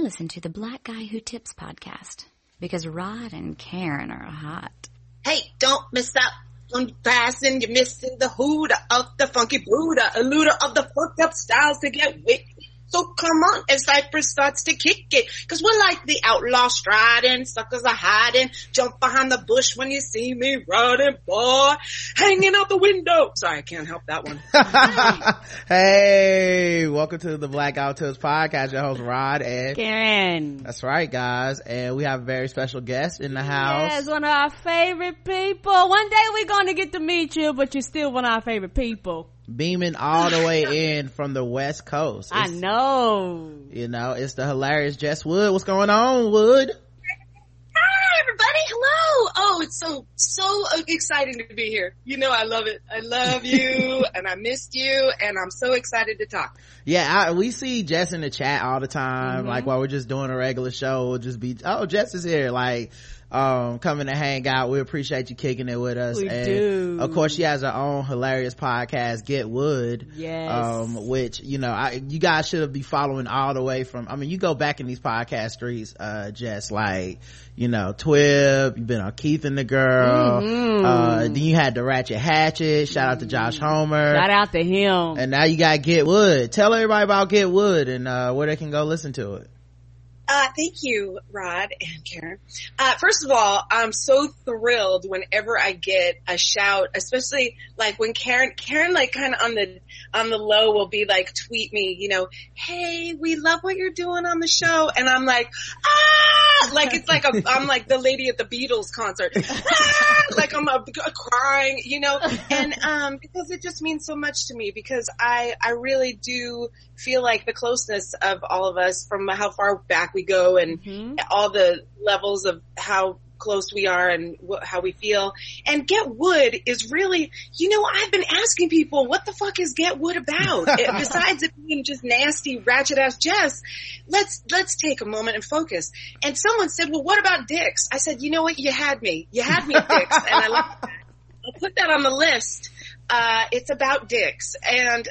I listen to the Black Guy Who Tips podcast because Rod and Karen are hot. Hey, don't miss out on passing. You're missing the Huda of the funky Buddha, eluder of the fucked up styles to get with. So come on, as Cypher starts to kick it, cause we're like the outlaw striding, suckers are hiding, jump behind the bush when you see me running, boy, hanging out the window. Sorry, I can't help that one. Hey, welcome to the Black Guy Who Tips podcast. Your host Rod and Karen. That's right, guys, and we have a very special guest in the house. Yes, one of our favorite people. One day we're gonna get to meet you, but you're still one of our favorite people. Beaming all the way in from the West Coast. I know. You know, it's the hilarious Jess Wood. What's going on, Wood? Hi, everybody. Hello. Oh, it's so exciting to be here. You know, I love it. I love you, and I missed you, and I'm so excited to talk. Yeah, we see Jess in the chat all the time. Mm-hmm. Like, while we're just doing a regular show, we'll just be, oh, Jess is here. Like, coming to hang out. We appreciate you kicking it with us. We do. Of course, she has her own hilarious podcast, Get Wood. Yes. Which, you know, you guys should be following all the way from, I mean, you go back in these podcast streets, Jess, like, you know, Twib, you've been on Keith and the Girl. Mm-hmm. Then you had the Ratchet Hatchet. Shout out to Josh Homer. Shout out to him. And now you got Get Wood. Tell everybody about Get Wood and, where they can go listen to it. Thank you, Rod and Karen. First of all, I'm so thrilled whenever I get a shout, especially like when Karen like kind of on the low will be like, tweet me, you know, hey, we love what you're doing on the show. And I'm like, ah, like it's like I'm like the lady at the Beatles concert. Ah! Like I'm crying, you know, and because it just means so much to me, because I really do feel like the closeness of all of us from how far back we go and mm-hmm. all the levels of how close we are and how we feel. And Get Wood is really, you know, I've been asking people, what the fuck is Get Wood about? Besides it being just nasty, ratchet ass Jess, let's take a moment and focus. And someone said, well, what about dicks? I said, you know what? You had me at dicks. And I like that. I'll put that on the list. It's about dicks. And,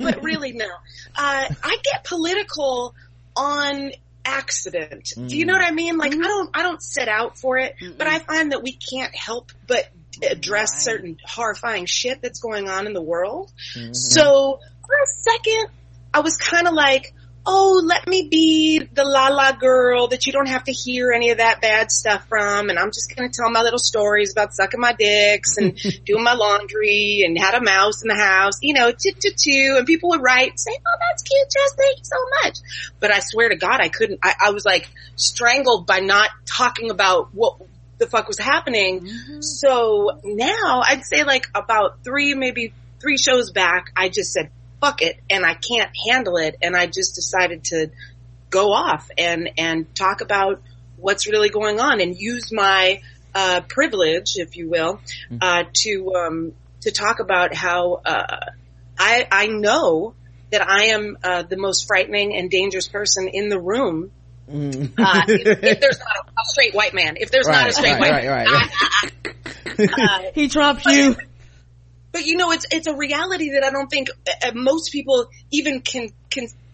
but really no. I get political on accident. Mm. Do you know what I mean? Like mm-hmm. I don't set out for it, mm-hmm. but I find that we can't help but address right. certain horrifying shit that's going on in the world. Mm-hmm. So for a second, I was kind of like, oh, let me be the la-la girl that you don't have to hear any of that bad stuff from, and I'm just going to tell my little stories about sucking my dicks and doing my laundry and had a mouse in the house, you know, choo-choo-choo, and people would write, say, oh, that's cute, Jess, thank you so much. But I swear to God, I couldn't. I was, like, strangled by not talking about what the fuck was happening. Mm-hmm. So now I'd say, like, about maybe three shows back, I just said, fuck it, and I can't handle it, and I just decided to go off and talk about what's really going on and use my privilege, if you will, to talk about how I know that I am the most frightening and dangerous person in the room. Mm. If there's not a straight white man, if there's not a straight white man. He trumps you. But you know, it's a reality that I don't think most people even can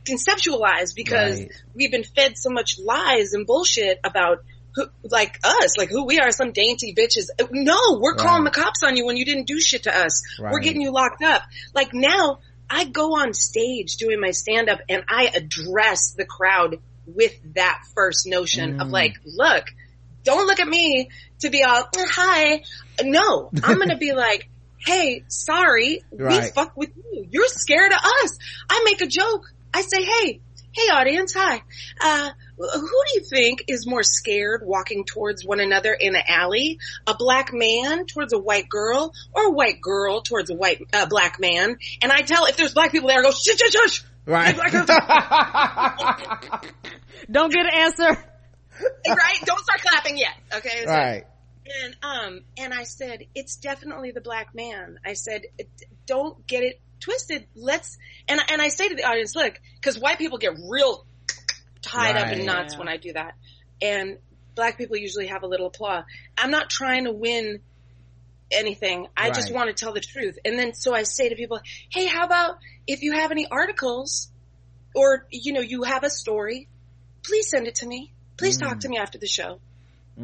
conceptualize, because right. we've been fed so much lies and bullshit about who, like us, like who we are, some dainty bitches. No, we're right. calling the cops on you when you didn't do shit to us. Right. We're getting you locked up. Like now, I go on stage doing my stand up and I address the crowd with that first notion of like, look, don't look at me to be all, hi. No, I'm going to be like, hey, sorry, right. we fuck with you. You're scared of us. I make a joke. I say, hey, audience, hi. Who do you think is more scared walking towards one another in an alley? A black man towards a white girl, or a white girl towards a white black man? And I tell, if there's black people there, I go, shush. Right. Don't get an answer. Right? Don't start clapping yet. Okay? So, right. And I said, it's definitely the black man. I said, don't get it twisted. And I say to the audience, look, cause white people get real tied right. up in knots yeah. when I do that. And black people usually have a little applause. I'm not trying to win anything. I right. just want to tell the truth. And then, so I say to people, hey, how about if you have any articles or, you know, you have a story, please send it to me. Please talk to me after the show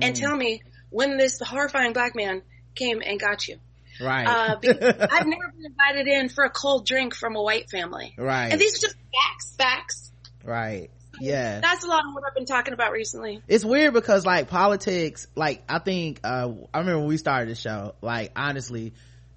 and tell me when this horrifying black man came and got you. Right. I've never been invited in for a cold drink from a white family. Right. And these are just facts. Right. Yeah. That's a lot of what I've been talking about recently. It's weird because like politics, like I think, I remember when we started the show, like honestly,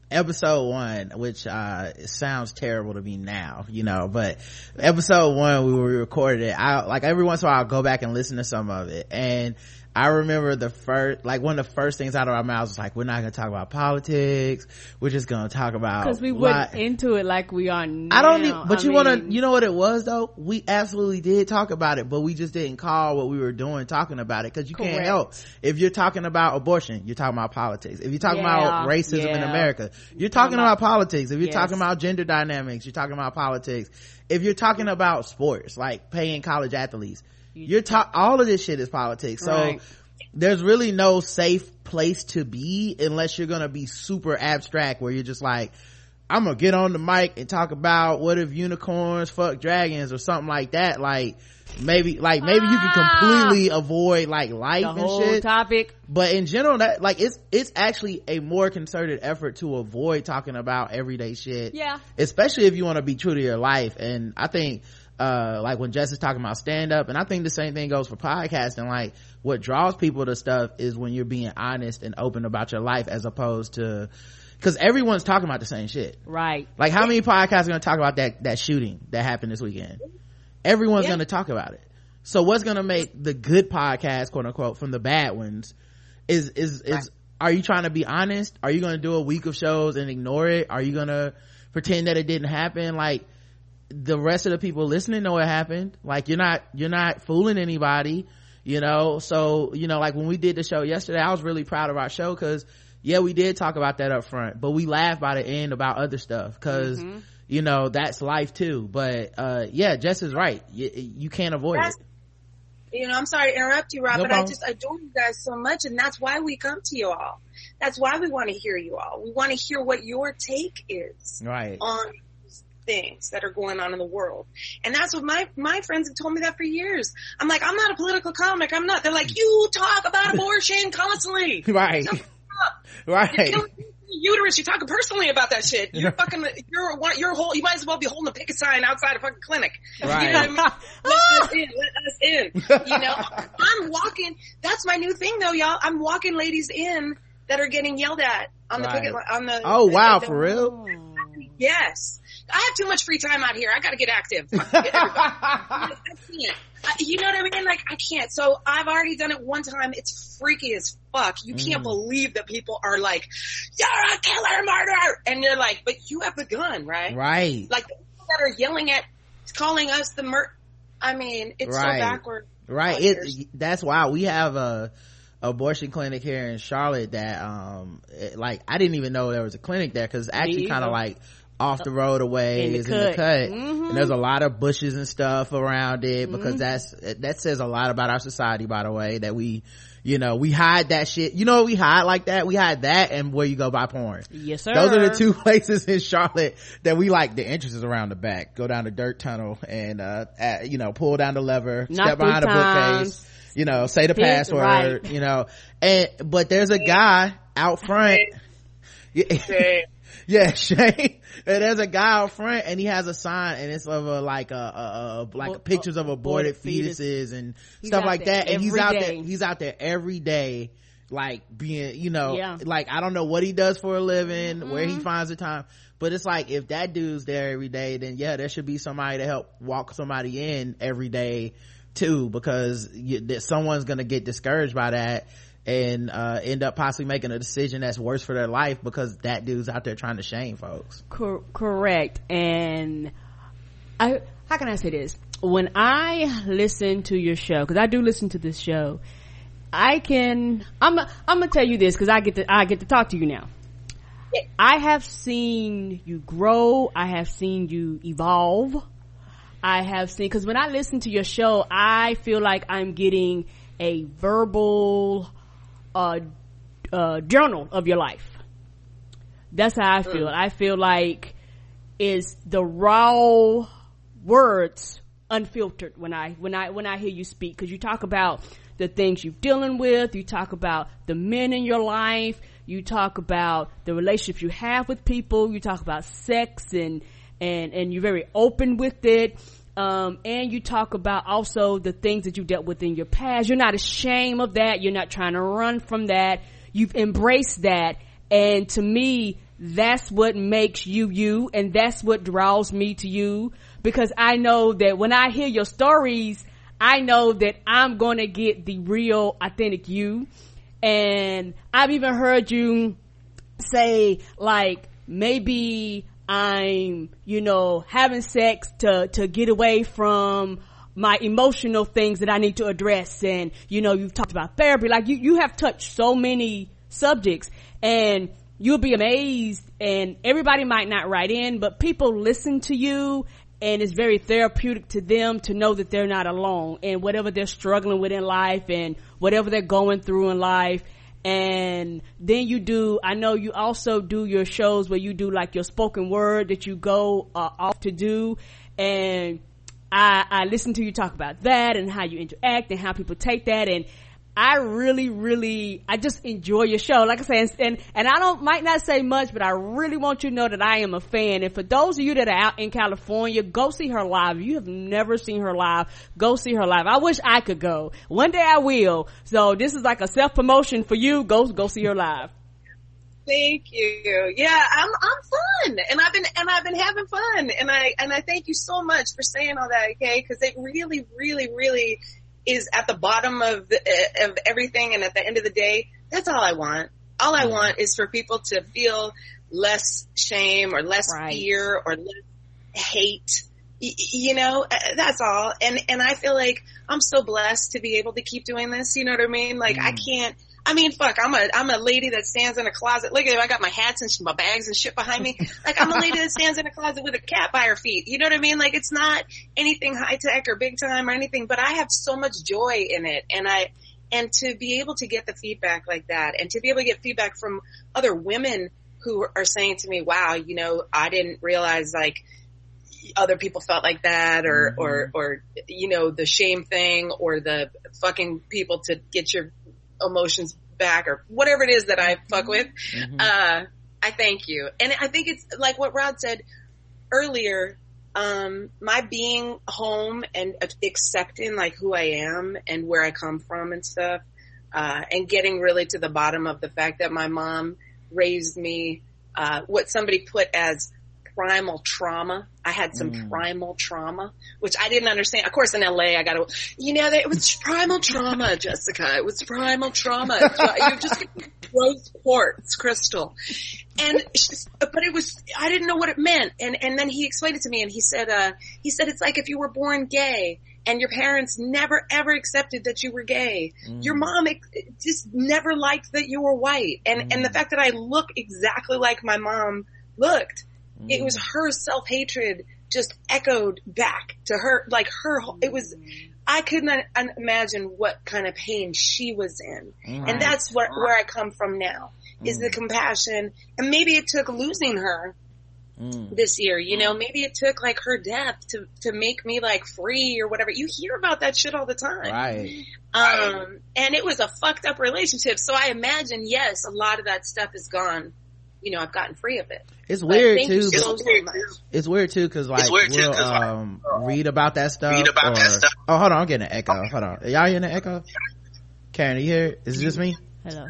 episode 1, which it sounds terrible to me now, you know, but episode 1 we recorded it, I like every once in a while I'll go back and listen to some of it, and I remember the first, like one of the first things out of our mouths was like, we're not gonna talk about politics, we're just gonna talk about, because we weren't into it like we are now. I don't even, but you want to, you know what it was though, we absolutely did talk about it, but we just didn't call what we were doing talking about it, because you can't help, if you're talking about abortion you're talking about politics, if you're talking about racism in America you're talking about politics, if you're talking about gender dynamics you're talking about politics, if you're talking about sports like paying college athletes you're talking, all of this shit is politics, so there's really no safe place to be unless you're gonna be super abstract where you're just like, I'm gonna get on the mic and talk about what if unicorns fuck dragons or something like that, like maybe you can completely avoid like life the and whole shit topic, but in general that like it's actually a more concerted effort to avoid talking about everyday shit, especially if you want to be true to your life. And I think like when Jess is talking about stand-up, and I think the same thing goes for podcasting, like what draws people to stuff is when you're being honest and open about your life, as opposed to, because everyone's talking about the same shit, right? Like how many podcasts are going to talk about that shooting that happened this weekend? Everyone's going to talk about it. So what's going to make the good podcast, quote unquote, from the bad ones is are you trying to be honest? Are you going to do a week of shows and ignore it? Are you going to pretend that it didn't happen? Like the rest of the people listening know what happened, like you're not fooling anybody, you know. So you know, like when we did the show yesterday, I was really proud of our show because we did talk about that up front, but we laughed by the end about other stuff because you know that's life too. But Jess is right, you can't avoid it. You know, I'm sorry to interrupt you, Rob, no problem. I just adore you guys so much, and that's why we come to you all, that's why we want to hear you all, we want to hear what your take is on things that are going on in the world. And that's what my friends have told me that for years. I'm like, I'm not a political comic, I'm not. They're like, you talk about abortion constantly. Right. You're killing your uterus, you talking personally about that shit. You're fucking, you're whole, you might as well be holding a picket sign outside a fucking clinic. You know what I mean? Let us in. You know, I'm walking, that's my new thing though, y'all. I'm walking ladies in that are getting yelled at on the picket, on the, for real? Yes. I have too much free time out here. I gotta get active. I can't. You know what I mean? Like, I can't. So I've already done it one time. It's freaky as fuck. You can't believe that people are like, you're a killer murderer. And they're like, but you have the gun, right? Right. Like, the people that are yelling at, calling us the I mean, it's so backward. Right. That's why we have a abortion clinic here in Charlotte that, like, I didn't even know there was a clinic there because it's actually kind of like, off the road away in the cut. And there's a lot of bushes and stuff around it because that says a lot about our society, by the way, that we, you know, we hide that shit, you know, we hide like that, we hide that, and where you go buy porn. Yes sir, those are the two places in Charlotte that we like. The entrance is around the back, go down the dirt tunnel and you know, pull down the lever, not step behind a bookcase, you know, say the password, you know. And but there's a guy out front Shay. And there's a guy out front, and he has a sign, and it's of a pictures of aborted fetuses and stuff like that. And he's out there every day, like being, you know, like I don't know what he does for a living, where he finds the time, but it's like if that dude's there every day, then there should be somebody to help walk somebody in every day too, because someone's gonna get discouraged by that and end up possibly making a decision that's worse for their life because that dude's out there trying to shame folks. Correct. And I, how can I say this, when I listen to your show, because I do listen to this show, I'm gonna tell you this because I get to talk to you now. I have seen you grow, I have seen you evolve, I have seen, because when I listen to your show I feel like I'm getting a verbal journal of your life. That's how I feel. I feel like it's the raw words unfiltered when I hear you speak, because you talk about the things you're dealing with, you talk about the men in your life, you talk about the relationships you have with people, you talk about sex, and you're very open with it, and you talk about also the things that you dealt with in your past. You're not ashamed of that, you're not trying to run from that, you've embraced that, and to me that's what makes you you, and that's what draws me to you, because I know that when I hear your stories, I know that I'm gonna get the real authentic you. And I've even heard you say, like, maybe I'm, you know, having sex to get away from my emotional things that I need to address, and, you know, you've talked about therapy, like you have touched so many subjects, and you'll be amazed, and everybody might not write in, but people listen to you, and it's very therapeutic to them to know that they're not alone, and whatever they're struggling with in life and whatever they're going through in life. And then you do, I know you also do your shows where you do like your spoken word that you go off to do, and I listen to you talk about that and how you interact and how people take that, and I really just enjoy your show. Like I said, and I might not say much, but I really want you to know that I am a fan. And for those of you that are out in California, go see her live. If you have never seen her live, go see her live. I wish I could go. One day I will. So this is like a self-promotion for you. Go see her live. Thank you. Yeah, I'm fun. And I've been having fun. And I thank you so much for saying all that, okay? Cause it really, really, really is at the bottom of everything, and at the end of the day, that's all I want. All I want is for people to feel less shame or less fear or less hate. You know, that's all. And I feel like I'm so blessed to be able to keep doing this. You know what I mean? Like I can't. I mean, fuck, I'm a lady that stands in a closet. Look at it, I got my hats and my bags and shit behind me. Like, I'm a lady that stands in a closet with a cat by her feet. You know what I mean? Like, it's not anything high tech or big time or anything, but I have so much joy in it. And to be able to get the feedback like that, and to be able to get feedback from other women who are saying to me, wow, you know, I didn't realize, like, other people felt like that, or, you know, the shame thing, or the fucking people to get your emotions back, or whatever it is that I fuck with. I thank you. And I think it's like what Rod said earlier, my being home and accepting like who I am and where I come from and stuff, and getting really to the bottom of the fact that my mom raised me, what somebody put as primal trauma. I had some primal trauma, which I didn't understand. Of course, in LA, I got to, you know, it was primal trauma, Jessica. It was primal trauma. You're just getting gross quartz crystal. But it was, I didn't know what it meant. And then he explained it to me, and he said, it's like if you were born gay and your parents never ever accepted that you were gay. Your mom just never liked that you were white. And the fact that I look exactly like my mom looked, it was her self-hatred just echoed back to her, like her whole, it was, I could not imagine what kind of pain she was in. And that's where I come from now, is the compassion. And maybe it took losing her this year, you know, maybe it took like her death to make me like free or whatever. You hear about that shit all the time. And it was a fucked up relationship. So I imagine, yes, a lot of that stuff is gone. You know, I've gotten free of it. It's weird too. It's weird too, because like we'll read about that stuff. Oh, hold on, I'm getting an echo. Hold on, are y'all hearing an echo? Karen, are you here? Is it just me? Hello.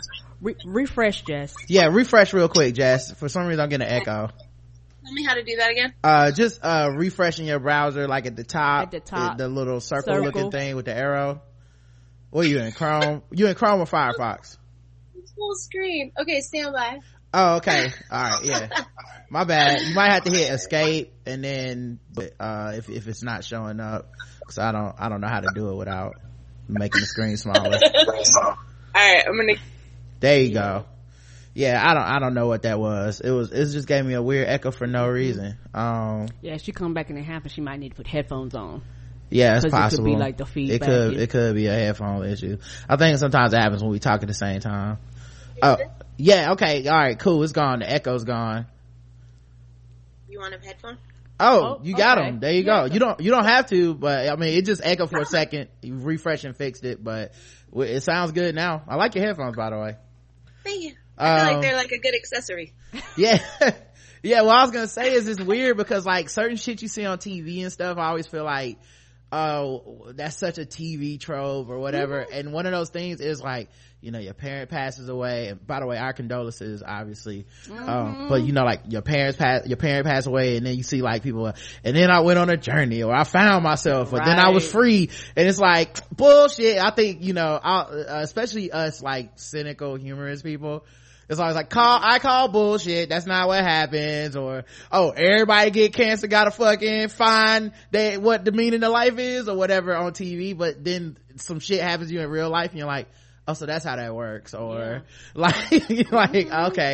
Refresh, Jess. Yeah, refresh real quick, Jess. For some reason, I'm getting an echo. Tell me how to do that again. Just refreshing your browser, like at the top, the little circle looking thing with the arrow. Or you in Chrome? You in Chrome or Firefox? It's full screen. Okay, stand by. Oh, okay. All right. Yeah. My bad. You might have to hit escape, and then, if it's not showing up, cause I don't know how to do it without making the screen smaller. All right. There you go. Yeah. I don't know what that was. It just gave me a weird echo for no reason. Yeah. If she come back and it happens, she might need to put headphones on. Yeah, it's possible. It could be like the feedback. It could be a headphone issue. I think sometimes it happens when we talk at the same time. Oh. Yeah, okay, all right, cool, it's gone, the echo's gone. You want a headphone? Oh, you got them. There you go. You don't have to, but I mean, it just echoed for a second. You refreshed and fixed it, but it sounds good now. I like your headphones, by the way. Thank you. I feel like they're like a good accessory. Yeah. Yeah, what I was gonna say is it's weird because like certain shit you see on TV and stuff, I always feel like, oh, that's such a TV trope or whatever. Mm-hmm. And one of those things is like, you know, your parent passes away, and by the way, our condolences, obviously. Mm-hmm. But you know, like your parent passed away, and then you see like people, and then I went on a journey, or I found myself, or then I was free, and it's like bullshit. I think, you know, especially us like cynical, humorous people. It's always like, I call bullshit. That's not what happens. Or, oh, everybody get cancer, gotta fucking find that what the meaning of life is or whatever on TV. But then some shit happens to you in real life and you're like, oh, so that's how that works. Or okay,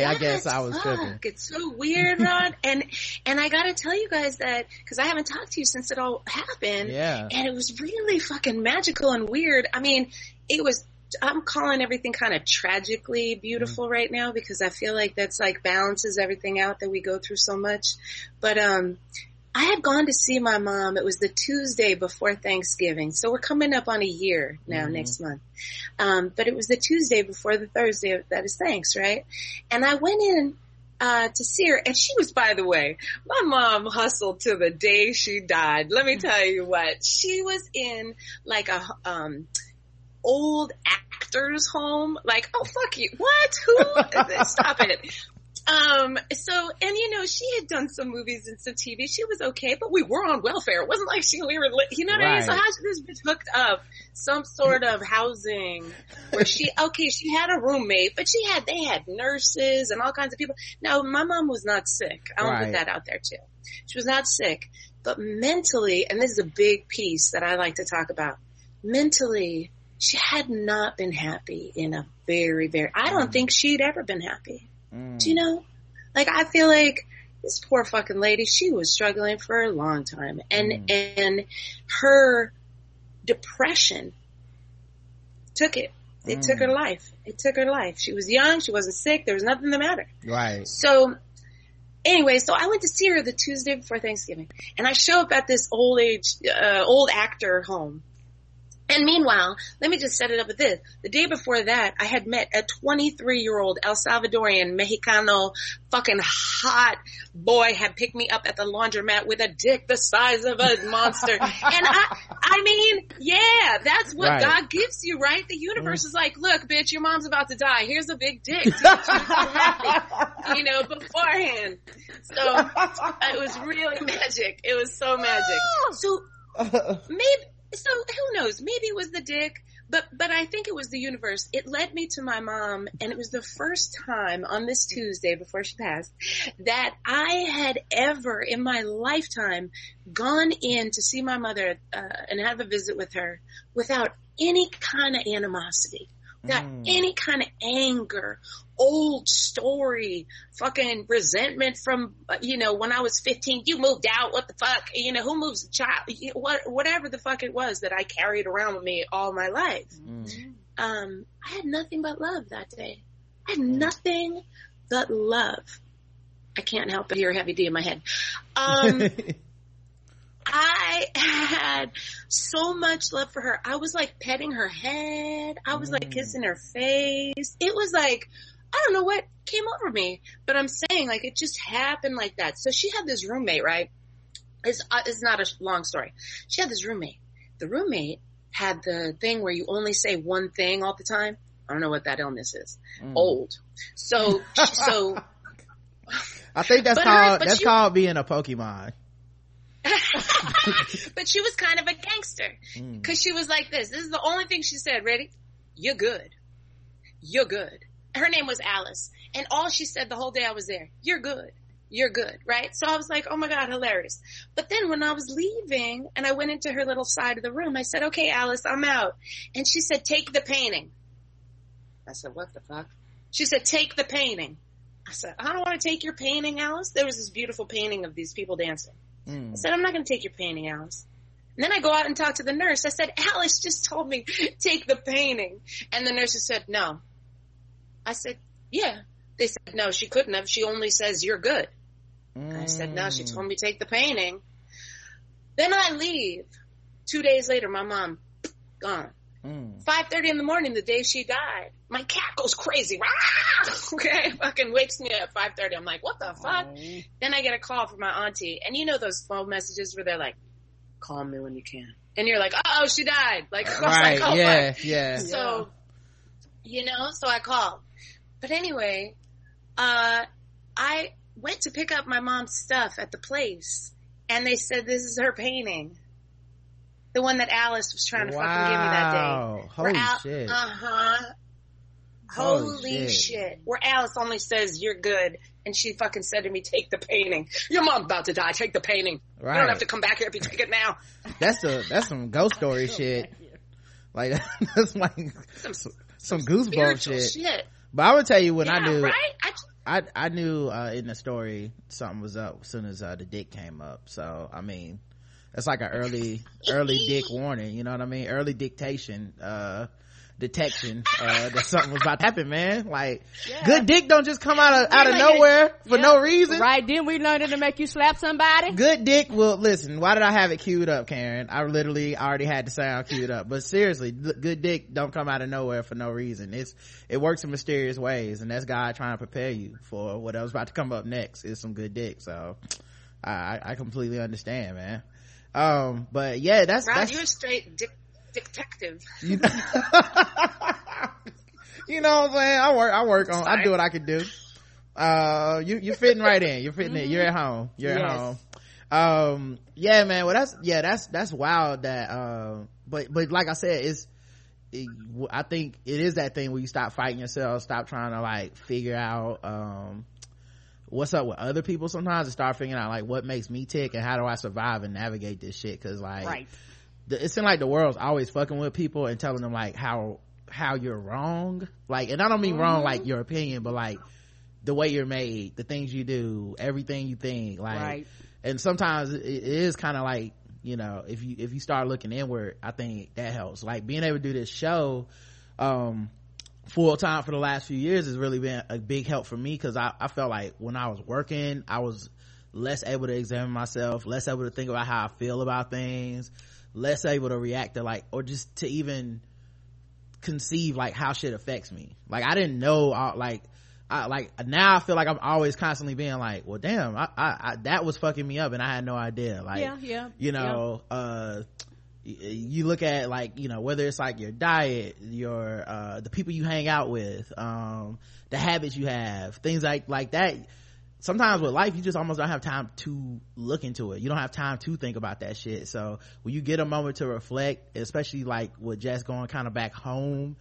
I guess I was tripping. It's so weird, Rod. and I gotta tell you guys that, cause I haven't talked to you since it all happened. Yeah. And it was really fucking magical and weird. I mean, I'm calling everything kind of tragically beautiful right now because I feel like that's like balances everything out that we go through so much. But I had gone to see my mom. It was the Tuesday before Thanksgiving. So we're coming up on a year now next month. But it was the Tuesday before the Thursday that is Thanks, right? And I went in to see her, and she was, by the way, my mom hustled to the day she died. Let me tell you what. She was in like a old actor's home, like, oh fuck you, what, who, stop it. And you know, she had done some movies and some TV. She was okay, but we were on welfare. It wasn't like you know what I mean? So how she this bitch hooked up some sort of housing where she had a roommate, but they had nurses and all kinds of people. Now, my mom was not sick. I want to put that out there too. She was not sick, but mentally, and this is a big piece that I like to talk about, mentally, she had not been happy in a very, very, I don't think she'd ever been happy. Do you know? Like, I feel like this poor fucking lady, she was struggling for a long time. And her depression took it. It took her life. It took her life. She was young. She wasn't sick. There was nothing the matter. Right. So anyway, so I went to see her the Tuesday before Thanksgiving. And I show up at this old actor home. And meanwhile, let me just set it up with this. The day before that, I had met a 23-year-old El Salvadorian Mexicano fucking hot boy had picked me up at the laundromat with a dick the size of a monster. And I mean, yeah, that's what God gives you, right? The universe is like, look, bitch, your mom's about to die. Here's a big dick to get you happy, you know, beforehand. So it was really magic. It was so magic. So maybe. So who knows? Maybe it was the dick, but I think it was the universe. It led me to my mom, and it was the first time on this Tuesday before she passed that I had ever in my lifetime gone in to see my mother and have a visit with her without any kind of animosity, without any kind of anger, old story, fucking resentment from, you know, when I was 15, you moved out, what the fuck, you know, who moves a child, whatever the fuck it was that I carried around with me all my life. I had nothing but love that day. I had nothing but love. I can't help but hear Heavy D in my head. I had so much love for her. I was like petting her head. I was like kissing her face. It was like, I don't know what came over me, but I'm saying like it just happened like that. So she had this roommate, right? It's not a long story. She had this roommate. The roommate had the thing where you only say one thing all the time. I don't know what that illness is. Old. So I think that's called being a Pokemon. But she was kind of a gangster because she was like this is the only thing she said. Ready? You're good. Her name was Alice, and all she said the whole day I was there, you're good, right? So I was like, oh my god, hilarious. But then when I was leaving and I went into her little side of the room, I said, okay Alice, I'm out. And she said, take the painting. I said, what the fuck? She said, take the painting. I said, I don't want to take your painting, Alice. There was this beautiful painting of these people dancing. I said, I'm not going to take your painting, Alice. And then I go out and talk to the nurse. I said, Alice just told me, take the painting. And the nurse said, no. I said, yeah. They said, no, she couldn't have. She only says, you're good. Mm. I said, no, she told me take the painting. Then I leave. 2 days later, my mom, gone. 5:30 in the morning, the day she died, my cat goes crazy. Okay, fucking wakes me up at 5:30. I'm like, what the fuck? Aww. Then I get a call from my auntie. And you know those phone messages where they're like, call me when you can. And you're like, oh, she died. Like, right, like, oh, yeah, fuck. Yeah. So, you know, so I called. But anyway, I went to pick up my mom's stuff at the place. And they said, this is her painting. The one that Alice was trying to fucking give me that day. Holy shit. Uh-huh. Holy shit. Where Alice only says, you're good. And she fucking said to me, take the painting. Your mom's about to die. Take the painting. Right. You don't have to come back here if you take it now. That's some ghost story shit. Like, that's like some goosebump shit. But I would tell you when I knew. Right? I knew in the story something was up as soon as the dick came up. So, I mean. It's like an early dick warning, you know what I mean? Early detection, that something was about to happen, man. Like, good dick don't just come out of nowhere for no reason. Right, didn't we learn it to make you slap somebody? Good dick will, listen, why did I have it queued up, Karen? I literally already had the sound queued up. But seriously, good dick don't come out of nowhere for no reason. It works in mysterious ways, and that's God trying to prepare you for whatever's about to come up next is some good dick. So, I completely understand, man. But yeah, that's you're a straight detective. You know, you know what I'm saying? I do what I can do. You're fitting right in. You're fitting in. You're at home. You're at home. Yeah, man. Well, that's wild that, but like I said, I think it is that thing where you stop fighting yourself, stop trying to like figure out, what's up with other people sometimes and start figuring out like what makes me tick and how do I survive and navigate this shit, because like it seems like the world's always fucking with people and telling them like how you're wrong, like, and I don't mean wrong like your opinion, but like the way you're made, the things you do, everything you think, like and sometimes it is kind of like, you know, if you start looking inward, I think that helps, like being able to do this show full time for the last few years has really been a big help for me, because I felt like when I was working, I was less able to examine myself, less able to think about how I feel about things, less able to react to like, or just to even conceive like how shit affects me. Like I didn't know, now I feel like I'm always constantly being like, well damn, I that was fucking me up and I had no idea. Like, you know, you look at like, you know, whether it's like your diet, your the people you hang out with, the habits you have, things like that. Sometimes with life you just almost don't have time to look into it, you don't have time to think about that shit. So when you get a moment to reflect, especially like with Jess going kind of back home,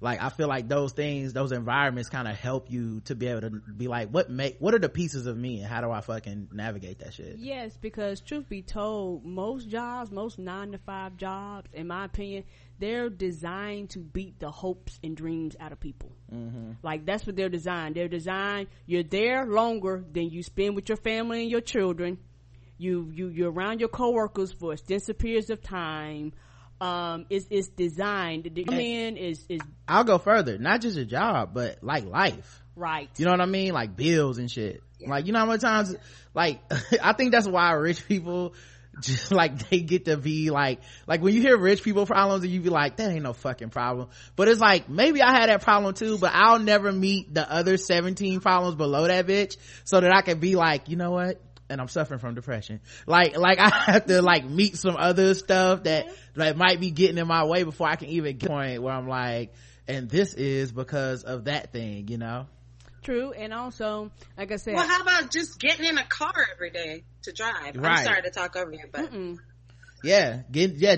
like I feel like those environments kind of help you to be able to be like, what are the pieces of me and how do I fucking navigate that shit? Yes, because truth be told, most 9-to-5 jobs, in my opinion, they're designed to beat the hopes and dreams out of people. Mm-hmm. Like that's what they're designed. You're there longer than you spend with your family and your children. You're around your coworkers for extensive periods of time. It's designed. The man is. I'll go further. Not just a job, but like life. Right. You know what I mean? Like bills and shit. Yeah. Like, you know how many times, like, I think that's why rich people just like, they get to be like when you hear rich people problems and you be like, that ain't no fucking problem. But it's like, maybe I had that problem too, but I'll never meet the other 17 problems below that bitch so that I can be like, you know what? And I'm suffering from depression. Like I have to like meet some other stuff that like might be getting in my way before I can even get to the point where I'm like, and this is because of that thing, you know? True. And also, like I said, well, how about just getting in a car every day to drive? Right. I'm sorry to talk over you, but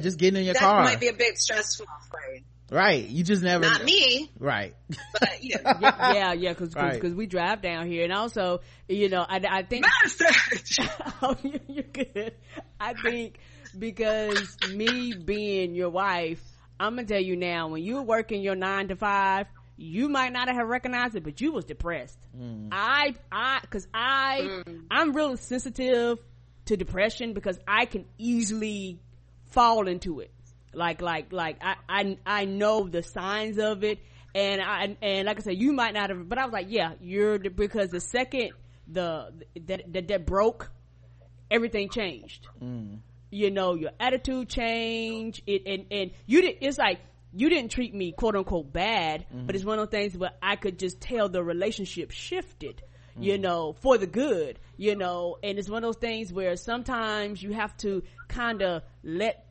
just getting in your car might be a bit stressful for you. Right, you just never not know. Me right but you know. yeah because we drive down here, and also, you know, I think oh, you're good. I think because me being your wife, I'm gonna tell you now, when you were working your 9-to-5, you might not have recognized it, but you was depressed. I'm really sensitive to depression because I can easily fall into it. Like I know the signs of it, and like I said, you might not have, but I was like, yeah, because the second that broke, everything changed. Mm. You know, your attitude changed. And you didn't, it's like, you didn't treat me quote unquote bad, mm-hmm. but it's one of those things where I could just tell the relationship shifted, mm-hmm. you know, for the good, you know, and it's one of those things where sometimes you have to kind of let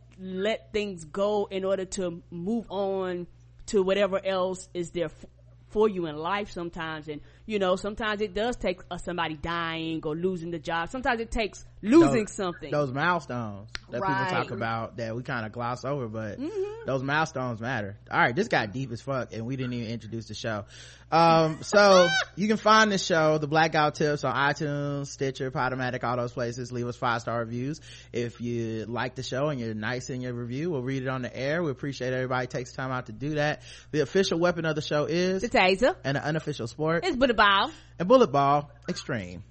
things go in order to move on to whatever else is there for you in life sometimes. And, you know, sometimes it does take somebody dying or losing the job. Sometimes it takes losing something. Those milestones that people talk about that we kind of gloss over, but mm-hmm. those milestones matter. All right, this got deep as fuck, and we didn't even introduce the show. So you can find the show, The Black Guy Who Tips, on iTunes, Stitcher, Podomatic, all those places. Leave us 5-star reviews. If you like the show and you're nice in your review, we'll read it on the air. We appreciate everybody takes time out to do that. The official weapon of the show is the taser, and the unofficial sport is bullet ball, and bullet ball extreme.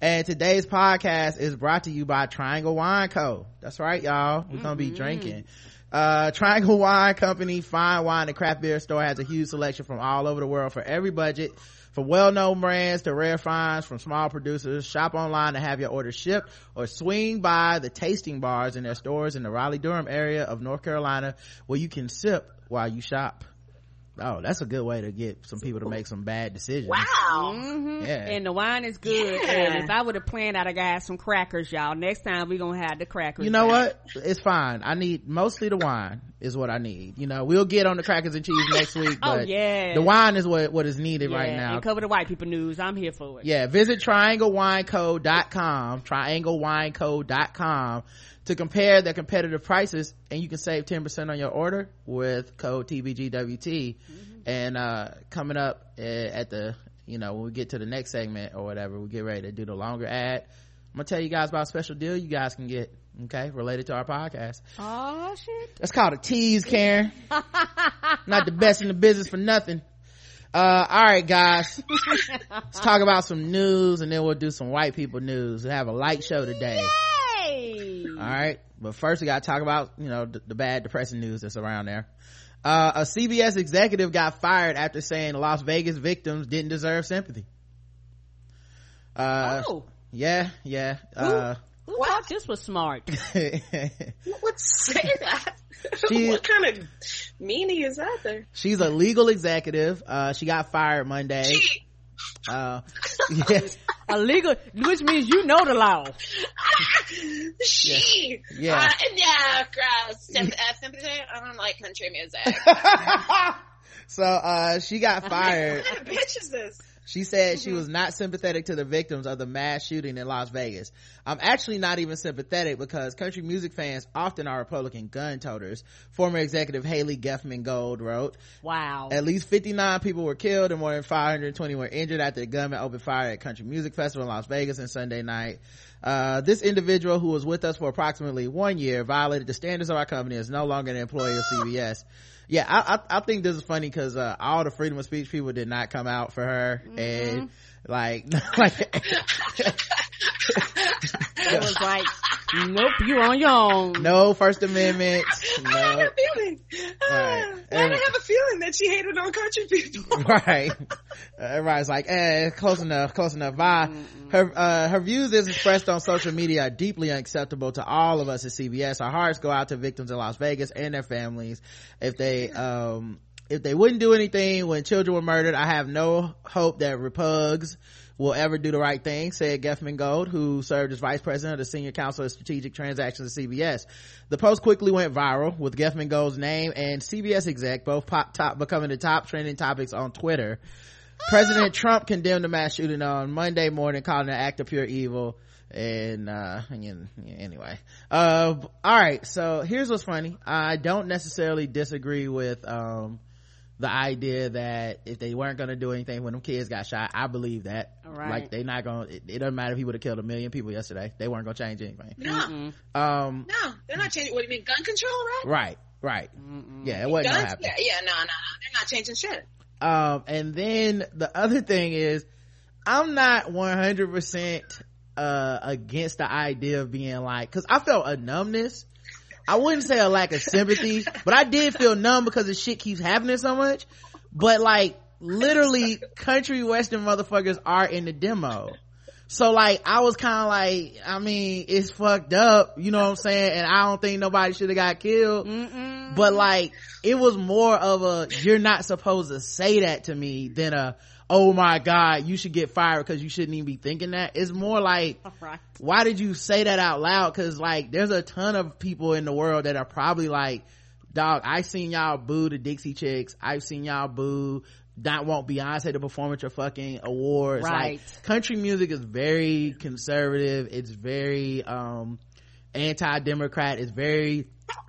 And today's podcast is brought to you by Triangle Wine Co. That's right, y'all, we're gonna be drinking. Triangle Wine Company fine wine and craft beer store has a huge selection from all over the world for every budget, from well-known brands to rare finds from small producers. Shop online to have your order shipped, or swing by the tasting bars in their stores in the Raleigh-Durham area of North Carolina, where you can sip while you shop. Oh, that's a good way to get some people to make some bad decisions. Wow. Mm-hmm. Yeah. And the wine is good. Yeah. And if I would have planned out, I got some crackers, y'all. Next time we're going to have the crackers. You know back. What? It's fine. I need mostly the wine is what I need. You know, we'll get on the crackers and cheese next week. But the wine is what is needed right now. And cover the white people news. I'm here for it. Yeah. Visit trianglewineco.com, trianglewineco.com, to compare their competitive prices, and you can save 10% on your order with code TBGWT. Mm-hmm. And coming up at the, you know, when we get to the next segment or whatever, we get ready to do the longer ad, I'm gonna tell you guys about a special deal you guys can get, okay, related to our podcast. Oh shit, that's called a tease, Karen. Not the best in the business for nothing. All right, guys, let's talk about some news, and then we'll do some white people news and have a light show today. Yay! All right, but first we gotta talk about, you know, the bad, depressing news that's around there. A CBS executive got fired after saying Las Vegas victims didn't deserve sympathy. Thought this was smart? What say that? What kind of meanie is that there? She's a legal executive. She got fired Monday. Yes. Illegal, which means you know the law. She, sympathy. I don't like country music. So she got fired. What kind of bitch is this? She said she was not sympathetic to the victims of the mass shooting in Las Vegas. I'm actually not even sympathetic, because country music fans often are Republican gun toters, former executive Haley Geffman Gold wrote. Wow. At least 59 people were killed and more than 520 were injured after the gunman opened fire at Country Music Festival in Las Vegas on Sunday night. This individual, who was with us for approximately 1 year, violated the standards of our company, is no longer an employee of CBS. Yeah, I think this is funny, because all the freedom of speech people did not come out for her, mm-hmm. and like it was like, nope, you on your own. No First Amendment. No. I had a feeling. Right. I have a feeling that she hated on country people. Right. Everybody's like, close enough. Bye. Mm-mm. Her views as expressed on social media are deeply unacceptable to all of us at CBS. Our hearts go out to victims in Las Vegas and their families. If they wouldn't do anything when children were murdered, I have no hope that repugs will ever do the right thing, said Geffman Gold, who served as vice president of the senior counsel of strategic transactions at CBS. The post quickly went viral, with Geffman Gold's name and CBS exec both becoming the top trending topics on Twitter. President Trump condemned the mass shooting on Monday morning, calling the act of pure evil. And anyway, all right, so here's what's funny. I don't necessarily disagree with the idea that if they weren't going to do anything when them kids got shot, I believe that. Right. Like, they not going to, it doesn't matter if he would have killed 1 million people yesterday, they weren't going to change anything. No, they're not changing. What do you mean, gun control? Right. Mm-mm. Yeah, it wasn't gonna happen. No, they're not changing shit. And then the other thing is, I'm not 100% against the idea of being like, because I felt a numbness. I wouldn't say a lack of sympathy, but I did feel numb because the shit keeps happening so much. But like, literally, country western motherfuckers are in the demo. So like I was kind of like, I mean, it's fucked up, you know what I'm saying, and I don't think nobody should have got killed. Mm-mm. But like it was more of a you're not supposed to say that to me than a oh my god you should get fired because you shouldn't even be thinking that. It's more like right. Why did you say that out loud? Because like there's a ton of people in the world that are probably like, dog, I've seen y'all boo the Dixie Chicks, I've seen y'all boo not want Beyonce to perform at your fucking awards. Right. Like country music is very conservative, it's very anti-democrat, it's very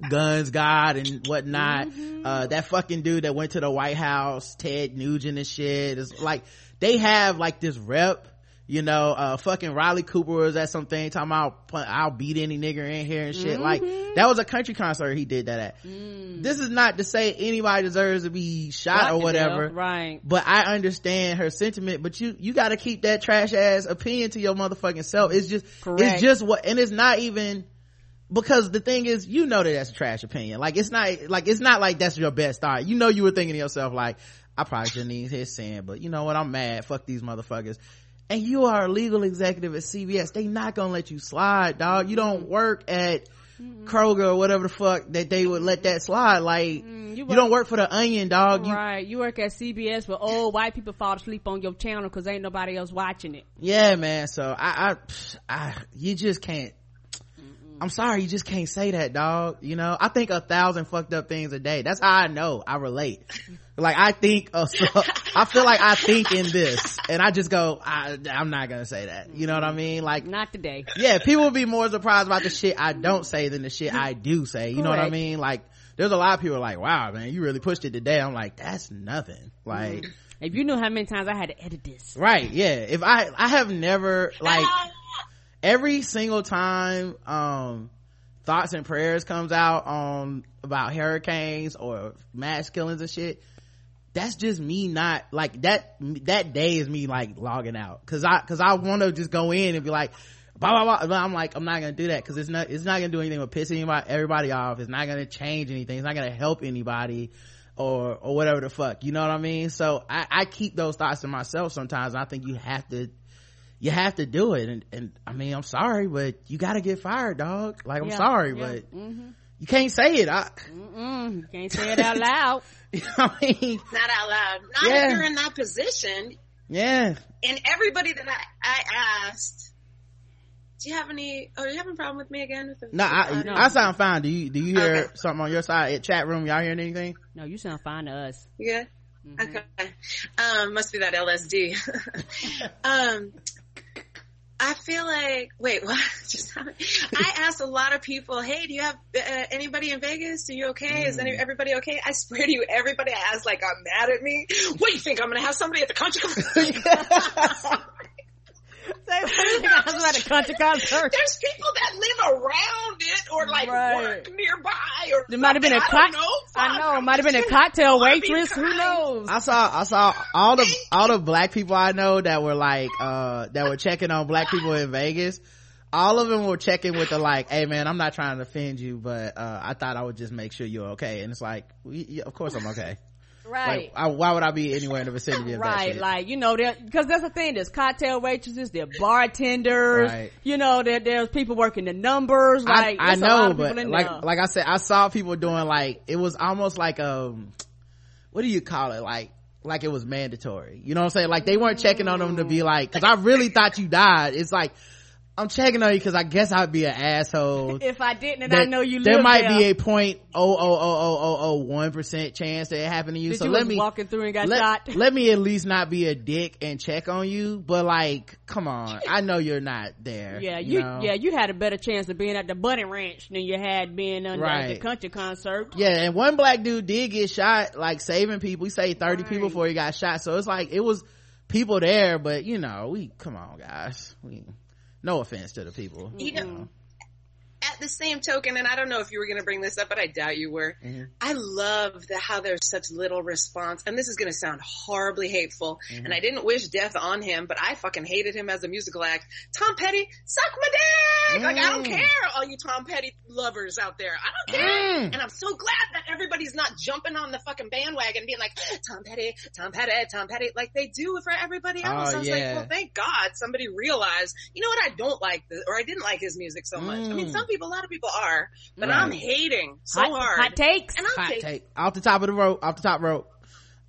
guns god and whatnot. Mm-hmm. That fucking dude that went to the White House, Ted Nugent and shit, is like they have like this rep, you know. Fucking Riley Cooper was at something talking about I'll beat any nigger in here and shit. Mm-hmm. Like that was a country concert he did that at. This is not to say anybody deserves to be shot or whatever, right, but I understand her sentiment, but you got to keep that trash ass opinion to your motherfucking self. It's just correct. It's just what, and it's not even because the thing is, you know that that's a trash opinion. Like it's not like that's your best thought. You know, you were thinking to yourself like, I probably shouldn't even hit send, but you know what, I'm mad, fuck these motherfuckers. And you are a legal executive at CVS. They not gonna let you slide, dog. You don't work at Kroger or whatever the fuck that they would let that slide. Like you don't work for the Onion, dog. Right. You work at CBS where old white people fall asleep on your channel because ain't nobody else watching it. Yeah, man. So I you just can't. I'm sorry, you just can't say that, dog. You know, I think 1,000 fucked up things a day. That's how I know I relate. Like I think I feel like I think in this and I just go, I'm not gonna say that, you know what I mean? Like not today. Yeah, people will be more surprised about the shit I don't say than the shit I do say, you correct. Know what I mean? Like there's a lot of people like, wow man, you really pushed it today. I'm like, that's nothing. Like if you knew how many times I had to edit this. Right. Yeah, if I have never, like every single time Thoughts and Prayers comes out on about hurricanes or mass killings and shit, that's just me not like that day is me like logging out because I want to just go in and be like blah blah blah, but I'm like, I'm not gonna do that because it's not gonna do anything but piss everybody off. It's not gonna change anything, it's not gonna help anybody or whatever the fuck, you know what I mean? So I keep those thoughts to myself sometimes, and I think you have to do it, and I mean, I'm sorry, but you gotta get fired, dog. Like I'm sorry, but you can't say it. You can't say it out loud. You know what I mean? Not out loud. Not if you're in that position. Yeah. And everybody that I asked, do you have any? Oh, are you having a problem with me again? No, I sound fine. Do you hear something on your side at chat room? Y'all hearing anything? No, you sound fine to us. Yeah. Mm-hmm. Okay. Must be that LSD. I feel like, wait, what? I asked a lot of people, hey, do you have anybody in Vegas? Are you okay? Is everybody okay? I swear to you, everybody I asked, like, got mad at me. What do you think? I'm going to have somebody at the country club? There's people that live around it or like work nearby, or there might have been a cocktail waitress. Who knows? I saw all the black people I know that were like that were checking on black people in Vegas. All of them were checking with the like, hey man, I'm not trying to offend you, but I thought I would just make sure you're okay. And it's like, of course I'm okay. Right. Like, why would I be anywhere in the vicinity of that shit? Like, you know, because that's the thing. There's cocktail waitresses, there are bartenders. Right. You know, there's people working the numbers. Like, I know, but like I said, I saw people doing like, it was almost like what do you call it? Like it was mandatory. You know what I'm saying? Like they weren't checking on them to be like, because I really thought you died. It's like, I'm checking on you because I guess I'd be an asshole if I didn't, and I know you live there. Might be a 0.00001% chance that it happened to you. So let me walking through and got shot. Let me at least not be a dick and check on you. But like, come on, I know you're not there. Yeah, you had a better chance of being at the Bunny Ranch than you had being under the country concert. Yeah, and one black dude did get shot, like saving people. He saved 30 people before he got shot. So it's like it was people there, but you know, come on, guys. No offense to the people. You know, at the same token, and I don't know if you were going to bring this up, but I doubt you were. Mm-hmm. I love how there's such little response, and this is going to sound horribly hateful, mm-hmm. and I didn't wish death on him, but I fucking hated him as a musical act. Tom Petty, suck my dick! Mm. Like, I don't care, all you Tom Petty lovers out there. I don't care! Mm. And I'm so glad that everybody's not jumping on the fucking bandwagon being like, Tom Petty, Tom Petty, Tom Petty, like they do for everybody else. Oh, I was like, well, thank God somebody realized, you know what, I don't like this, or I didn't like his music so much. Mm. I mean, some people, a lot of people are, but I'm hating so hard. Hot takes. And I'll take off the top of the rope, off the top rope.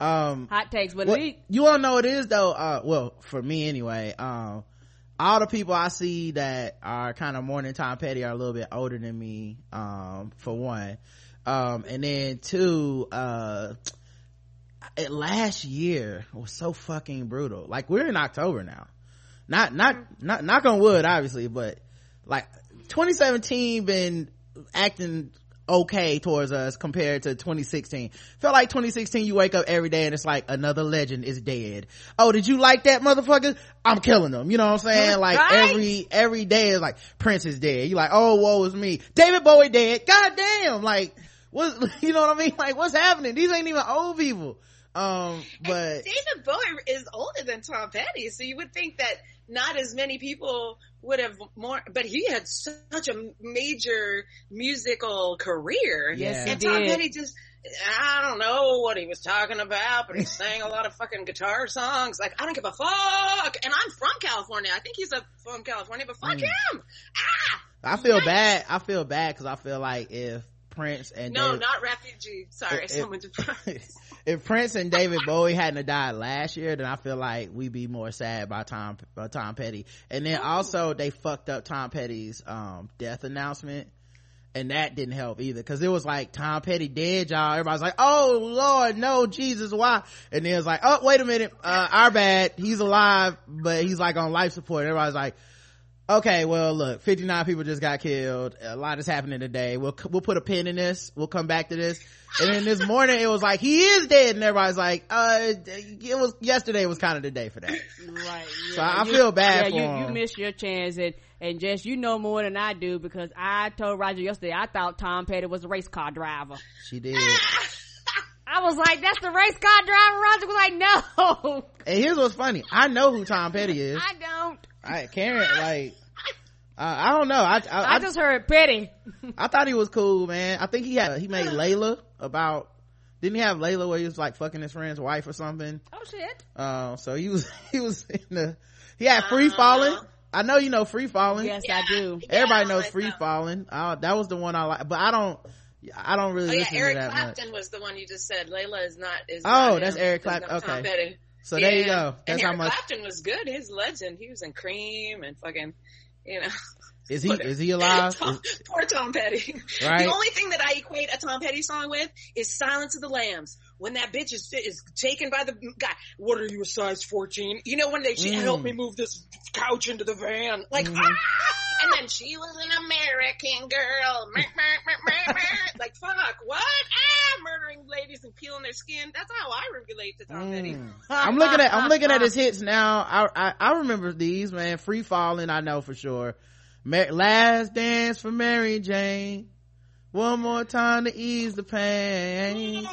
Hot takes. What it is. You all know it is though. Well, for me anyway, all the people I see that are kind of more than Tom Petty are a little bit older than me, for one. And then two, last year was so fucking brutal. Like, we're in October now. Not knock on wood, obviously, but like 2017 been acting okay towards us compared to 2016. Felt like 2016 you wake up every day and it's like another legend is dead. Oh, did you like that motherfucker? I'm killing them. You know what I'm saying? Like, right? every day is like Prince is dead. You're like, oh, woe is me. David Bowie dead. God damn. Like, what, you know what I mean? Like, what's happening? These ain't even old people. But David Bowie is older than Tom Petty, so you would think that not as many people would have more, but he had such a major musical career. Yes, and Tom Petty just, I don't know what he was talking about, but he sang a lot of fucking guitar songs. Like, I don't give a fuck. And I'm from California. I think he's from California, but fuck him. Ah! I feel bad because I feel like if Prince and David, not refugee. Sorry, someone just if Prince and David Bowie hadn't died last year, then I feel like we'd be more sad by Tom Petty. And then also they fucked up Tom Petty's death announcement, and that didn't help either, because it was like Tom Petty dead, y'all. Everybody's like, oh Lord, no, Jesus, why? And then it's like, oh wait a minute, our bad, he's alive, but he's like on life support. And everybody's like, okay, well look, 59 people just got killed, a lot is happening today, we'll put a pin in this, we'll come back to this. And then this morning it was like, he is dead, and everybody's like, it was yesterday was kind of the day for that, right? Yeah. So I feel bad for him. You missed your chance. And Jess, you know more than I do, because I told Roger yesterday I thought Tom Petty was a race car driver. She did. I was like, that's the race car driver? Roger was like, no. And here's what's funny, I know who Tom Petty is. I don't. Karen, like, I don't know. I just heard Petty. I thought he was cool, man. I think he made Layla about, didn't he have Layla where he was like fucking his friend's wife or something? Oh shit. So he was in the, he had Free Falling. I know you know Free Falling. Yes, yeah, I do. Everybody knows Free Falling. That was the one I like, but I don't really listen to that much. Eric Clapton was the one you just said. Layla is not that's Eric Clapton. Okay. Tom Petty. So there you go. That's how much. Clapton was good. His legend. He was in Cream and fucking, you know. Is he alive? Poor Tom Petty. Right? The only thing that I equate a Tom Petty song with is Silence of the Lambs. When that bitch is taken by the guy, what are you, a size 14? You know, when she helped me move this couch into the van. Like, and then she was an American girl. Like, fuck, what? Murdering ladies and peeling their skin. That's how I relate to Tom Petty. I'm looking at his hits now. I remember these, man. Free Falling, I know for sure. Last Dance for Mary Jane. One More Time to Ease the Pain.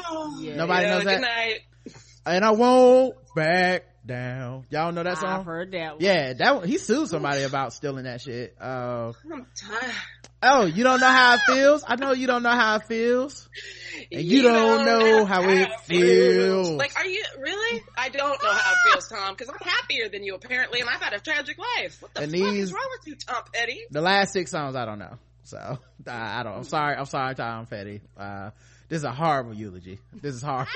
Yeah. Nobody knows that. Good night. And I won't back down. Y'all know that song? I've heard that one. Yeah, that one. He sued somebody about stealing that shit. I'm tired. Oh, you don't know how it feels? I know you don't know how it feels. And you don't know how it feels. Like, are you, really? I don't know how it feels, Tom, because I'm happier than you, apparently, and I've had a tragic life. What the fuck is wrong with you, Tom Petty? The last 6 songs, I don't know. So, I don't, I'm sorry, Tom Petty. This is a horrible eulogy. This is horrible.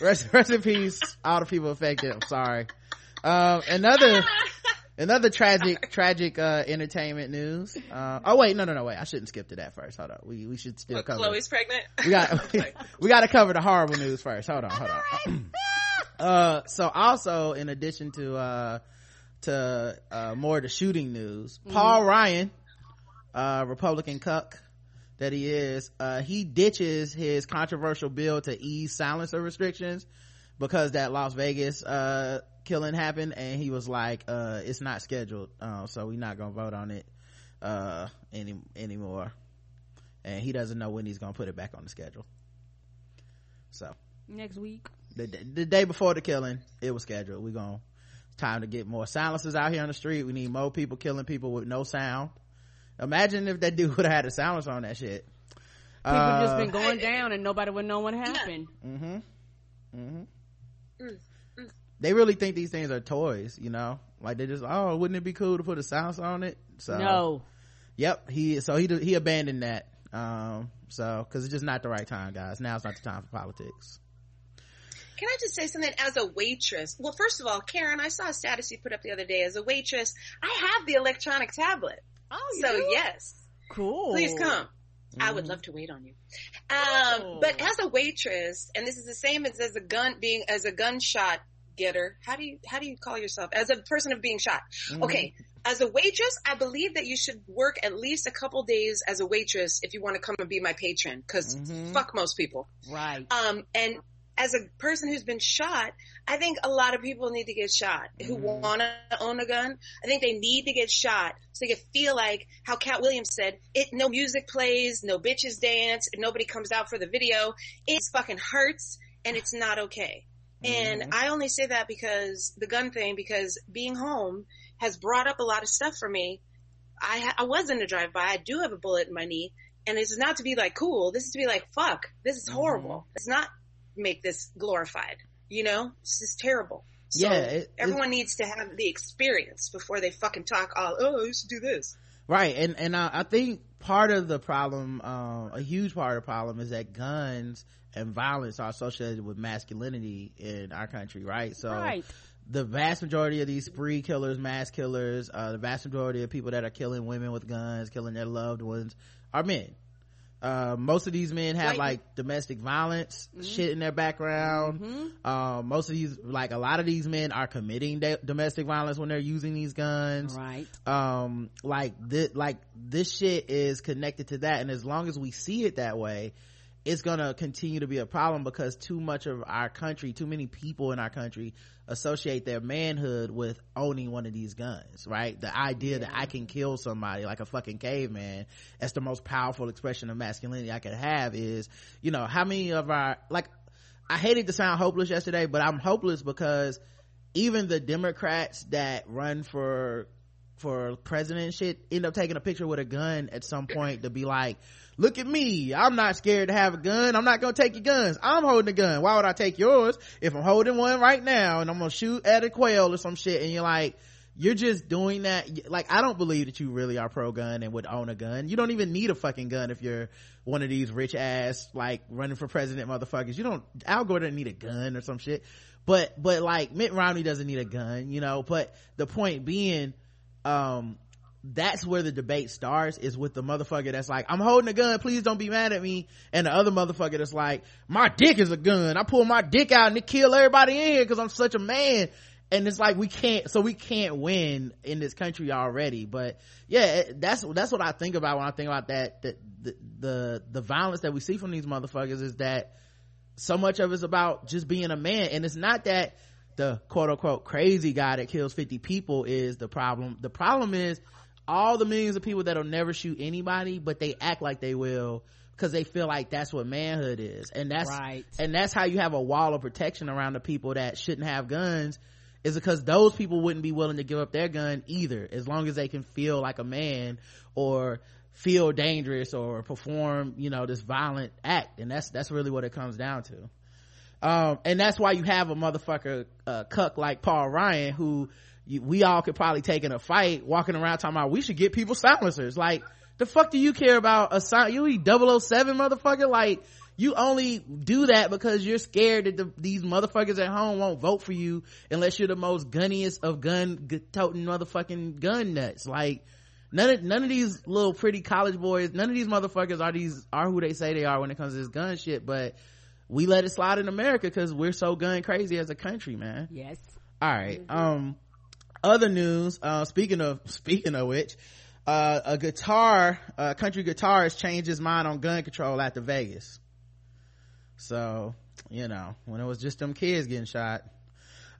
Rest in peace, all the people affected. I'm sorry. Another tragic entertainment news. Wait, I shouldn't skip to that first. Hold on, we should still cover. Chloe's pregnant. We got to cover the horrible news first. Hold on. So also, in addition to more of the shooting news, Paul Ryan, Republican cuck that he is, he ditches his controversial bill to ease silencer restrictions because that Las Vegas killing happened, and he was like, it's not scheduled, so we're not gonna vote on it. anymore, and he doesn't know when he's gonna put it back on the schedule. So next week, the day before the killing, it was scheduled. We're gonna, time to get more silencers out here on the street. We need more people killing people with no sound. Imagine if that dude would have had a silencer on that shit. People just been going down and nobody would know what happened. They really think these things are toys, you know, like they just, oh, wouldn't it be cool to put a silencer on it? So no. Yep. He abandoned that. So because it's just not the right time, guys. Now's not the time for politics. Can I just say something as a waitress? Well, first of all, Karen, I saw a status you put up the other day. As a waitress, I have the electronic tablet. Oh, so you? Yes. Cool. Please come. I would love to wait on you. But as a waitress, and this is the same as a gun, being as a gunshot getter. How do you call yourself as a person of being shot? Mm-hmm. Okay. As a waitress, I believe that you should work at least a couple days as a waitress if you want to come and be my patron, because fuck most people. Right. And as a person who's been shot, I think a lot of people need to get shot who want to own a gun. I think they need to get shot so you feel like how Cat Williams said, it, no music plays, no bitches dance, nobody comes out for the video. It fucking hurts, and it's not okay. Mm-hmm. And I only say that because the gun thing, because being home has brought up a lot of stuff for me. I was in a drive-by. I do have a bullet in my knee, and it's not to be like cool. This is to be like, fuck, this is horrible. It's not make this glorified, you know, this is terrible. So yeah, everyone needs to have the experience before they fucking talk all, oh, you should do this, right? And I think part of the problem, a huge part of the problem, is that guns and violence are associated with masculinity in our country, right? So right. The vast majority of these spree killers, mass killers, the vast majority of people that are killing women with guns, killing their loved ones, are men. Most of these men have like domestic violence shit in their background. Most of these, like a lot of these men are committing domestic violence when they're using these guns, right? Like this shit is connected to that, and as long as we see it that way, it's gonna continue to be a problem, because too much of our country, too many people in our country associate their manhood with owning one of these guns, right? The idea that I can kill somebody like a fucking caveman, that's the most powerful expression of masculinity I could have, is, you know, how many of our, like, I hated to sound hopeless yesterday, but I'm hopeless because even the Democrats that run for president and shit end up taking a picture with a gun at some point to be like, look at me, I'm not scared to have a gun, I'm not gonna take your guns, I'm holding a gun, why would I take yours if I'm holding one right now and I'm gonna shoot at a quail or some shit? And you're like, you're just doing that. Like, I don't believe that you really are pro-gun and would own a gun. You don't even need a fucking gun if you're one of these rich ass, like, running for president motherfuckers. You don't, Al Gore doesn't need a gun or some shit, but like Mitt Romney doesn't need a gun, you know. But the point being, that's where the debate starts, is with the motherfucker that's like, I'm holding a gun, please don't be mad at me, and the other motherfucker that's like, my dick is a gun, I pull my dick out and it kill everybody in here because I'm such a man. And it's like, we can't win in this country already. But yeah, that's what I think about when I think about that the violence that we see from these motherfuckers, is that so much of it's about just being a man. And it's not that the quote-unquote crazy guy that kills 50 people is the problem. The problem is all the millions of people that'll never shoot anybody, but they act like they will because they feel like that's what manhood is. And that's right. And that's how you have a wall of protection around the people that shouldn't have guns, is because those people wouldn't be willing to give up their gun either, as long as they can feel like a man or feel dangerous or perform, you know, this violent act. And that's really what it comes down to. And that's why you have a motherfucker cuck like Paul Ryan, who we all could probably take in a fight, walking around talking about we should get people silencers. Like, the fuck do you care about a you 007 motherfucker? Like, you only do that because you're scared that these motherfuckers at home won't vote for you unless you're the most gunniest of gun-toting motherfucking gun nuts. Like, none of these little pretty college boys, none of these motherfuckers are who they say they are when it comes to this gun shit, but we let it slide in America because we're so gun crazy as a country, man. Yes. All right. Other news. Speaking of which, a country guitarist changed his mind on gun control after Vegas. So, you know, when it was just them kids getting shot.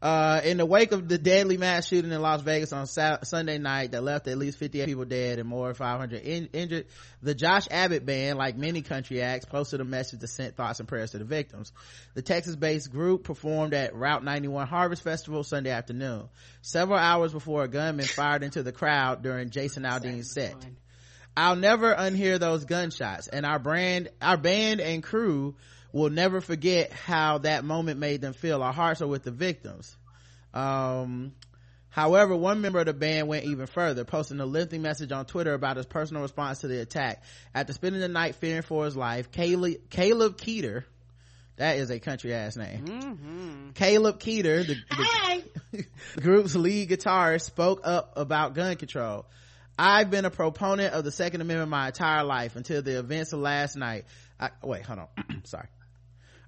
In the wake of the deadly mass shooting in Las Vegas on Sunday night that left at least 58 people dead and more 500 injured, the Josh Abbott band, like many country acts, posted a message that sent thoughts and prayers to the victims. The Texas-based group performed at Route 91 Harvest Festival Sunday afternoon, several hours before a gunman fired into the crowd during Jason Aldean's set. I'll never unhear those gunshots, and our band and crew will never forget how that moment made them feel. Our hearts are with the victims. However, one member of the band went even further, posting a lengthy message on Twitter about his personal response to the attack. After spending the night fearing for his life, Caleb Keeter, that is a country ass name. Mm-hmm. Caleb Keeter, the group's lead guitarist, spoke up about gun control. I've been a proponent of the Second Amendment my entire life until the events of last night.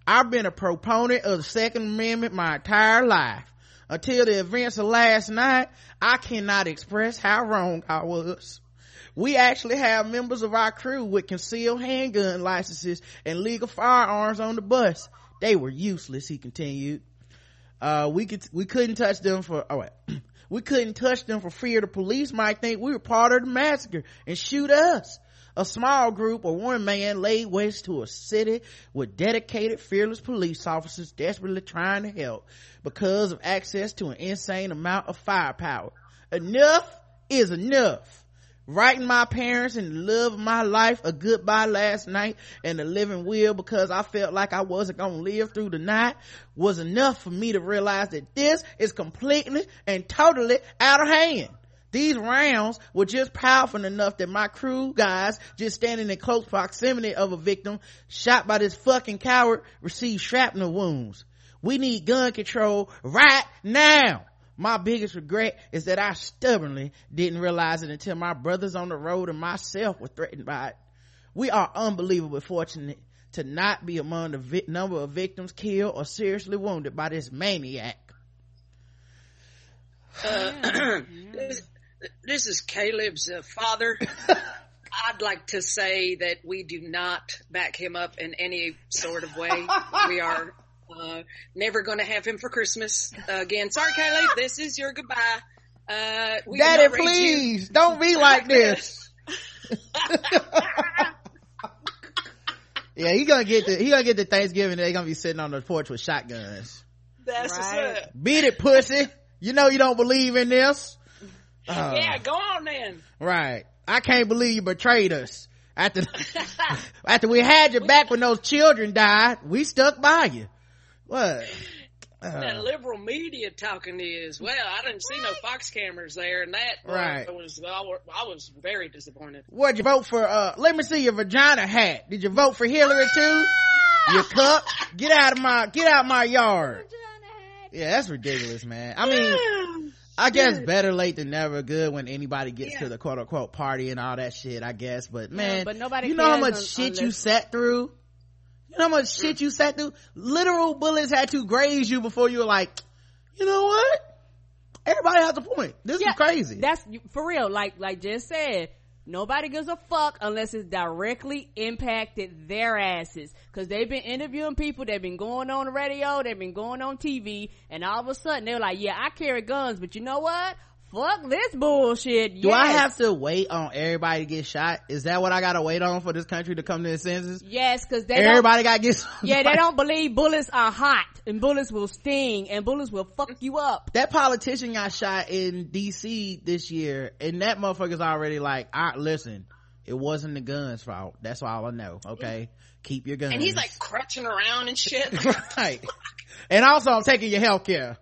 I've been a proponent of the Second Amendment my entire life. Until the events of last night, I cannot express how wrong I was. We actually have members of our crew with concealed handgun licenses and legal firearms on the bus. They were useless, he continued. We couldn't touch them for fear the police might think we were part of the massacre and shoot us. A small group or one man laid waste to a city with dedicated, fearless police officers desperately trying to help because of access to an insane amount of firepower. Enough is enough. Writing my parents and the love of my life a goodbye last night and a living will because I felt like I wasn't gonna live through the night was enough for me to realize that this is completely and totally out of hand. These rounds were just powerful enough that my crew guys just standing in close proximity of a victim shot by this fucking coward received shrapnel wounds. We need gun control right now. My biggest regret is that I stubbornly didn't realize it until my brothers on the road and myself were threatened by it. We are unbelievably fortunate to not be among the number of victims killed or seriously wounded by this maniac. This is Caleb's father. I'd like to say that we do not back him up in any sort of way. We are... never gonna have him for Christmas again. Sorry, Kaylee, this is your goodbye. Daddy, please don't be like this. Yeah, he gonna get the Thanksgiving. They're gonna be sitting on the porch with shotguns. That's right. What's up. Beat it, pussy. You know you don't believe in this. Yeah, go on then. Right. I can't believe you betrayed us. After we had your back when those children died, we stuck by you. What? That liberal media talking is, well, I didn't see no Fox cameras there, and that right. I was very disappointed. What'd you vote for? Let me see your vagina hat. Did you vote for Hillary too? Your cup? Get out of my yard. Yeah, that's ridiculous, man. I mean, yeah. I guess better late than never. Good when anybody gets to the quote unquote party and all that shit, I guess. But man, but nobody, you know how much shit you sat through? You know how much shit you sat through? Literal bullets had to graze you before you were like, you know what? Everybody has a point. This is crazy. That's for real. Like Jess said, nobody gives a fuck unless it's directly impacted their asses. Cause they've been interviewing people, they've been going on the radio, they've been going on TV, and all of a sudden they're like, yeah, I carry guns, but you know what? Fuck this bullshit. Yes. Do I have to wait on everybody to get shot? Is that what I gotta wait on for this country to come to its senses? Yes, because everybody gotta get somebody. Yeah, they don't believe bullets are hot and bullets will sting and bullets will fuck you up. That politician got shot in DC this year and that motherfucker's already like, all right, listen, it wasn't the gun's fault. That's all I know. Okay, keep your guns. And he's like crutching around and shit. Right. And also, I'm taking your health care.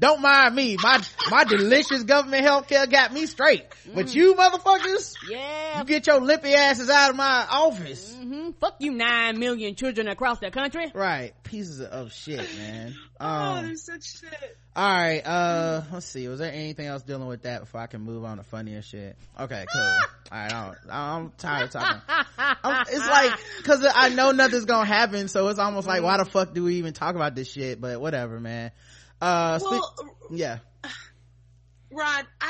Don't mind me. My delicious government healthcare got me straight. But you motherfuckers, you get your lippy asses out of my office. Mm-hmm. Fuck you 9 million children across the country. Right. Pieces of shit, man. There's such shit. Alright, let's see. Was there anything else dealing with that before I can move on to funnier shit? Okay, cool. Alright, I'm tired of talking. It's like, cause I know nothing's gonna happen, so it's almost like, why the fuck do we even talk about this shit? But whatever, man. Rod, I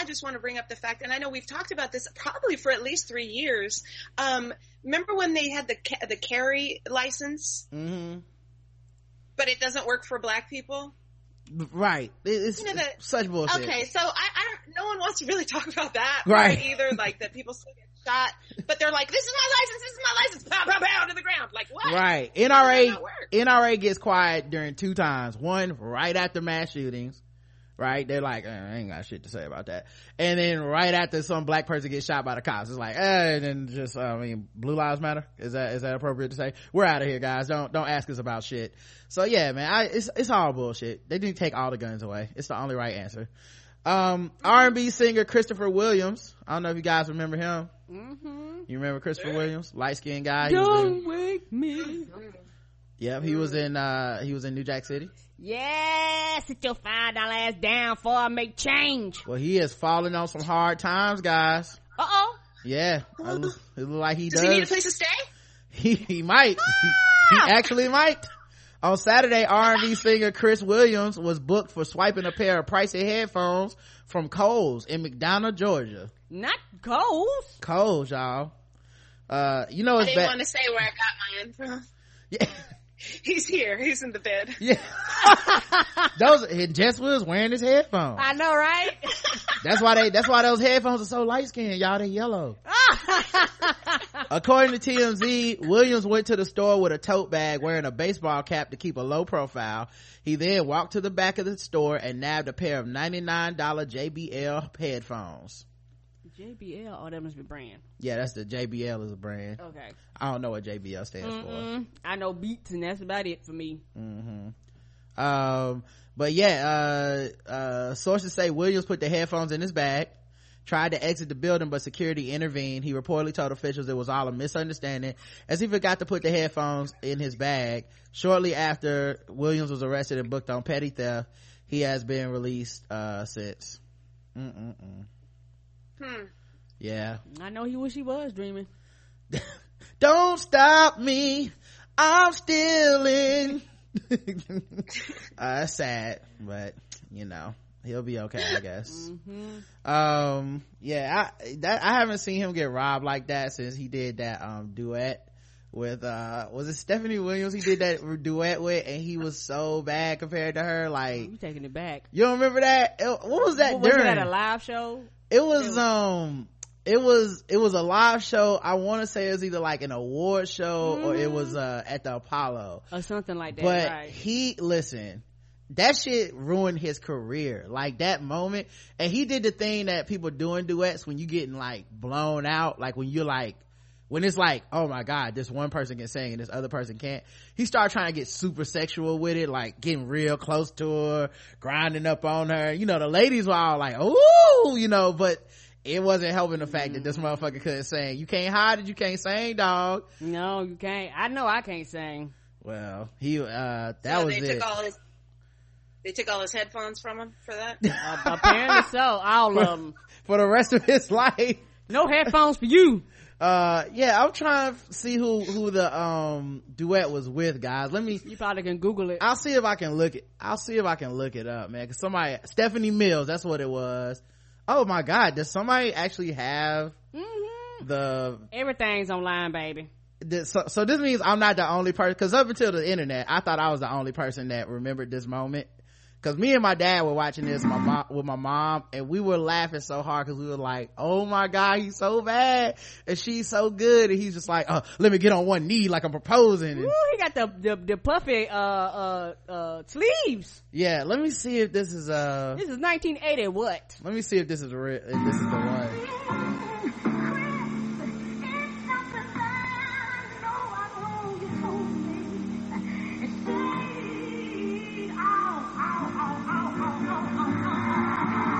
just want to bring up the fact, and I know we've talked about this probably for at least 3 years. Remember when they had the carry license, but it doesn't work for black people? Right. It's such bullshit. Okay, so I don't, no one wants to really talk about that. Right. Either, like, that people still get shot, but they're like, this is my license, pow, pow, pow, to the ground. Like, what? Right. NRA gets quiet during two times. One, right after mass shootings. Right? They're like, I ain't got shit to say about that. And then right after some black person gets shot by the cops, it's like, and then just, Blue Lives Matter? Is that appropriate to say? We're out of here, guys. Don't ask us about shit. So yeah, man, it's all bullshit. They didn't take all the guns away. It's the only right answer. R&B singer Christopher Williams. I don't know if you guys remember him. Mm-hmm. You remember Christopher Williams? Light-skinned guy. Don't wake me. Yep, he was in New Jack City. Yeah, sit your $5 ass down before I make change. Well, he is falling on some hard times, guys. Uh-oh. Yeah, it looks like he does. Does he need a place to stay? He might. Ah! He actually might. On Saturday, R&B singer Chris Williams was booked for swiping a pair of pricey headphones from Kohl's in McDonough, Georgia. Not Kohl's. Kohl's, y'all. I didn't want to say where I got mine from. Yeah. He's here. He's in the bed. Yeah. Jess Wood's wearing his headphones. I know, right? That's why those headphones are so light skinned, y'all. They're yellow. According to TMZ, Williams went to the store with a tote bag wearing a baseball cap to keep a low profile. He then walked to the back of the store and nabbed a pair of $99 JBL headphones. JBL? Oh, that must be brand. Yeah, that's the JBL is a brand. Okay. I don't know what JBL stands for. I know Beats, and that's about it for me. Mm-hmm. But yeah, sources say Williams put the headphones in his bag, tried to exit the building, but security intervened. He reportedly told officials it was all a misunderstanding, as he forgot to put the headphones in his bag. Shortly after, Williams was arrested and booked on petty theft. He has been released since. Yeah, I know he wish he was dreaming. Don't stop me, I'm still in. Sad, but he'll be okay, I guess. Mm-hmm. I haven't seen him get robbed like that since he did that duet with was it Stephanie Williams he did that duet with, and he was so bad compared to her. Like, you taking it back. You don't remember that? What was that, a live show? It was a live show. I want to say it was either like an award show or it was at the Apollo or something like that. But right. That shit ruined his career. Like, that moment, and he did the thing that people do in duets when you getting like blown out, like when it's like, oh my god, this one person can sing and this other person can't. He started trying to get super sexual with it, like getting real close to her, grinding up on her. The ladies were all like, ooh, but it wasn't helping the fact that this motherfucker couldn't sing. You can't hide it, you can't sing, dog. No, you can't. I know I can't sing. Well, he, they took all his headphones from him for that? Apparently so, all of them. For the rest of his life. No headphones for you. I'm trying to see who the duet was with, guys. You probably can Google it. I'll see if I can look it up, man. Cause Stephanie Mills, that's what it was. Oh my god, does somebody actually have everything's online, baby? So this means I'm not the only person, cause up until the internet, I thought I was the only person that remembered this moment. Cause me and my dad were watching this with my mom, and we were laughing so hard cause we were like, oh my god, he's so bad and she's so good, and he's just like, let me get on one knee like I'm proposing. Ooh, he got the puffy sleeves. Yeah, let me see if this is this is 1980 what? Let me see if this is real, if this is the one.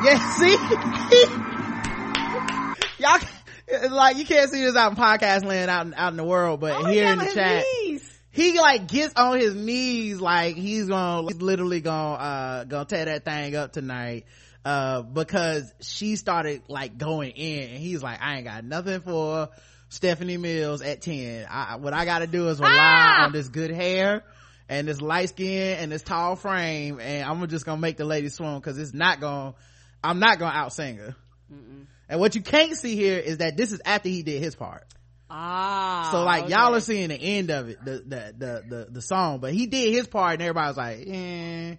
Yeah, see? Y'all, like, you can't see this out in podcast land, out in the world, but here in the chat, he like gets on his knees like he's literally gonna tear that thing up tonight, because she started like going in, and he's like, I ain't got nothing for Stephanie Mills at 10. What I gotta do is rely on this good hair and this light skin and this tall frame, and I'm just gonna make the lady swoon, because I'm not gonna out-sing her. Mm-mm. And what you can't see here is that this is after he did his part. So like, okay. Y'all are seeing the end of it, the song, but he did his part, and everybody was like,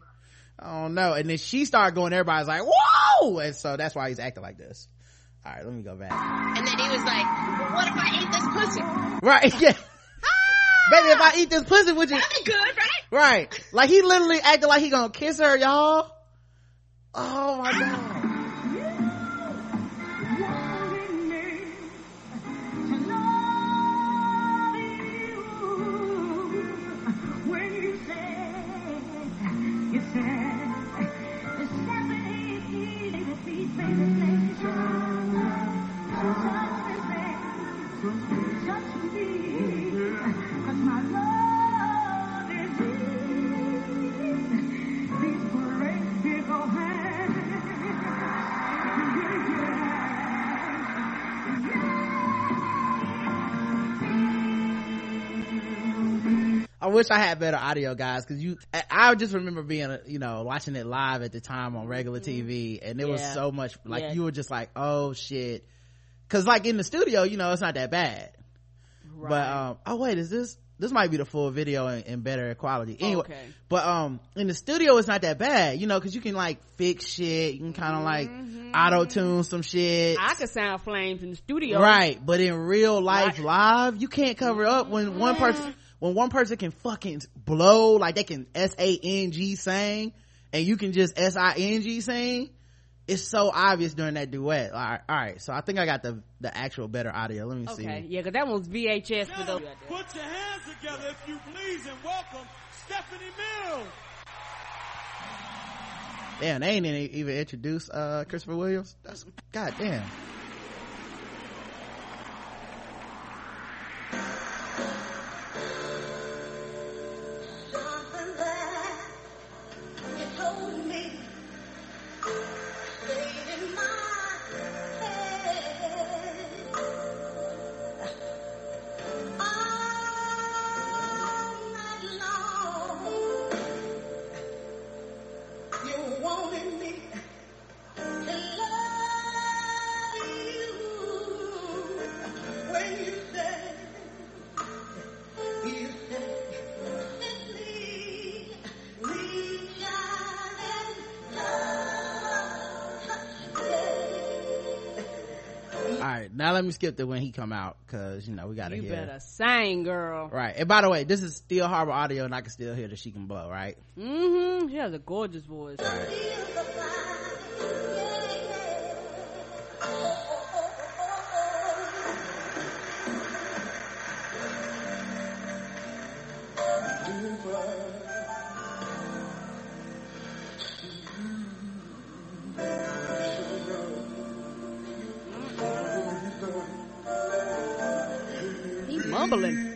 I don't know. And then she started going, everybody's like, whoa! And so that's why he's acting like this. All right, let me go back. And then he was like, what if I eat this pussy? Right, yeah. Baby, if I eat this pussy, would you? That'd be good, right? Right. Like, he literally acted like he gonna kiss her, y'all. Oh, my God. I wish I had better audio, guys, because I just remember being, you know, watching it live at the time on regular TV, and it was so much, like, you were just like, oh, shit. Because, like, in the studio, you know, it's not that bad. Right. But, oh, wait, is this might be the full video and better quality. Anyway, but in the studio, it's not that bad, you know, because you can, like, fix shit. You can kind of, like, auto-tune some shit. I could sound flames in the studio. Right, but in real life, live, you can't cover up when one person... When one person can fucking blow, like they can S-A-N-G sing, and you can just S-I-N-G sing, it's so obvious during that duet. All right, so I think I got the actual better audio. Let me see. Okay, yeah, because that one's VHS for those. Put your hands together if you please and welcome Stephanie Mills. Damn, they ain't even introduced Christopher Williams. That's goddamn. Now let me skip to when he come out, because you know we gotta hear. You better sing, girl. Right. And by the way, this is still Harbor Audio, and I can still hear that she can blow, right? Mm-hmm. She has a gorgeous voice. All right. Mumbling. Mm.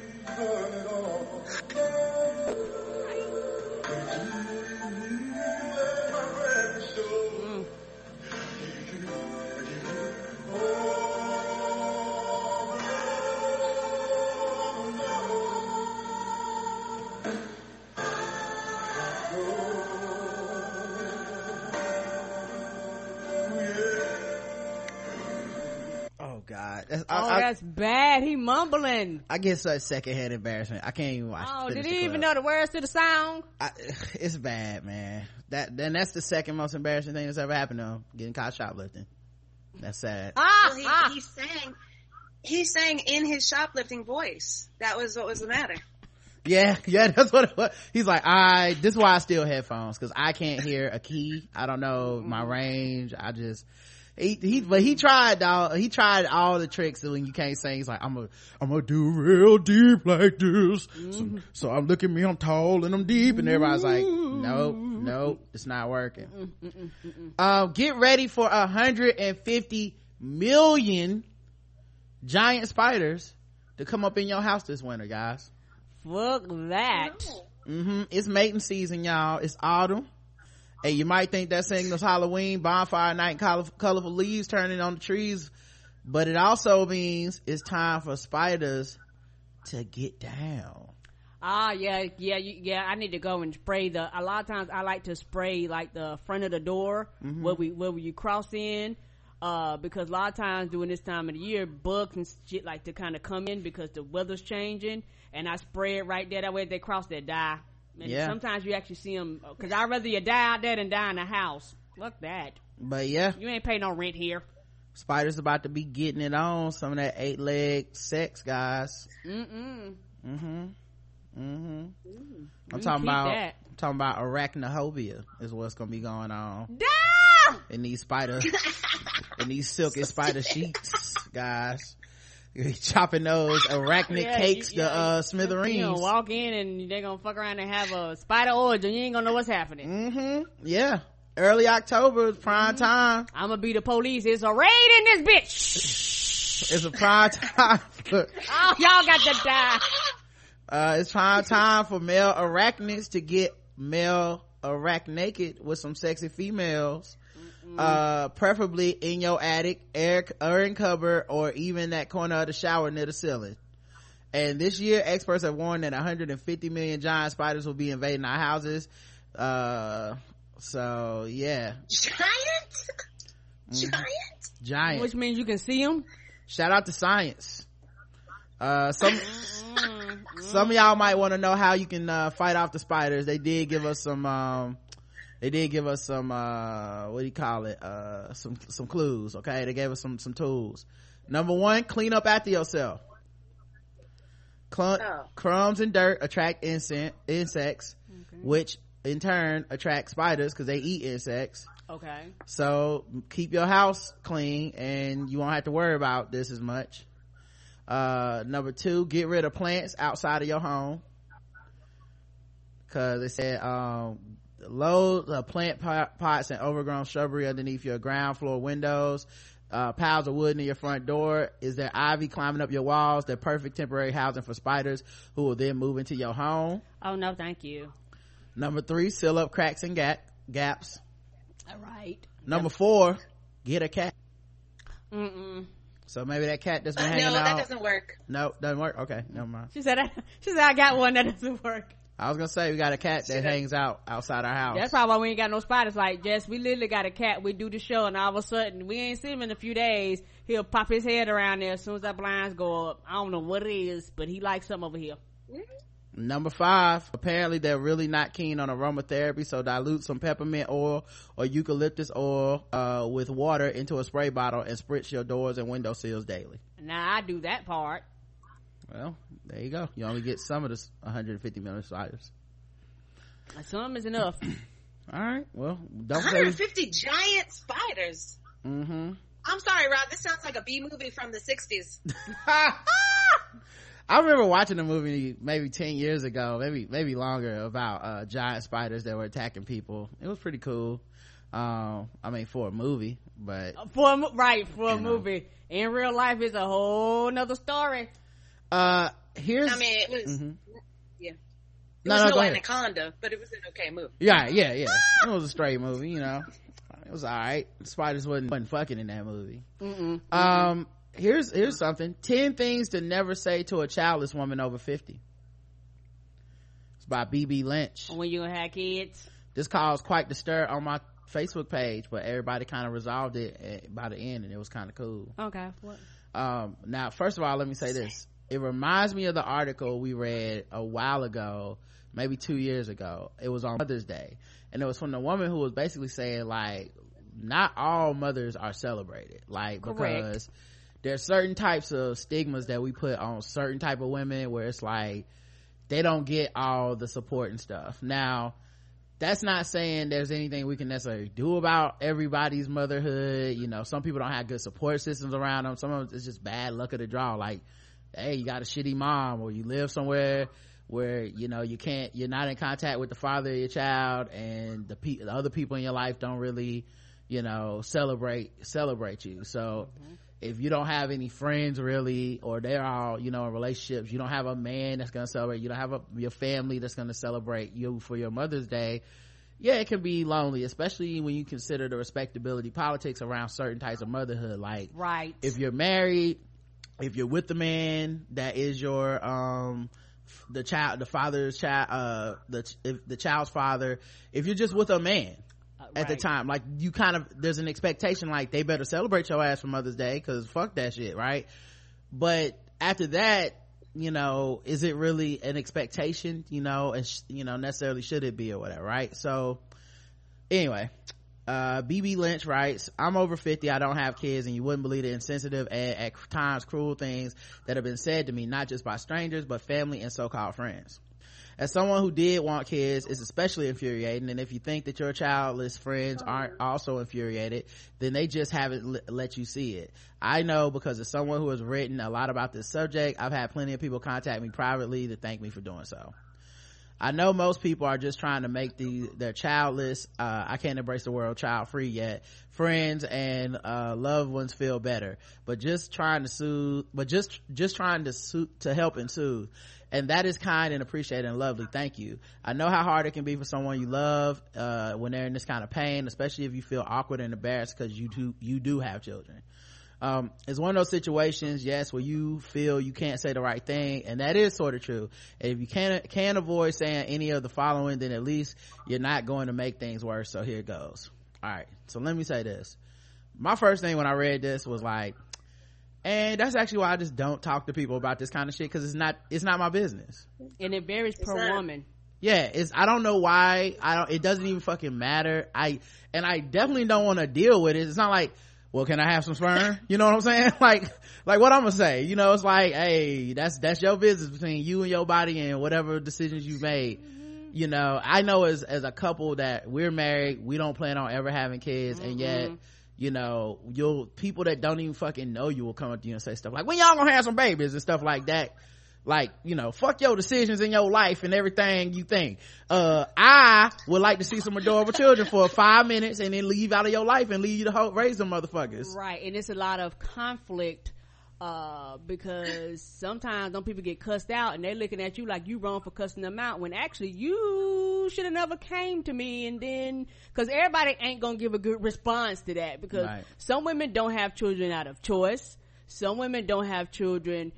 Oh God, that's bad. He mumbling. I get such secondhand embarrassment. I can't even watch. Oh, did he even know the words to the song? It's bad, man. Then that's the second most embarrassing thing that's ever happened to him. Getting caught shoplifting. That's sad. He sang in his shoplifting voice. That was what was the matter. Yeah, that's what it was. He's like, this is why I steal headphones, because I can't hear a key. I don't know my range. I just. But he tried, dog. He tried all the tricks when you can't sing. He's like, I'm gonna do real deep like this. So I'm looking at me, I'm tall and I'm deep. And everybody's like, nope, it's not working. Get ready for 150 million giant spiders to come up in your house this winter, guys. Fuck that. It's mating season, y'all. It's autumn. Hey, you might think that signals Halloween, bonfire night, colorful leaves turning on the trees, but it also means it's time for spiders to get down. I need to go and spray a lot of times I like to spray like the front of the door where you cross in, because a lot of times during this time of the year, bugs and shit like to kind of come in because the weather's changing, and I spray it right there. That way if they cross, they die. And sometimes you actually see them, because I'd rather you die out there than die in a house. Fuck that. But yeah, you ain't pay no rent here. Spider's about to be getting it on some of that 8-leg sex, guys. I'm talking about that. I'm talking about arachnophobia is what's gonna be going on. Duh! In these spider in these silky spider sheets, guys. You're chopping those arachnid cakes to smithereens. You're gonna walk in and they're gonna fuck around and have a spider orgy. You ain't gonna know what's happening. Yeah, early October, prime time. I'm gonna be the police. It's a raid in this bitch. It's a prime time. Oh, y'all got to die. It's prime time for male arachnids to get male arachnaked with some sexy females, preferably in your attic, urine cupboard, or even that corner of the shower near the ceiling. And this year, experts have warned that 150 million giant spiders will be invading our houses. So yeah, giant, which means you can see them. Shout out to science. Some of y'all might want to know how you can fight off the spiders. They did give us some some clues. Okay, they gave us some tools. Number one, clean up after yourself. Crumbs and dirt attract insects, which in turn attract spiders because they eat insects. Okay, so keep your house clean and you won't have to worry about this as much. Number two, get rid of plants outside of your home, because they said load plant pots and overgrown shrubbery underneath your ground floor windows, piles of wood near your front door. Is there ivy climbing up your walls? They're perfect temporary housing for spiders who will then move into your home. Oh no, thank you. Number three, seal up cracks and gaps. All right. Number four, get a cat. So maybe that cat that's been hanging out. No, that doesn't work. No, doesn't work. Okay, never mind. She said I got one that doesn't work. I was gonna say we got a cat that hangs out outside our house. That's probably why we ain't got no spiders. Like Jess, we literally got a cat. We do the show, and all of a sudden we ain't seen him in a few days. He'll pop his head around there as soon as our blinds go up. I don't know what it is, but he likes something over here. Number five, apparently they're really not keen on aromatherapy, so dilute some peppermint oil or eucalyptus oil with water into a spray bottle and spritz your doors and window sills daily. Now I do that part. Well, there you go. You only get some of the 150 million spiders. Some is enough. All right. Well, don't 150 giant spiders. I'm sorry, Rod. This sounds like a B movie from the 60s. I remember watching a movie maybe 10 years ago, maybe longer, about giant spiders that were attacking people. It was pretty cool. I mean, for a movie, but for a movie. In real life, it's a whole nother story. It was no anaconda, but it was an okay movie. Yeah. It was a straight movie, you know. It was all right. Spiders wasn't fucking in that movie. Here's something. 10 things to never say to a childless woman over 50. It's by BB Lynch. When you have kids. This caused quite the stir on my Facebook page, but everybody kind of resolved it by the end, and it was kind of cool. Okay. What? Now, first of all, let me say this. It reminds me of the article we read a while ago, maybe 2 years ago. It was on Mother's Day, and it was from the woman who was basically saying, like, not all mothers are celebrated. Like, correct. Because there's certain types of stigmas that we put on certain type of women where it's like they don't get all the support and stuff. Now that's not saying there's anything we can necessarily do about everybody's motherhood. You know, some people don't have good support systems around them. Some of them, it's just bad luck of the draw. Like, hey, you got a shitty mom, or you live somewhere where, you know, you're not in contact with the father of your child, and the other people in your life don't really, you know, celebrate you. So if you don't have any friends really, or they're all, you know, in relationships, you don't have a man that's gonna celebrate, you don't have your family that's gonna celebrate you for your Mother's Day, it can be lonely, especially when you consider the respectability politics around certain types of motherhood. Like, right, if you're married, if you're with the man that is your the child's father, if you're just with a man at the time, like, you kind of, there's an expectation like they better celebrate your ass for Mother's Day, because fuck that shit, right? But after that, you know, is it really an expectation, you know, and necessarily should it be or whatever, right? So anyway, BB Lynch writes, I'm over 50, I don't have kids, and you wouldn't believe the insensitive and at times cruel things that have been said to me, not just by strangers but family and so-called friends. As someone who did want kids, it's especially infuriating, and if you think that your childless friends aren't also infuriated, then they just haven't let you see it. I know, because as someone who has written a lot about this subject, I've had plenty of people contact me privately to thank me for doing so. I know most people are just trying to make their childless, I can't embrace the world child free yet, friends and loved ones feel better, but just trying to help and soothe. And that is kind and appreciated and lovely. Thank you. I know how hard it can be for someone you love, when they're in this kind of pain, especially if you feel awkward and embarrassed because you do have children. It's one of those situations, yes, where you feel you can't say the right thing, and that is sort of true. If you can avoid saying any of the following, then at least you're not going to make things worse. So here it goes. All right, so let me say this. My first thing when I read this was like, and that's actually why I just don't talk to people about this kind of shit, because it's not my business, and it varies per woman. Yeah, it doesn't even fucking matter. I definitely don't want to deal with it. It's not like, well, can I have some sperm? You know what I'm saying? Like what I'm gonna say? You know, it's like, hey, that's your business between you and your body and whatever decisions you've made. You know, I know as a couple that we're married, we don't plan on ever having kids, mm-hmm. and yet, you know, people that don't even fucking know you will come up to you and say stuff like, when y'all gonna have some babies and stuff like that. Like, you know, fuck your decisions in your life and everything you think. I would like to see some adorable children for 5 minutes and then leave out of your life and leave you to raise them motherfuckers. Right. And it's a lot of conflict, because sometimes them people get cussed out and they're looking at you like you wrong for cussing them out, when actually you should have never came to me. And then, because everybody ain't going to give a good response to that, because right. Some women don't have children out of choice. Some women don't have children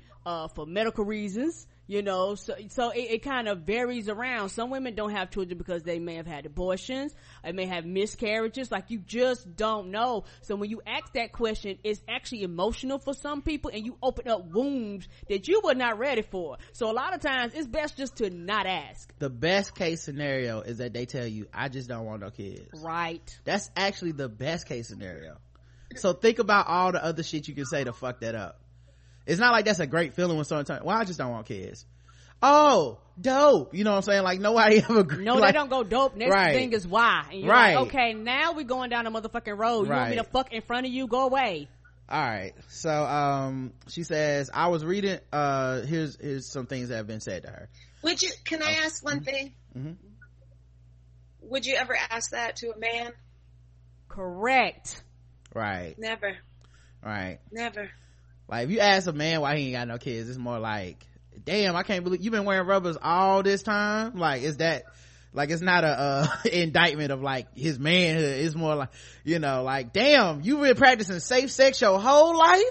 for medical reasons, you know, so it kind of varies around. Some women don't have children because they may have had abortions, they may have miscarriages, like, you just don't know. So when you ask that question, it's actually emotional for some people, and you open up wounds that you were not ready for. So a lot of times it's best just to not ask. The best case scenario is that they tell you, I just don't want no kids. Right. That's actually the best case scenario. So think about all the other shit you can say to fuck that up. It's not like that's a great feeling when someone tells, well, I just don't want kids. Oh, dope. You know what I'm saying? Like, nobody ever agreed. No, like, they don't go dope. Next right. thing is why. And you're right. Like, okay, now we're going down the motherfucking road. You right. want me to fuck in front of you? Go away. All right. So, she says, I was reading, here's some things that have been said to her. Can I ask one mm-hmm. thing? Mm-hmm. Would you ever ask that to a man? Correct. Right. Never. Right. Never. Like, if you ask a man why he ain't got no kids, it's more like, damn, I can't believe you've been wearing rubbers all this time. Like, is that, like, it's not a indictment of, like, his manhood. It's more like, you know, like, damn, you've been practicing safe sex your whole life?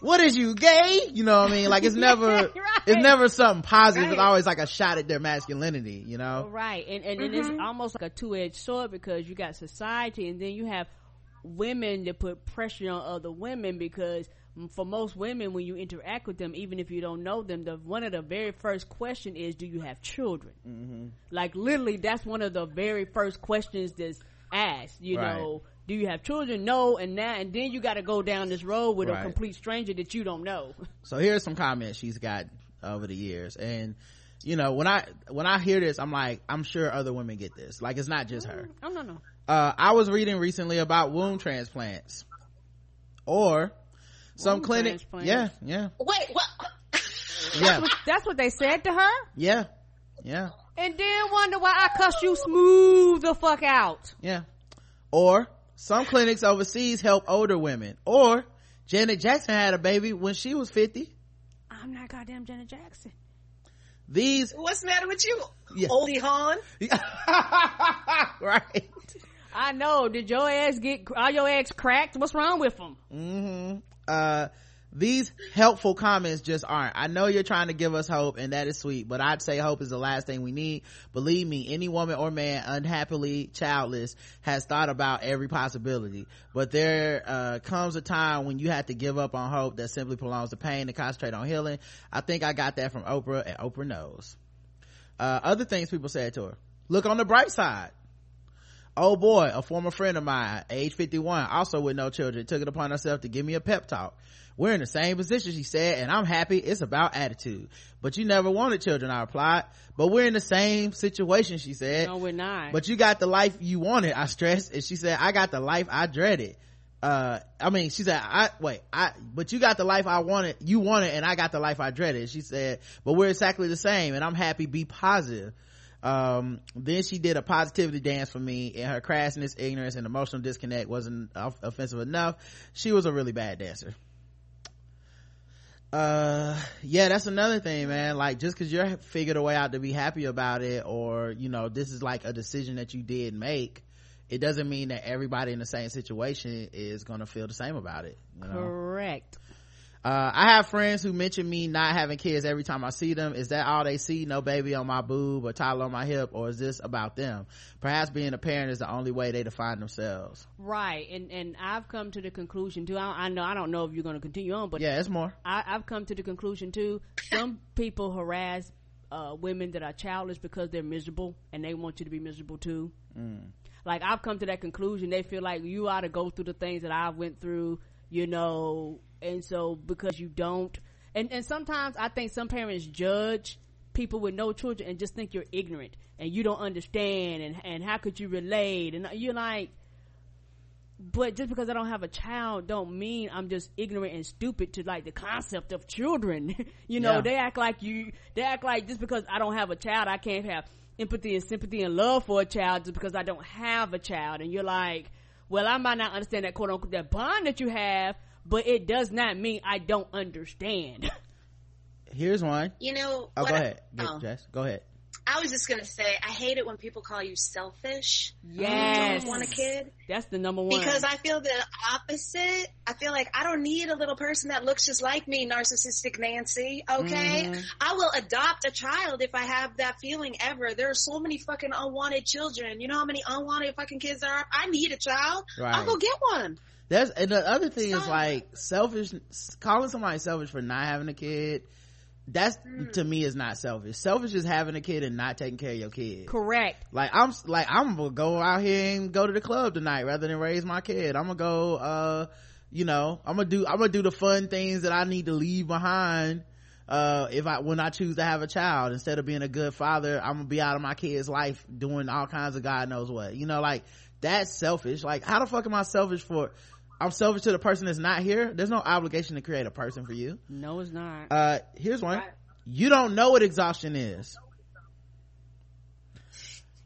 What is you, gay? You know what I mean? Like, it's never right. it's never something positive. Right. It's always like a shot at their masculinity, you know? Right. And mm-hmm. it's almost like a two-edged sword, because you got society, and then you have women that put pressure on other women, because for most women, when you interact with them, even if you don't know them, one of the very first question is, do you have children? Mm-hmm. Like, literally, that's one of the very first questions that's asked, you right. know, do you have children? No. And then you got to go down this road with right. a complete stranger that you don't know. So here's some comments she's got over the years. And, you know, when I hear this, I'm like, I'm sure other women get this. Like, it's not just her. Oh, no. I was reading recently about womb transplants, or some clinic transplants. yeah wait, what? Yeah, that's what they said to her. Yeah And then wonder why I cussed you smooth the fuck out. Yeah. Or some clinics overseas help older women. Or Janet Jackson had a baby when she was 50. I'm not goddamn Janet Jackson. These what's the matter with you? Yeah. Oldie Hon. Right. I know. Did your ass get all your eggs cracked? What's wrong with them? Mm-hmm. These helpful comments just aren't. I know you're trying to give us hope, and that is sweet, but I'd say hope is the last thing we need. Believe me, any woman or man unhappily childless has thought about every possibility, but there comes a time when you have to give up on hope that simply prolongs the pain and concentrate on healing. I think I got that from Oprah, and Oprah knows. Other things people said to her: look on the bright side. Oh boy, a former friend of mine, age 51, also with no children, took it upon herself to give me a pep talk. We're in the same position, she said, and I'm happy. It's about attitude. But you never wanted children, I replied. But we're in the same situation, she said. No, we're not. But you got the life you wanted, I stressed. And she said, I got the life I dreaded. She said, but you got the life I wanted, you wanted, and I got the life I dreaded. She said, but we're exactly the same, and I'm happy. Be positive. Then she did a positivity dance for me, and her crassness, ignorance, and emotional disconnect wasn't offensive enough. She was a really bad dancer. Yeah, that's another thing, man. Like, just because you're figured a way out to be happy about it, or you know, this is like a decision that you did make, it doesn't mean that everybody in the same situation is going to feel the same about it, you know? Correct. I have friends who mention me not having kids every time I see them. Is that all they see? No baby on my boob or toddler on my hip? Or is this about them? Perhaps being a parent is the only way they define themselves. Right. And I've come to the conclusion too. I don't know if you're going to continue on, but yeah, it's more. I've come to the conclusion too. Some people harass women that are childless because they're miserable and they want you to be miserable too. Mm. Like, I've come to that conclusion. They feel like you ought to go through the things that I went through, you know. And so because you don't, and sometimes I think some parents judge people with no children and just think you're ignorant and you don't understand and how could you relate, and you're like, but just because I don't have a child don't mean I'm just ignorant and stupid to like the concept of children. You know, yeah. they act like just because I don't have a child I can't have empathy and sympathy and love for a child just because I don't have a child. And you're like, well, I might not understand that quote unquote that bond that you have, but it does not mean I don't understand. Here's one. You know, go ahead. I was just going to say, I hate it when people call you selfish. Yes. Don't want a kid. That's the number one. Because I feel the opposite. I feel like I don't need a little person that looks just like me, narcissistic Nancy. Okay? Mm-hmm. I will adopt a child if I have that feeling ever. There are so many fucking unwanted children. You know how many unwanted fucking kids there are? I need a child. Right. I'll go get one. And the other thing is like selfish, calling somebody selfish for not having a kid. That's to me is not selfish. Selfish is having a kid and not taking care of your kid. Correct. Like I'm gonna go out here and go to the club tonight rather than raise my kid. I'm gonna go, I'm gonna do the fun things that I need to leave behind. When I choose to have a child, instead of being a good father, I'm gonna be out of my kid's life doing all kinds of God knows what, you know, like that's selfish. Like how the fuck am I selfish for? I'm selfish to the person that's not here. There's no obligation to create a person for you. No, it's not. Here's one. You don't know what exhaustion is.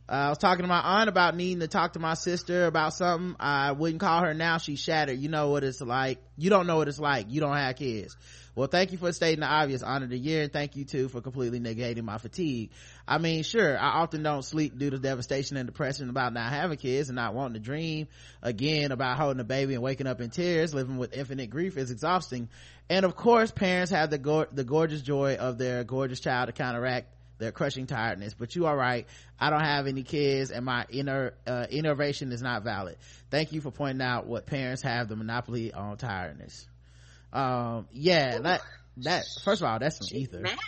I was talking to my aunt about needing to talk to my sister about something. I wouldn't call her now. She's shattered. You know what it's like. You don't know what it's like. You don't have kids. Well, thank you for stating the obvious, honor of the year, and thank you too for completely negating my fatigue. I mean, sure, I often don't sleep due to devastation and depression about not having kids and not wanting to dream again about holding a baby and waking up in tears. Living with infinite grief is exhausting. And of course, parents have the gorgeous joy of their gorgeous child to counteract their crushing tiredness, but you are right. I don't have any kids and my innervation is not valid. Thank you for pointing out what parents have the monopoly on tiredness. That first of all, that's some ether. Mad.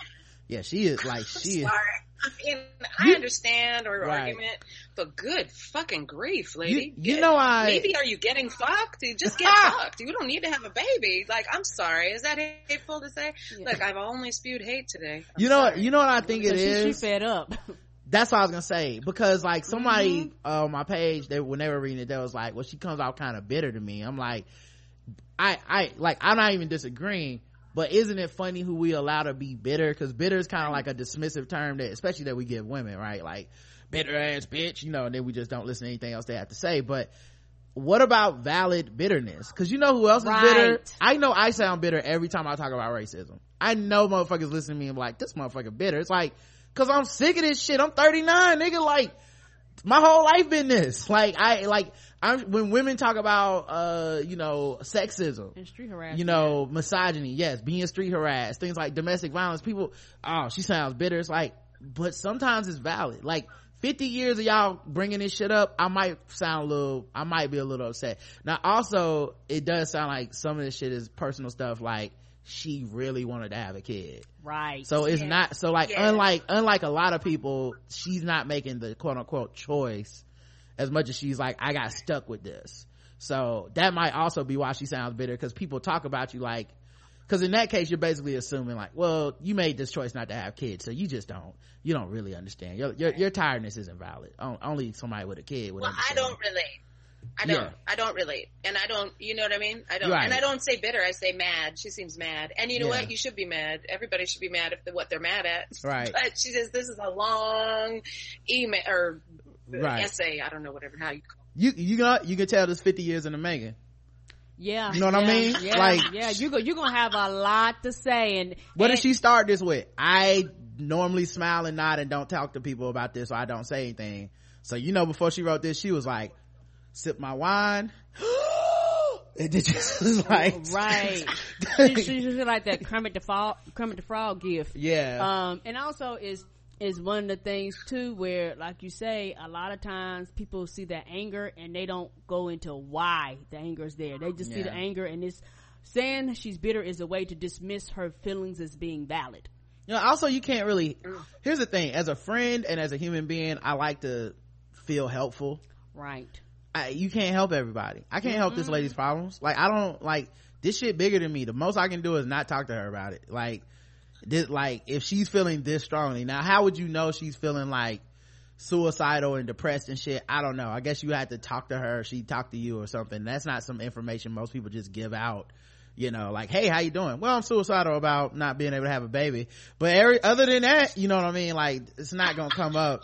Yeah, she is like she. I'm sorry. Is. I understand or right. Argument, but good fucking grief, lady. You know I. Maybe are you getting fucked? You just get fucked. You don't need to have a baby. Like I'm sorry, is that hateful to say? Yeah. Look, I've only spewed hate today. You know what I think it is. She fed up. That's what I was gonna say, because like somebody on my page, when they were reading it, they was like, "Well, she comes out kind of bitter to me." I'm like. I'm not even disagreeing, but isn't it funny who we allow to be bitter? Because bitter is kind of like a dismissive term that, especially that we give women, right? Like bitter ass bitch, you know, and then we just don't listen to anything else they have to say. But what about valid bitterness? Because you know who else is bitter? I know I sound bitter every time I talk about racism. I know motherfuckers listen to me and be like, this motherfucker bitter. It's like, because I'm sick of this shit. I'm 39, nigga. Like my whole life been this. When women talk about sexism and street harassment, misogyny, yes, being street harassed, things like domestic violence, people, oh, she sounds bitter. It's like, but sometimes it's valid. 50 years of y'all bringing this shit up, I might be a little upset. Now also, it does sound like some of this shit is personal stuff, like she really wanted to have a kid, right? So it's not so like unlike a lot of people, she's not making the quote-unquote choice as much as she's like, I got stuck with this. So that might also be why she sounds bitter, because people talk about you like, because in that case you're basically assuming like, well, you made this choice not to have kids, so you just don't really understand. Your tiredness isn't valid. Only somebody with a kid would understand. I don't relate. I don't relate. And I don't, you know what I mean? I don't. Right. And I don't say bitter. I say mad. She seems mad. And you know what? You should be mad. Everybody should be mad at what they're mad at. Right. But she says, this is a long email or essay. I don't know, whatever, how you call it. You can tell this 50 years in the making. Yeah. You know what I mean? Yeah. You're going to have a lot to say. And what did she start this with? I normally smile and nod and don't talk to people about this, so I don't say anything. So, before she wrote this, she was like, sip my wine. And it just was like, right. She's like that Kermit the Frog gift. Yeah. And also is one of the things too, where like you say, a lot of times people see that anger and they don't go into why the anger is there. They just see the anger, and it's saying she's bitter is a way to dismiss her feelings as being valid. Also, you can't really, here's the thing, as a friend and as a human being, I like to feel helpful. Right. You can't help everybody. I can't help this lady's problems. I don't, this shit bigger than me. The most I can do is not talk to her about it. If she's feeling this strongly. Now, how would you know she's feeling suicidal and depressed and shit? I don't know. I guess you had to talk to her. She talked to you or something. That's not some information most people just give out. Hey, how you doing? Well, I'm suicidal about not being able to have a baby. But other than that, you know what I mean? It's not gonna come up.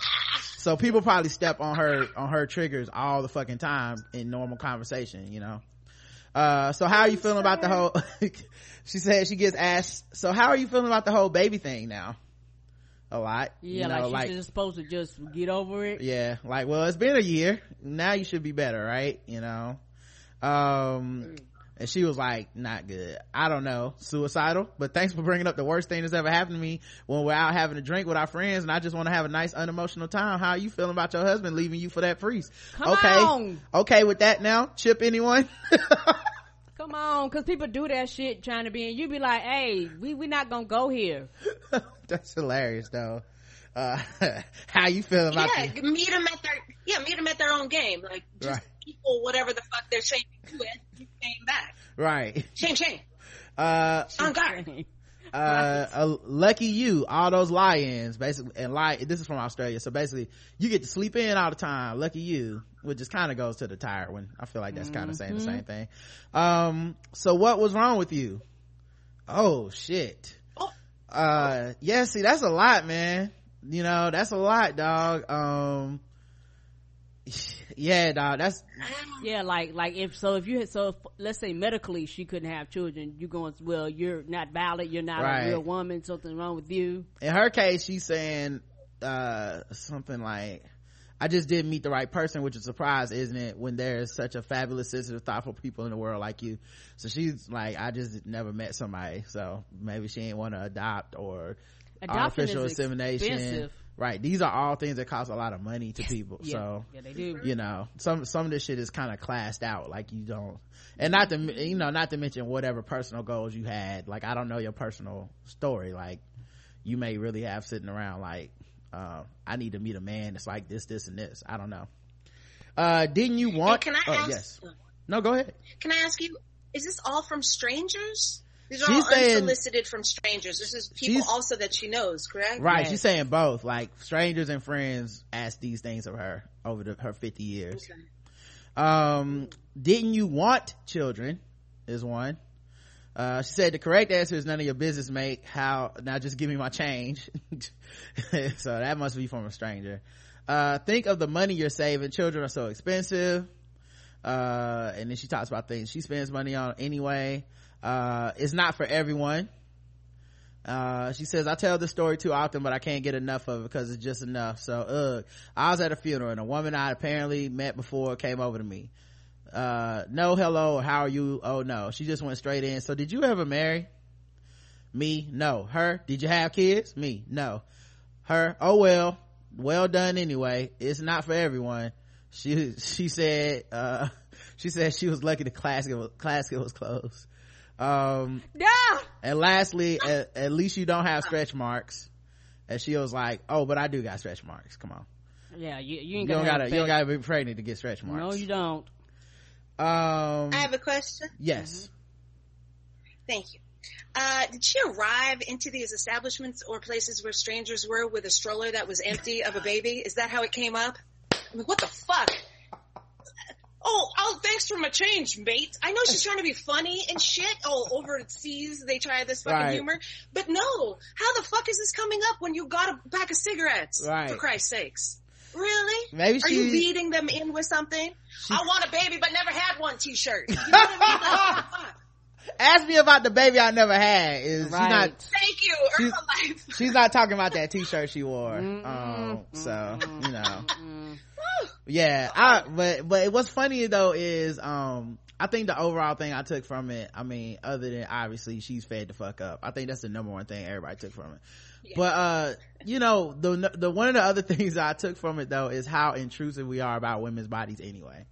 So people probably step on her triggers all the fucking time in normal conversation, so how are you feeling about the whole she said she gets asked, so how are you feeling about the whole baby thing now? A lot. Yeah, she's just supposed to just get over it. Yeah, it's been a year. Now you should be better, right? And she was like, not good. I don't know. Suicidal. But thanks for bringing up the worst thing that's ever happened to me when we're out having a drink with our friends and I just want to have a nice unemotional time. How are you feeling about your husband leaving you for that priest? Come on. Okay with that now? Chip anyone? Come on. Because people do that shit trying to be, and you be like, hey, we not going to go here. That's hilarious though. How you feel about that? Yeah, meet them at their own game. Equal whatever the fuck they're shaming you at, you came back. Right. Shame. On guard. Lucky you, all those lie-ins, basically, and this is from Australia, so basically, you get to sleep in all the time, lucky you, which just kind of goes to the tired one. I feel like that's kind of saying the same thing. So what was wrong with you? Oh, shit. Oh. Yeah, see, that's a lot, man. That's a lot, dog. Yeah, dog, that's if let's say medically she couldn't have children, you're going, well, you're not valid, you're not a real woman, something wrong with you. In her case, she's saying something like, I just didn't meet the right person, which is a surprise, isn't it, when there's such a fabulous, sensitive, thoughtful people in the world like you. So she's like, I just never met somebody, so maybe she ain't want to adopt or artificial insemination. Expensive. Right, these are all things that cost a lot of money to people. Yeah. So they do. Some of this shit is kind of classed out, you don't, and not to mention whatever personal goals you had. I don't know your personal story. You may really have sitting around I need to meet a man that's like this, this, and this. I don't know. Didn't you want? Hey, can I ask? Yes. No, go ahead. Can I ask you? Is this all from strangers? These are unsolicited from strangers. This is people also that she knows, correct? Right. Yes. She's saying both. Strangers and friends ask these things of her over her 50 years. Okay. Didn't you want children is one. She said the correct answer is none of your business, mate. How? Now just give me my change. So that must be from a stranger. Think of the money you're saving. Children are so expensive. And then she talks about things she spends money on anyway. It's not for everyone. She says, I tell this story too often, but I can't get enough of it because it's just enough. So, I was at a funeral and a woman I apparently met before came over to me. No, hello, or how are you? Oh no. She just went straight in. So did you ever marry? Me? No. Her? Did you have kids? Me? No. Her? Oh well. Well done anyway. It's not for everyone. She said she was lucky the class it was closed. And lastly, at least you don't have stretch marks. And she was like, oh, but I do got stretch marks. Come on. Yeah, you don't gotta be pregnant to get stretch marks. No, you don't. I have a question. Yes. Mm-hmm. Thank you. Did she arrive into these establishments or places where strangers were with a stroller that was empty of a baby? Is that how it came up? I mean, what the fuck? Oh, thanks for my change, mate. I know she's trying to be funny and shit. Oh, overseas, they try this fucking humor. But no, how the fuck is this coming up when you got a pack of cigarettes? Right. For Christ's sakes. Really? Maybe are you leading them in with something? I want a baby but never had one t-shirt. You know what I mean? Like, ask me about the baby I never had. Thank you. She's not talking about that t-shirt she wore. So you know. Yeah. But what's funny though is I think the overall thing I took from it, I mean, other than obviously she's fed the fuck up, I think that's the number one thing everybody took from it. Yeah. But you know, the one of the other things I took from it though is how intrusive we are about women's bodies anyway.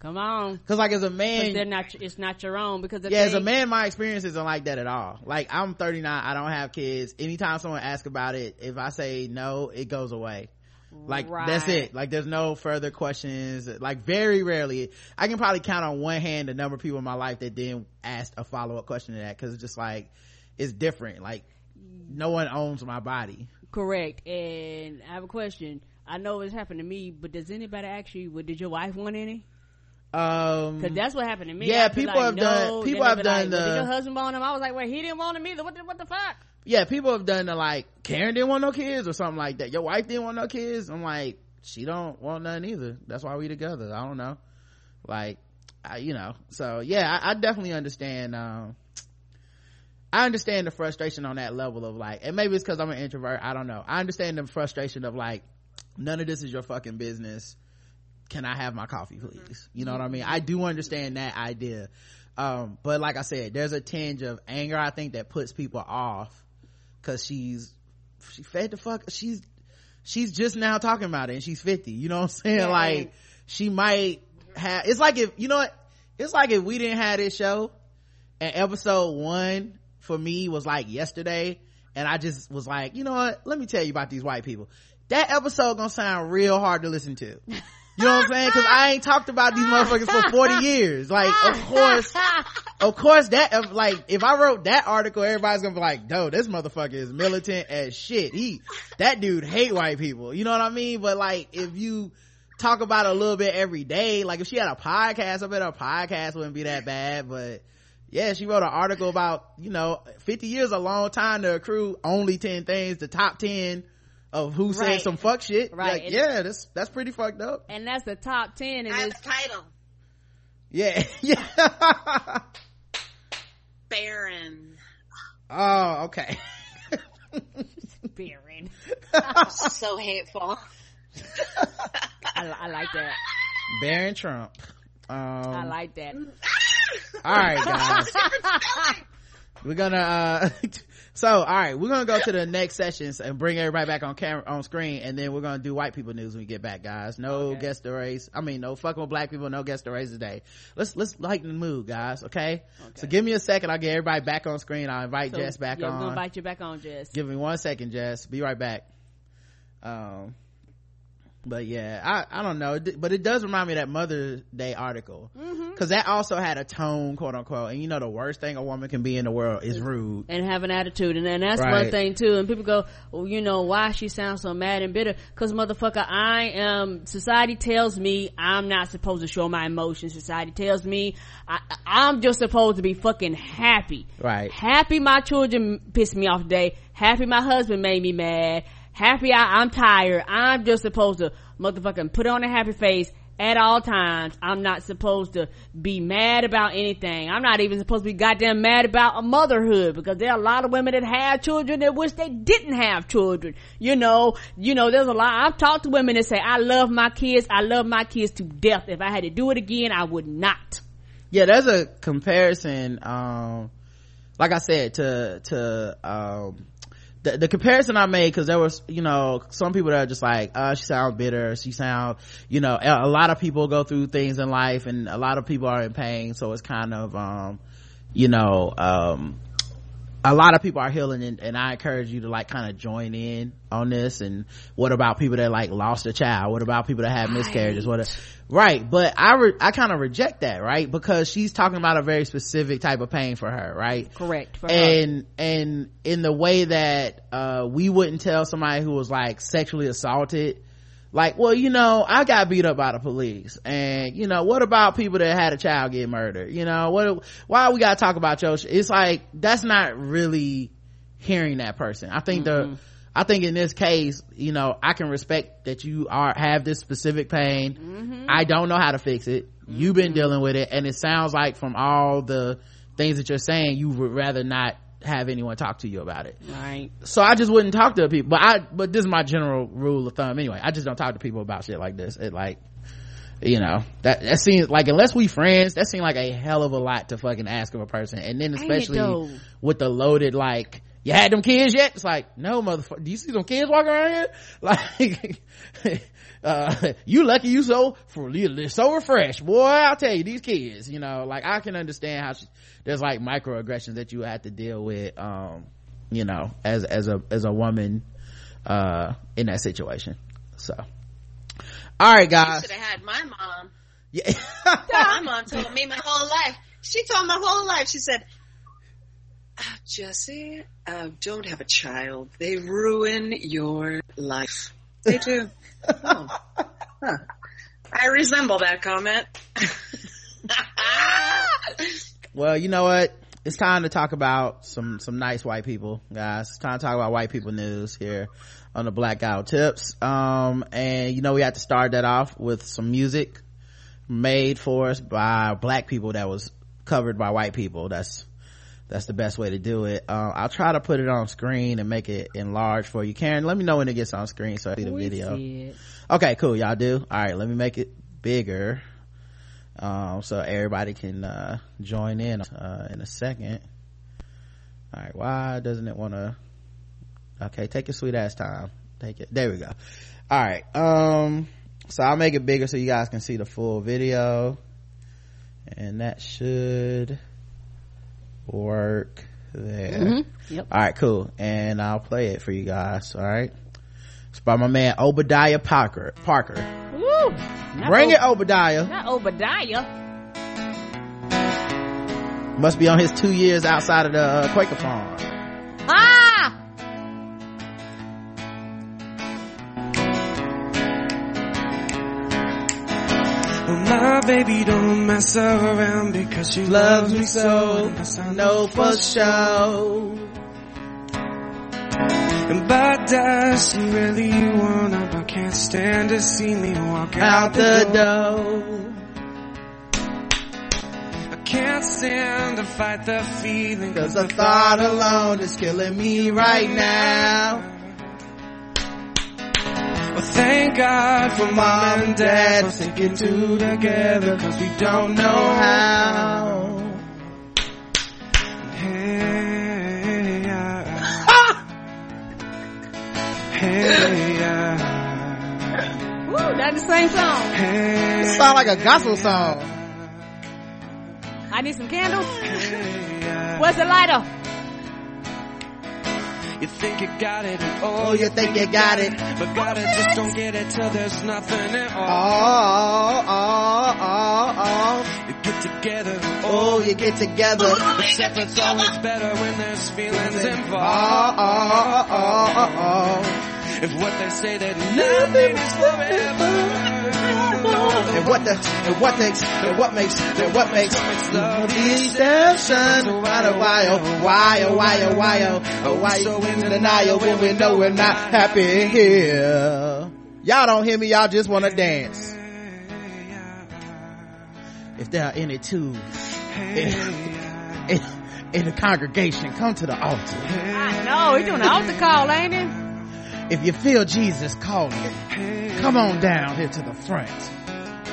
Come on, because like as a man, it's not your own. Because as a man, my experience isn't like that at all. Like I'm 39, I don't have kids. Anytime someone asks about it, if I say no, it goes away. Like that's it. Like there's no further questions. Like very rarely, I can probably count on one hand the number of people in my life that then asked a follow up question to that. Because it's just like it's different. Like no one owns my body. Correct. And I have a question. I know it's happened to me, but does anybody ask you? Well, did your wife want any? Because that's what happened to me. Yeah, people have done. Did your husband want him? I was like, well, he didn't want him either. What the fuck? Yeah, people have done the like. Karen didn't want no kids or something like that. Your wife didn't want no kids. I'm like, she don't want none either. That's why we together. I don't know. Like, you know. So yeah, I definitely understand. I understand the frustration on that level of like, and maybe it's because I'm an introvert. I don't know. I understand the frustration of like, none of this is your fucking business. Can I have my coffee, please? You know what I mean? I do understand that idea. But like I said, there's a tinge of anger, I think, that puts people off because she fed the fuck. She's just now talking about it and she's 50. You know what I'm saying? Yeah. Like she might have, it's like if, you know what? It's like if we didn't have this show and episode 1 for me was like yesterday and I just was like, you know what? Let me tell you about these white people. That episode gonna sound real hard to listen to. You know what I'm saying? Cause I ain't talked about these motherfuckers for 40 years. Like, of course that, like, if I wrote that article, everybody's gonna be like, no, this motherfucker is militant as shit. That dude hate white people. You know what I mean? But like, if you talk about it a little bit every day, like if she had a podcast, I bet her podcast wouldn't be that bad. But yeah, she wrote an article about, you know, 50 years, a long time to accrue only 10 things, the top 10. Of who said some fuck shit, right? Like, yeah, that's pretty fucked up. And that's the top 10. And it's the title. Yeah. Barren. Oh, okay. Barren. So hateful. I like that. Barron Trump. I like that. All right, guys. We're gonna we're gonna go to the next sessions and bring everybody back on camera, on screen, and then we're gonna do white people news when we get back, guys. Guess the race. I mean, no fucking with black people, no guess the race today. Let's lighten the mood, guys. Okay? So give me a second, I'll get everybody back on screen. I'll invite Jess back on. I'm gonna invite you back on, Jess. Give me 1 second, Jess. Be right back. But yeah, I don't know, but it does remind me of that Mother's Day article because that also had a tone, quote unquote, and you know the worst thing a woman can be in the world is rude and have an attitude, and that's one thing too. And people go, well, you know why she sounds so mad and bitter? Because motherfucker, I am. Society tells me I'm not supposed to show my emotions. Society tells me I'm just supposed to be fucking happy. Right? Happy my children pissed me off today. Happy my husband made me mad. Happy I'm tired. I'm just supposed to motherfucking put on a happy face, at all times. I'm not supposed to be mad about anything. I'm not even supposed to be goddamn mad about motherhood, because there are a lot of women that have children that wish they didn't have children. You know, there's a lot. I've talked to women that say, I love my kids to death. If I had to do it again, I would not. Yeah, there's a comparison, like I said, to the comparison I made, because there was, you know, some people that are just like, she sounds bitter, she sounds, you know, a lot of people go through things in life, and a lot of people are in pain, so it's kind of, a lot of people are healing, and I encourage you to like kind of join in on this. And what about people that like lost a child? What about people that have miscarriages? Right. But I kind of reject that, right? Because she's talking about a very specific type of pain for her, right? Correct. For and, her. And in the way that, we wouldn't tell somebody who was like sexually assaulted, like, well, you know, I got beat up by the police, and you know, what about people that had a child get murdered? You know, why we gotta talk about your it's like, that's not really hearing that person. I think mm-hmm. I think in this case, you know, I can respect that you have this specific pain. Mm-hmm. I don't know how to fix it. Mm-hmm. You've been dealing with it, and it sounds like from all the things that you're saying, you would rather not have anyone talk to you about it, right? So I just wouldn't talk to people, but this is my general rule of thumb anyway. I just don't talk to people about shit like this. It like, you know, that seems like, unless we friends, that seems like a hell of a lot to fucking ask of a person. And then especially with the loaded, like, you had them kids yet? It's like, no, motherfucker, do you see them kids walking around here? Like, you lucky you so refreshed, boy, I'll tell you, these kids, you know, like, I can understand how there's like microaggressions that you have to deal with, you know, as a woman, in that situation. So, all right, guys. You should have had my mom. Yeah. My mom told me my whole life. She said, Jesse, don't have a child. They ruin your life. They do. Oh. Huh. I resemble that comment. Well, you know what? It's time to talk about some nice white people, guys. It's time to talk about white people news here on the Black Guy Who Tips. And you know, we had to start that off with some music made for us by black people that was covered by white people. That's the best way to do it. I'll try to put it on screen and make it enlarge for you. Karen, let me know when it gets on screen so I see the video. See, okay, cool, y'all do? All right, let me make it bigger so everybody can join in a second. All right, why doesn't it want to? Okay, take your sweet ass time. Take it. There we go. All right, so I'll make it bigger so you guys can see the full video, and that should work there. Mm-hmm. Yep. All right, cool, and I'll play it for you guys. All right, it's by my man Obadiah Parker. Woo! Bring it, Obadiah. Not Obadiah. Must be on his 2 years outside of the Quaker Farm. Ah! My baby don't mess around, because she loves me so, I know for sure. And by does she really wanna, but can't stand to see me walk out the door. I can't stand to fight the feeling, cause the thought alone is killing me right now. Well, thank God for mom and dad for sticking two together, cause we don't know how. Hey, hey, woo, that's the same song. Hey, it sounds like a gospel song. I need some candles. Hey, where's the lighter? You think you got it, and oh, you think you got it, but gotta just don't get it till there's nothing at all. You get together, oh, you get together, but separate's always better when there's feelings involved. If what they say that nothing is forever, and what makes love is deception. So why so in denial when we know we're not happy here? Y'all don't hear me, y'all just wanna dance. if they are any two in the congregation, come to the altar. I know, he's doing an altar call, ain't he? If you feel Jesus calling, come on down here to the front.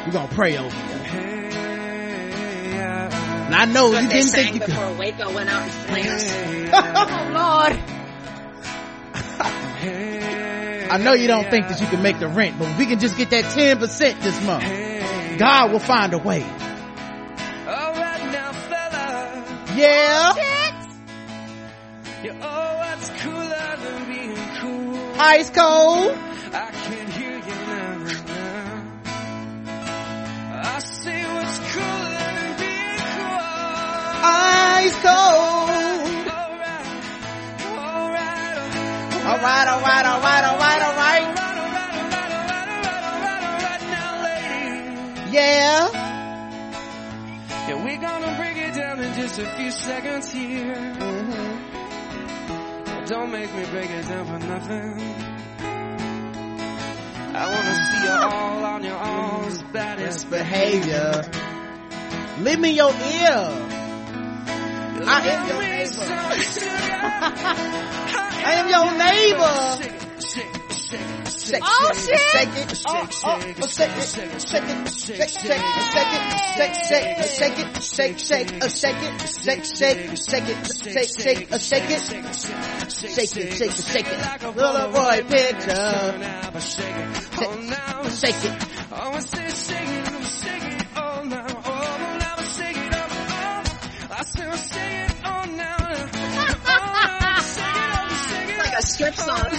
We're gonna pray over you. And I know you didn't think you could. Before Waco went out in flames. Oh Lord! I know you don't think that you can make the rent, but if we can just get that 10% this month, God will find a way. Alright now, fella. Yeah. Shit. You're always cooler than being cool. Ice cold. I can hear you now. I see what's cooler. Eyes go. All right. Yeah. Yeah, we're gonna break it down in just a few seconds here. Mm-hmm. Don't make me break it down for nothing. I wanna see you all on your own baddest behavior. Leave me your ear. I am your neighbor. Shake, oh, shit. Shake it. Polaroid picture. Shake it. Strip song.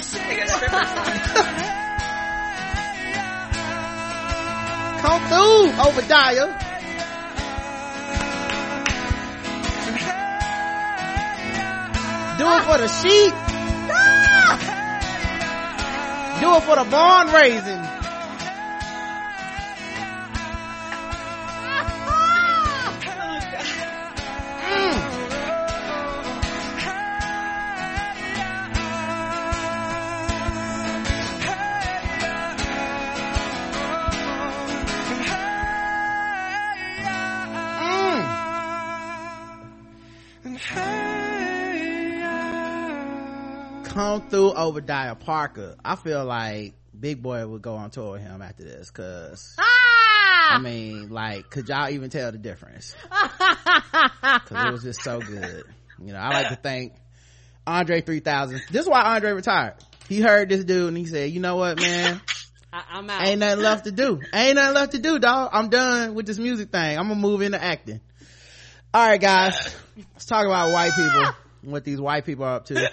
Come through, Obadiah. Do it for the sheep. Do it for the barn raising. Through Obadiah Parker. I feel like Big Boy would go on tour with him after this, cause I mean, like, could y'all even tell the difference? Cause it was just so good. You know, I like to thank Andre 3000. This is why Andre retired. He heard this dude and he said, you know what, man, I'm out. Ain't nothing left to do, dog. I'm done with this music thing. I'm gonna move into acting. All right, guys, let's talk about white people and what these white people are up to.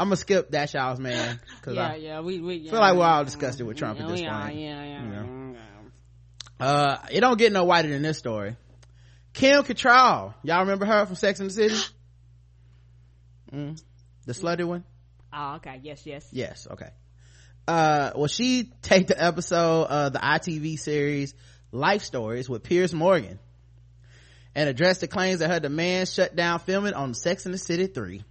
I'm gonna skip that y'all's man, cause I feel like we're all disgusted with Trump at this point. Yeah. It don't get no whiter than this story. Kim Cattrall, y'all remember her from Sex and the City? The slutty one. Oh, okay. Yes. Okay. Well, she taped the episode of the ITV series Life Stories with Pierce Morgan, and addressed the claims that her demand shut down filming on Sex and the City 3.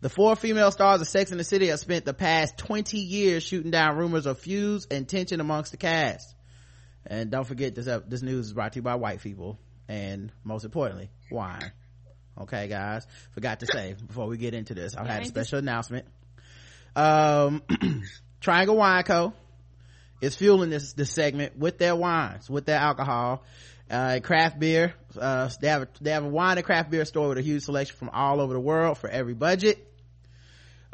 The four female stars of Sex and the City have spent the past 20 years shooting down rumors of feuds and tension amongst the cast. And don't forget, this news is brought to you by white people, and most importantly, wine. Okay, guys, forgot to say before we get into this, I had a special announcement. Triangle Wine Co. is fueling this segment with their wines, with their alcohol. Craft beer. They have a wine and craft beer store with a huge selection from all over the world for every budget.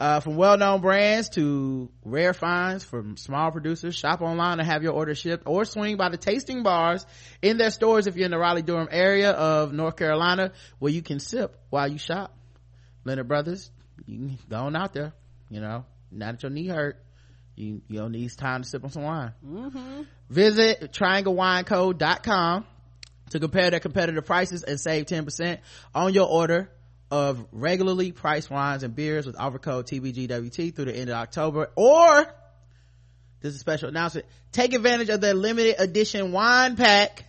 From well-known brands to rare finds from small producers, shop online and have your order shipped, or swing by the tasting bars in their stores if you're in the Raleigh-Durham area of North Carolina, where you can sip while you shop. Leonard Brothers, you can go on out there. You know, now that your knee hurt, you don't need time to sip on some wine. Mm-hmm. Visit trianglewineco.com to compare their competitive prices and save 10% on your order of regularly priced wines and beers with offer code TBGWT through the end of October. Or, this is a special announcement, take advantage of their limited edition wine pack,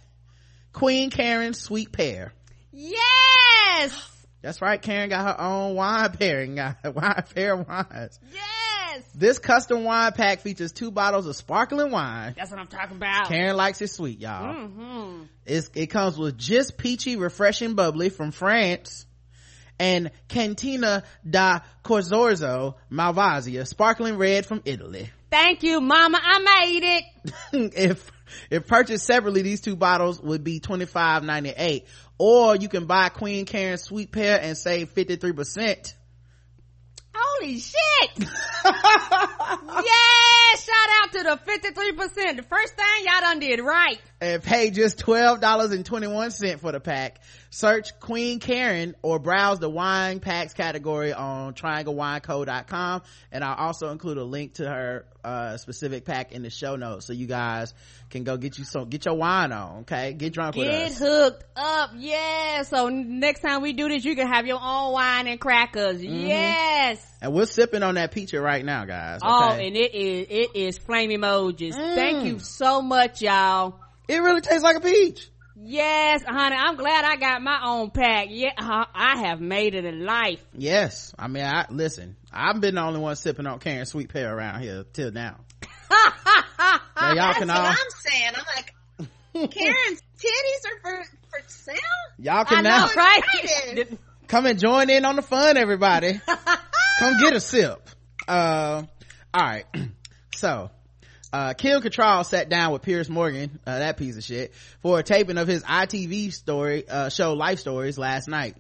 Queen Karen Sweet Pear. Yes! That's right, Karen got her own wine pairing, wine pair of wines. Yes! Yes. This custom wine pack features 2 bottles of sparkling wine. That's what I'm talking about. Karen likes it sweet, y'all. Mm-hmm. It comes with Just Peachy Refreshing Bubbly from France and Cantina da Corzorzo Malvasia Sparkling Red from Italy. Thank you, Mama. I made it. If purchased separately, these 2 bottles would be $25.98, or you can buy Queen Karen's Sweet Pear and save 53%. Holy shit. Yeah, shout out to the 53%, the first thing y'all done did right. And pay just $12.21 for the pack. Search Queen Karen or browse the wine packs category on trianglewineco.com, and I'll also include a link to her specific pack in the show notes so you guys can go get your wine on. Okay, get drunk with us, get hooked up. Yeah, so next time we do this, you can have your own wine and crackers. Mm-hmm. Yes, and we're sipping on that peach right now, guys. Okay? Oh, and it is flame emojis. Thank you so much, y'all. It really tastes like a peach. Yes, honey, I'm glad I got my own pack. Yeah, I have made it in life. Yes, I mean, listen, I've been the only one sipping on Karen's Sweet Pear around here till now. Now y'all can That's what I'm saying. I'm like, Karen's titties are for sale? Y'all can now, right? Come and join in on the fun, everybody. Come get a sip. All right. So, Kim Cattrall sat down with Pierce Morgan, that piece of shit, for a taping of his ITV show Life Stories last night.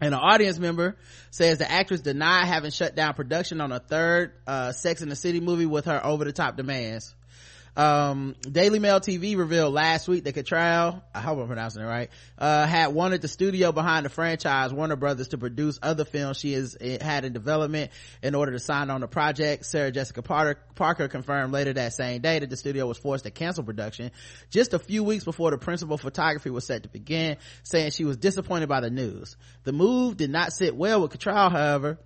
And an audience member says the actress denied having shut down production on a third Sex and the City movie with her over-the-top demands. Daily Mail TV revealed last week that Cattrall, I hope I'm pronouncing it right, had wanted the studio behind the franchise, Warner Brothers, to produce other films she had in development in order to sign on the project. Sarah Jessica Parker confirmed later that same day that the studio was forced to cancel production just a few weeks before the principal photography was set to begin, saying she was disappointed by the news. The move did not sit well with Cattrall, however.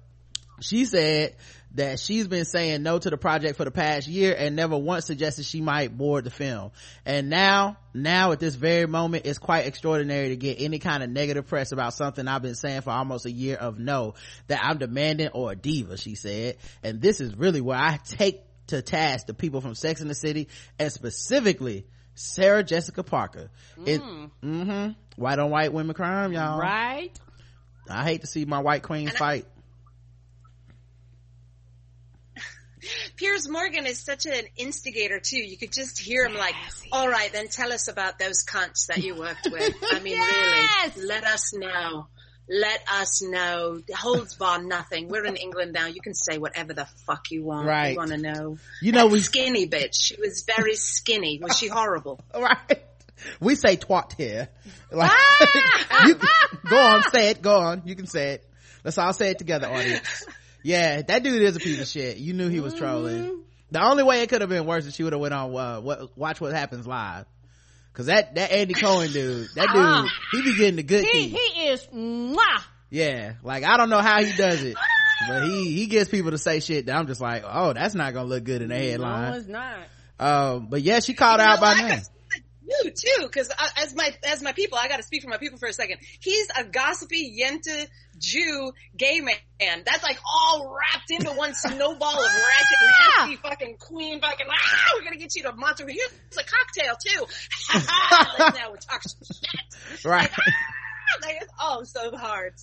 She said that she's been saying no to the project for the past year and never once suggested she might board the film. And now at this very moment, it's quite extraordinary to get any kind of negative press about something I've been saying for almost a year of no, that I'm demanding or a diva, she said. And this is really where I take to task the people from Sex and the City, and specifically Sarah Jessica Parker. White on white women crime, y'all. Right. I hate to see my white queen fight. Piers Morgan is such an instigator too. You could just hear him, like, all right, then tell us about those cunts that you worked with. I mean, yes! Really, let us know. Holds bar nothing. We're in England now. You can say whatever the fuck you want. Right. We want to know. You know, skinny bitch. She was very skinny. Was she horrible? Right. We say twat here. Like, Go on. You can say it. Let's all say it together, audience. Yeah, that dude is a piece of shit. You knew he was trolling. The only way it could have been worse is she would have went on Watch What Happens Live, because that Andy Cohen dude, he be getting the good thing. He is mwah. Yeah, like, I don't know how he does it, but he gets people to say shit that I'm just like, oh, that's not gonna look good in the headline. No, it's not. But yeah, she called out by name. You too, because as my people, I got to speak for my people for a second. He's a gossipy Yenta Jew gay man. That's like all wrapped into one snowball of ratchet nasty fucking queen fucking. We're gonna get you to Monterey. Here's a cocktail too. Like, now we're talking shit. Right. Like, it's so hard.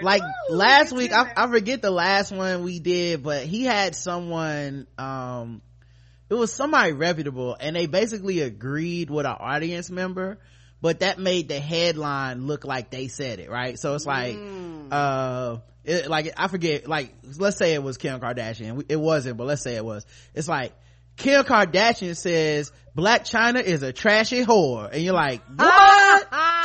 Like, ooh, last week, I forget the last one we did, but he had someone. It was somebody reputable, and they basically agreed with an audience member, but that made the headline look like they said it, right? So it's like, I forget, like, let's say it was Kim Kardashian. It wasn't, but let's say it was. It's like, Kim Kardashian says, Blac Chyna is a trashy whore. And you're like, what?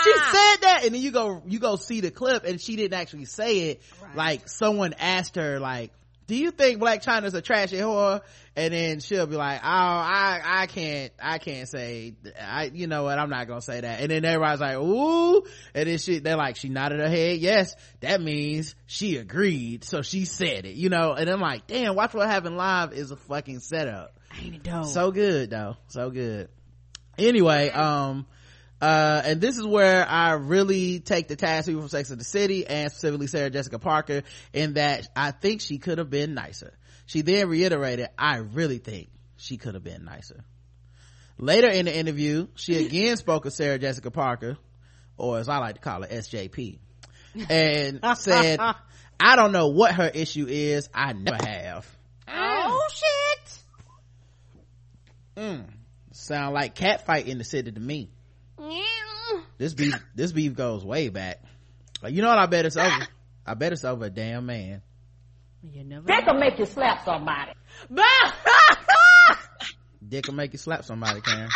She said that? And then you go see the clip, and she didn't actually say it. Right. Like, someone asked her, like, do you think Blac Chyna's a trashy whore? And then she'll be like, oh, I can't say, you know what, I'm not gonna say that. And then everybody's like, ooh. And then they're like, she nodded her head. Yes, that means she agreed. So she said it, you know? And I'm like, damn, Watch What Happened Live is a fucking setup. Ain't it dope? So good though. So good. Anyway, and this is where I really take the task people from Sex and the City, and specifically Sarah Jessica Parker, in that I think she could have been nicer. She then reiterated, I really think she could have been nicer. Later in the interview, she again spoke of Sarah Jessica Parker, or as I like to call her, SJP, and said, I don't know what her issue is. I never have. Oh, shit. Sound like catfight in the city to me. Yeah. This beef goes way back. Like, you know what? I bet it's over. I bet it's over a damn man. You never Dick will make you slap somebody. Dick will make you slap somebody, Karen.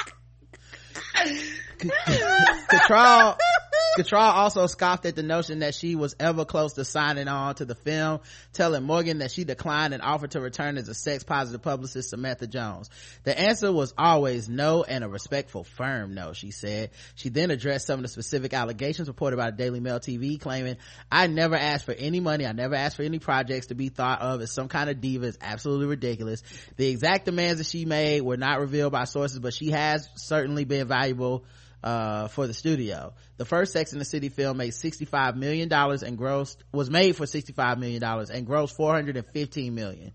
Cattrall also scoffed at the notion that she was ever close to signing on to the film, telling Morgan that she declined an offer to return as a sex-positive publicist, Samantha Jones. The answer was always no, and a respectful, firm no, she said. She then addressed some of the specific allegations reported by Daily Mail TV, claiming, I never asked for any money. I never asked for any projects. To be thought of as some kind of diva is absolutely ridiculous. The exact demands that she made were not revealed by sources, but she has certainly been valuable for the studio. The first Sex and the City film made $65 million and grossed $415 million.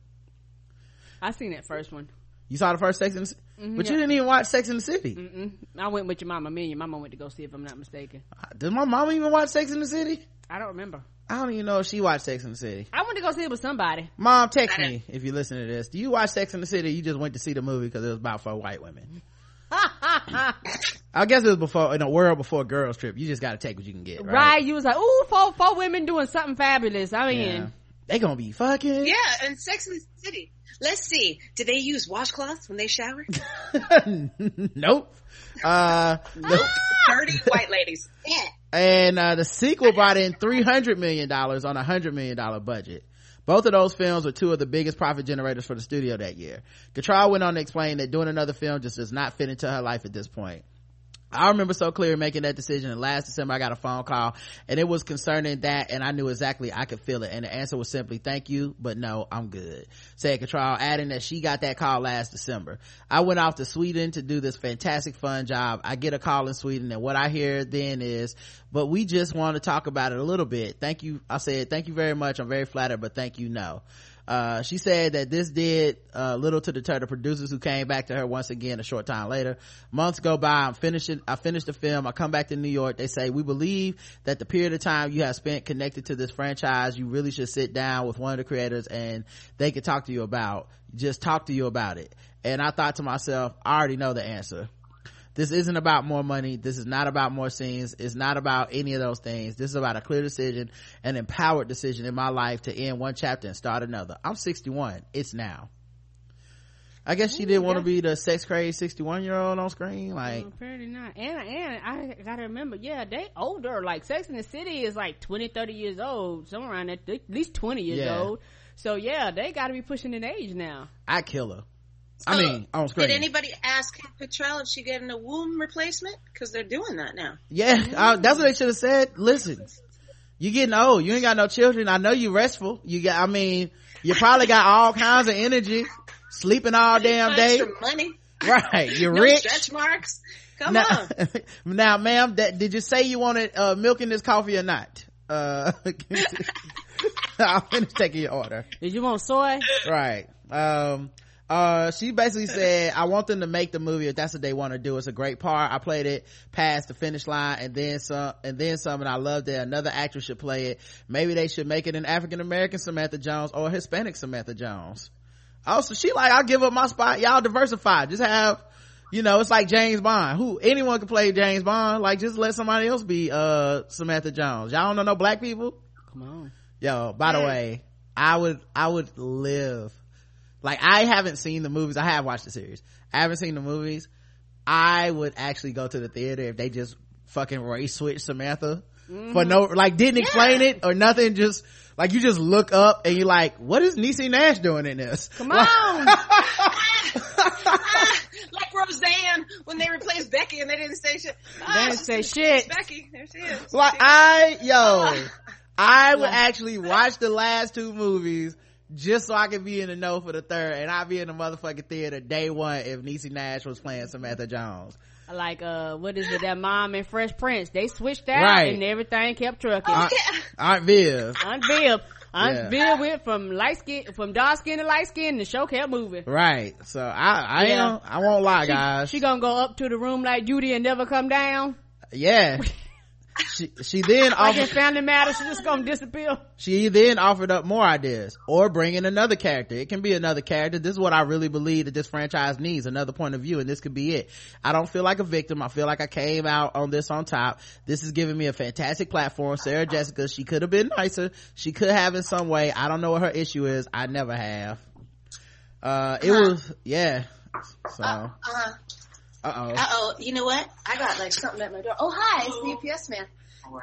I seen that first one. You saw the first Sex and the City? Mm-hmm, but yeah. You didn't even watch Sex and the City. Mm-mm. I went with your mama. Me and your mama went to go see, if I'm not mistaken. Did my mama even watch Sex and the City? I don't remember. I don't even know if she watched Sex and the City. I went to go see it with somebody. Mom, text me if you listen to this. Do you watch Sex and the City? You just went to see the movie because it was about four white women. I guess it was before, in a world before Girls Trip, you just gotta take what you can get, right? You was like, ooh, four women doing something fabulous. I mean, yeah. They gonna be fucking. Yeah, and Sex and the City. Let's see, do they use washcloths when they shower? Nope. The dirty white ladies. Yeah. And the sequel brought in $300 million on $100 million budget. Both of those films were two of the biggest profit generators for the studio that year. Cattrall went on to explain that doing another film just does not fit into her life at this point. I remember so clearly making that decision, and last December I got a phone call, and it was concerning that, and I knew exactly I could feel it, and the answer was simply thank you, but no, I'm good, said Cattrall, adding that she got that call last December. I went off to Sweden to do this fantastic fun job. I get a call in Sweden, and what I hear then is, but we just want to talk about it a little bit. Thank you. I said, thank you very much. I'm very flattered, but thank you, no. She said that this did little to deter the producers, who came back to her once again a short time later. Months go by. I finished the film. I come back to New York. They say, we believe that the period of time you have spent connected to this franchise, you really should sit down with one of the creators and they could talk to you about it. And I thought to myself, I already know the answer. This isn't about more money. This is not about more scenes. It's not about any of those things. This is about a clear decision, an empowered decision in my life to end one chapter and start another. I'm 61. It's now. I guess she didn't want to be the sex crazed 61-year-old on screen. Like, apparently not. And I gotta remember, yeah, they older. Like, Sex and the City is like 20, 30 years old, somewhere around that, at least 20 years old. So yeah, they gotta be pushing an age now. I kill her. So, I mean, on screen. Did anybody ask Cattrall if she getting a womb replacement? Because they're doing that now. Yeah, that's what they should have said. Listen, you getting old. You ain't got no children. I know you restful. I mean, you probably got all kinds of energy, sleeping all damn day. Money, right? You're no rich. Stretch marks. Come on. Now, ma'am, did you say you wanted milk in this coffee or not? I'm gonna take your order. Did you want soy? Right. She basically said, I want them to make the movie if that's what they want to do. It's a great part. I played it past the finish line and then some, and I loved that another actress should play it. Maybe they should make it an African-American Samantha Jones or a Hispanic Samantha Jones. Also, she like, I'll give up my spot. Y'all diversify. Just have, it's like James Bond. Anyone can play James Bond. Like, just let somebody else be Samantha Jones. Y'all don't know no black people? Come on. Yo, by the way, I would live. Like, I haven't seen the movies. I have watched the series. I haven't seen the movies. I would actually go to the theater if they just fucking race switch Samantha for no, like, didn't explain it or nothing. Just like, you just look up and you're like, what is Niecy Nash doing in this? Come on. Like Roseanne when they replaced Becky and they didn't say shit. They didn't say shit. Becky, there she is. Like, I would actually watch the last two movies just so I could be in the know for the third, and I'd be in the motherfucking theater day one if Niecy Nash was playing Samantha Jones. Like, what is it, that mom and Fresh Prince, they switched out and everything kept trucking. Aunt Viv. Aunt Bill went from dark skin to light skin, and the show kept moving. Right. So I am. I won't lie, guys. She gonna go up to the room like Judy and never come down. Yeah. She then offered, like in Family Matters, she just gonna disappear. She then offered up more ideas, or bring in another character. It can be another character. This is what I really believe that this franchise needs, another point of view, and this could be it. I don't feel like a victim. I feel like I came out on this on top. This is giving me a fantastic platform. Sarah Jessica, she could have been nicer. She could have in some way. I don't know what her issue is. I never have. Uh-oh. You know what? I got like something at my door. Oh, hi. It's the UPS man.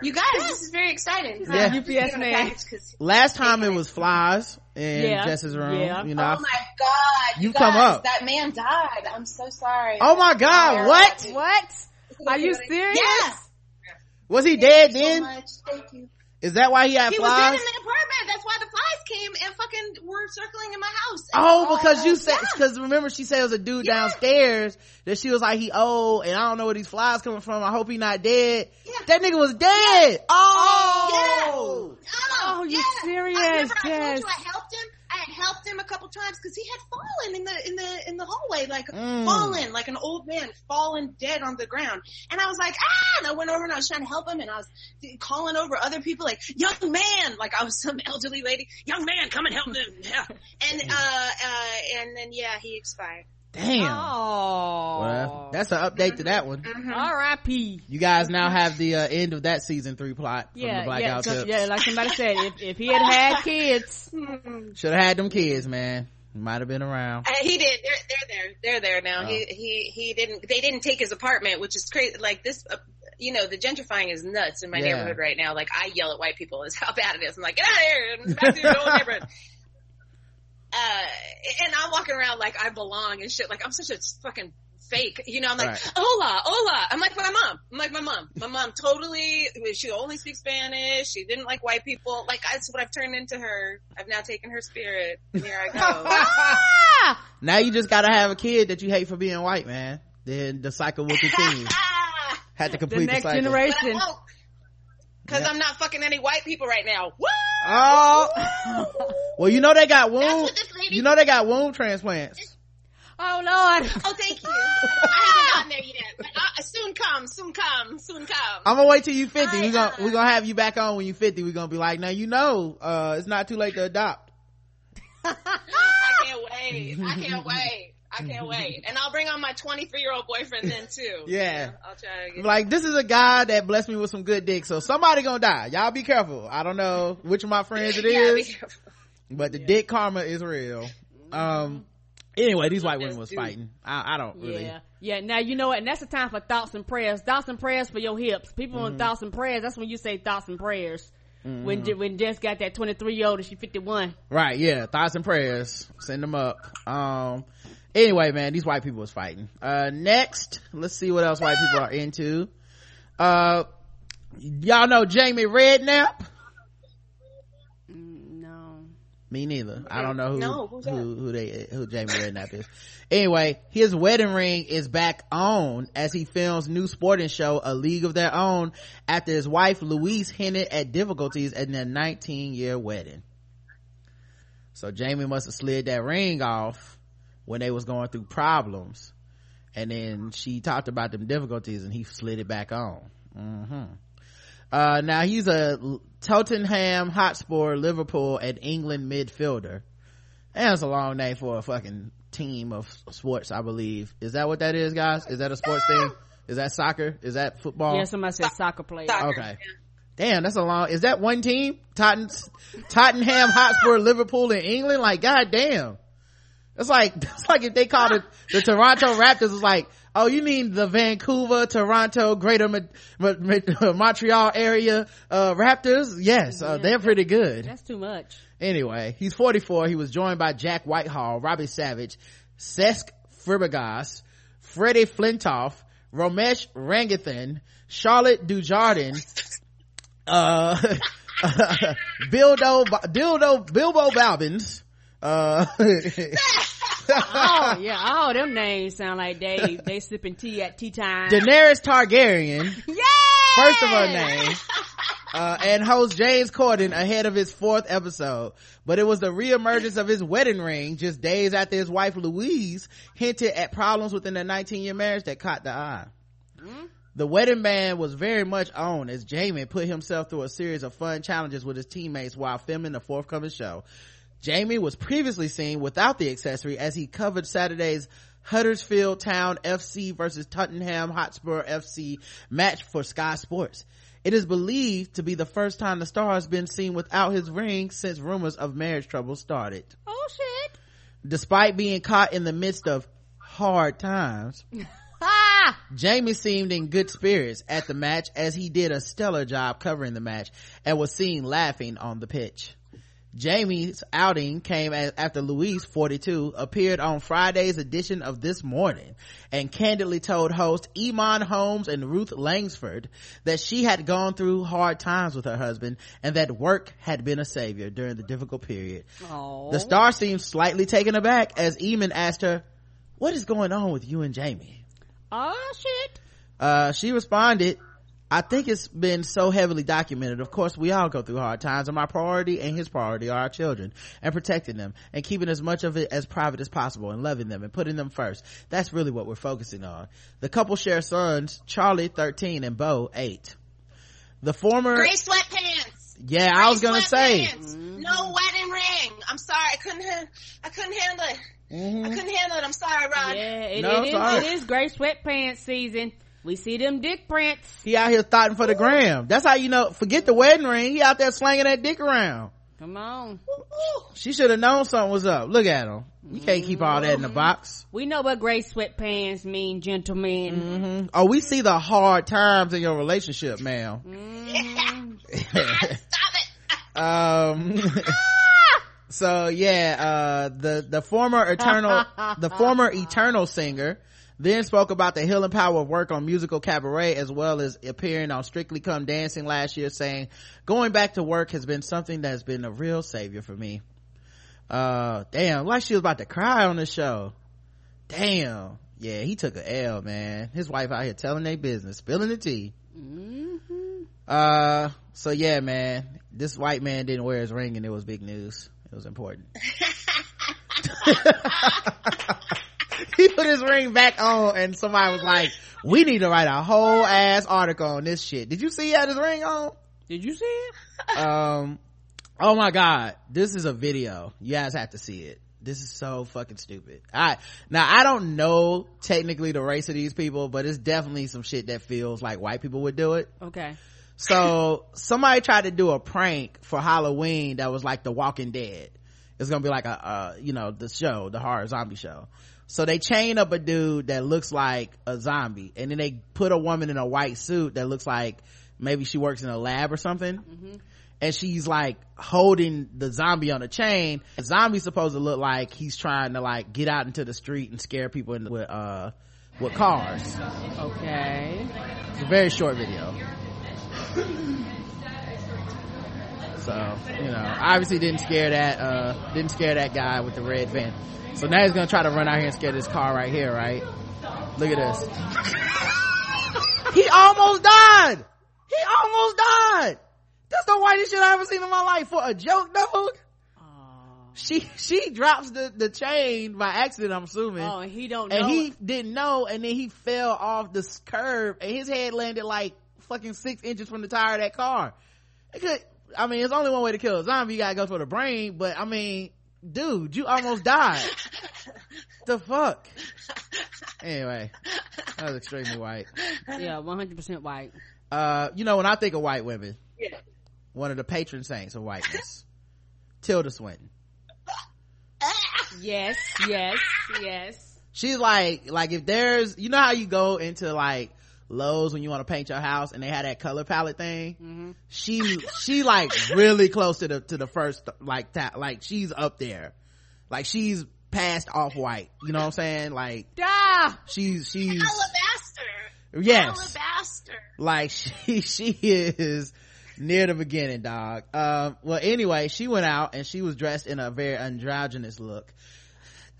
You guys, this is very exciting. Yeah. UPS man. Last time it was flies in Jess's room. Yeah. You know, oh my God. You guys, come up. That man died. I'm so sorry. Oh my God. Yeah. What? Are you serious? Yes. Was he dead then? Thank you so much. Thank you. Is that why he had flies? He was dead in the apartment. That's why the flies came and fucking were circling in my house. Oh, because you said, because remember she said it was a dude downstairs that she was like, he old and I don't know where these flies coming from. I hope he not dead. Yeah. That nigga was dead. Yeah. Oh. Yeah. Oh, you serious? I told you I helped him. I had helped him a couple times because he had fallen in the hallway, like fallen, like an old man, fallen dead on the ground. And I was like, ah! And I went over and I was trying to help him, and I was calling over other people, like, young man! Like I was some elderly lady, young man, come and help him! Yeah. And then he expired. Damn. Oh. Well, that's an update to that one. Mm-hmm. R.I.P. You guys now have the end of that season 3 plot from the Black Guy Who Tips. Yeah, like somebody said, if he had kids, should have had them kids, man. Might have been around. He did. They're there now. Oh. He didn't. They didn't take his apartment, which is crazy. Like this, the gentrifying is nuts in my neighborhood right now. Like I yell at white people, is how bad it is. I'm like, get out of here, back to your old neighborhood. And I'm walking around like I belong and shit. Like I'm such a fucking fake, I'm like, right. hola. I'm like my mom. My mom totally, she only speaks Spanish. She didn't like white people. Like that's what I've turned into her. I've now taken her spirit. Here I go. Now you just gotta have a kid that you hate for being white, man. Then the cycle will continue. Had to complete the cycle. Generation. Because I'm not fucking any white people right now. Woo! Oh. Well, they got womb transplants. Oh, Lord. Oh, thank you. I haven't gotten there yet. But soon come. I'm going to wait till you 50. We're going to have you back on when you 50. We're going to be like, now it's not too late to adopt. I can't wait. And I'll bring on my 23-year-old boyfriend then too. Yeah. I'll try again. Like, this is a guy that blessed me with some good dick, so somebody gonna die. Y'all be careful. I don't know which of my friends it is. But the dick karma is real. Anyway, these white women was fighting. I don't really. Yeah, now you know what, and that's the time for thoughts and prayers. Thoughts and prayers for your hips. People on thoughts and prayers, that's when you say thoughts and prayers. Mm-hmm. When Jess got that 23-year-old and she 51. Right, yeah. Thoughts and prayers. Send them up. Anyway, man, these white people was fighting. Next, let's see what else white people are into. Y'all know Jamie Redknapp? No. Me neither. I don't know who Jamie Redknapp is. Anyway, his wedding ring is back on as he films new sporting show, A League of Their Own, after his wife, Louise, hinted at difficulties in their 19-year wedding. So Jamie must have slid that ring off when they was going through problems, and then she talked about them difficulties and he slid it back on. Now he's a Tottenham Hotspur, Liverpool and England midfielder, and it's a long name for a fucking team of sports, I believe. Is that what that is, guys? Is that a sports thing? Is that soccer? Is that football? Yeah, somebody said soccer player. Okay, damn, that's a long. Is that one team? Tottenham Hotspur, Liverpool and England? Like, goddamn. It's like if they called it the Toronto Raptors, it's like, oh, you mean the Vancouver, Toronto, Greater Montreal area Raptors? Yes, they're pretty good. That's too much. Anyway, he's 44. He was joined by Jack Whitehall, Robbie Savage, Cesc Fabregas, Freddie Flintoff, Ramesh Rangathan, Charlotte Dujardin, Bilbo Babbins, oh yeah, all them names sound like they sipping tea at tea time. Daenerys Targaryen. Yay! First of her name. and host James Corden ahead of his fourth episode. But it was the reemergence of his wedding ring just days after his wife Louise hinted at problems within their 19-year marriage that caught the eye. Mm-hmm. The wedding band was very much on as Jamie put himself through a series of fun challenges with his teammates while filming the forthcoming show. Jamie was previously seen without the accessory as he covered Saturday's Huddersfield Town FC versus Tottenham Hotspur FC match for Sky Sports. It is believed to be the first time the star has been seen without his ring since rumors of marriage trouble started. Oh shit. Despite being caught in the midst of hard times, Jamie seemed in good spirits at the match as he did a stellar job covering the match and was seen laughing on the pitch. Jamie's outing came after Louise, 42, appeared on Friday's edition of This Morning and candidly told host Iman Holmes and Ruth Langsford that she had gone through hard times with her husband and that work had been a savior during the difficult period. Aww. The star seemed slightly taken aback as Eamon asked her, "What is going on with you and Jamie?" Oh shit. She responded, "I think it's been so heavily documented. Of course, we all go through hard times, and my priority and his priority are our children and protecting them and keeping as much of it as private as possible and loving them and putting them first. That's really what we're focusing on." The couple share sons, Charlie, 13, and Beau, 8. The former... Gray sweatpants! Yeah, I was gonna say. No wedding ring! I'm sorry, I couldn't handle it. Mm-hmm. I couldn't handle it. I'm sorry, Rod. Yeah, it is gray sweatpants season. We see them dick prints. He out here thotting for the gram. That's how you know. Forget the wedding ring. He out there slanging that dick around. Come on. She should have known something was up. Look at him. You can't keep all that in the box. We know what gray sweatpants mean, gentlemen. Mm-hmm. Oh, we see the hard times in your relationship, ma'am. Mm-hmm. Yeah. Stop it. So yeah, the former eternal singer then spoke about the healing power of work on musical cabaret as well as appearing on Strictly Come Dancing last year, saying, "Going back to work has been something that has been a real savior for me." Damn, like she was about to cry on the show. Damn. Yeah, he took a L, man. His wife out here telling their business, spilling the tea. Mm-hmm. So yeah, man, this white man didn't wear his ring and it was big news. It was important. He put his ring back on and somebody was like, "We need to write a whole ass article on this shit. Did you see he had his ring on? Did you see it?" Oh my god, this is a video. You guys have to see it. This is so fucking stupid. Alright, now I don't know technically the race of these people, but it's definitely some shit that feels like white people would do it. Okay. So somebody tried to do a prank for Halloween that was like The Walking Dead. It's gonna be like the show, the horror zombie show. So they chain up a dude that looks like a zombie, and then they put a woman in a white suit that looks like maybe she works in a lab or something. Mm-hmm. And she's like holding the zombie on a chain. The zombie's supposed to look like he's trying to like get out into the street and scare people with cars. Okay. It's a very short video. So, obviously didn't scare that guy with the red van. So now he's gonna try to run out here and scare this car right here, right? Look at this. He almost died. That's the whitest shit I ever seen in my life for a joke, dog. She drops the chain by accident, I'm assuming. Oh, and he don't know. And he didn't know, and then he fell off this curb and his head landed like fucking 6 inches from the tire of that car. It's only one way to kill a zombie. You gotta go for the brain, but I mean, dude, you almost died. The fuck. Anyway, that was extremely white. Yeah, 100% white. When I think of white women, yeah, one of the patron saints of whiteness, Tilda Swinton. Yes. She's like if there's, you know how you go into like Lowe's when you want to paint your house and they had that color palette thing. Mm-hmm. She like really close to the first like she's up there, like she's past off white. You know what I'm saying? Like, yeah, she's alabaster. Yes, alabaster. Like she is near the beginning, dog. Well, anyway, she went out and she was dressed in a very androgynous look.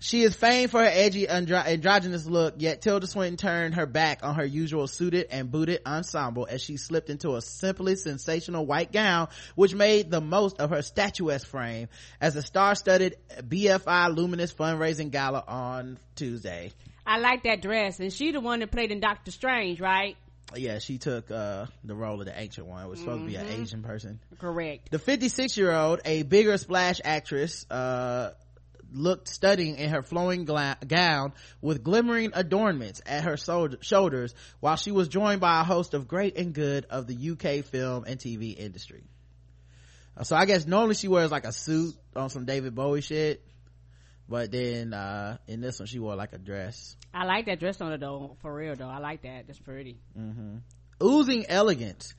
She is famed for her edgy, androgynous look, yet Tilda Swinton turned her back on her usual suited and booted ensemble as she slipped into a simply sensational white gown, which made the most of her statuesque frame as the star-studded BFI Luminous fundraising gala on Tuesday. I like that dress, and she the one that played in Doctor Strange, right? Yeah, she took the role of the ancient one. It was supposed to be an Asian person. Correct. The 56-year-old, a bigger splash actress, looked stunning in her flowing gown with glimmering adornments at her shoulders, while she was joined by a host of great and good of the UK film and TV industry. So I guess normally she wears like a suit on some David Bowie shit, but then in this one she wore like a dress. I like that dress on her though, for real though. I like that. That's pretty. Oozing elegance.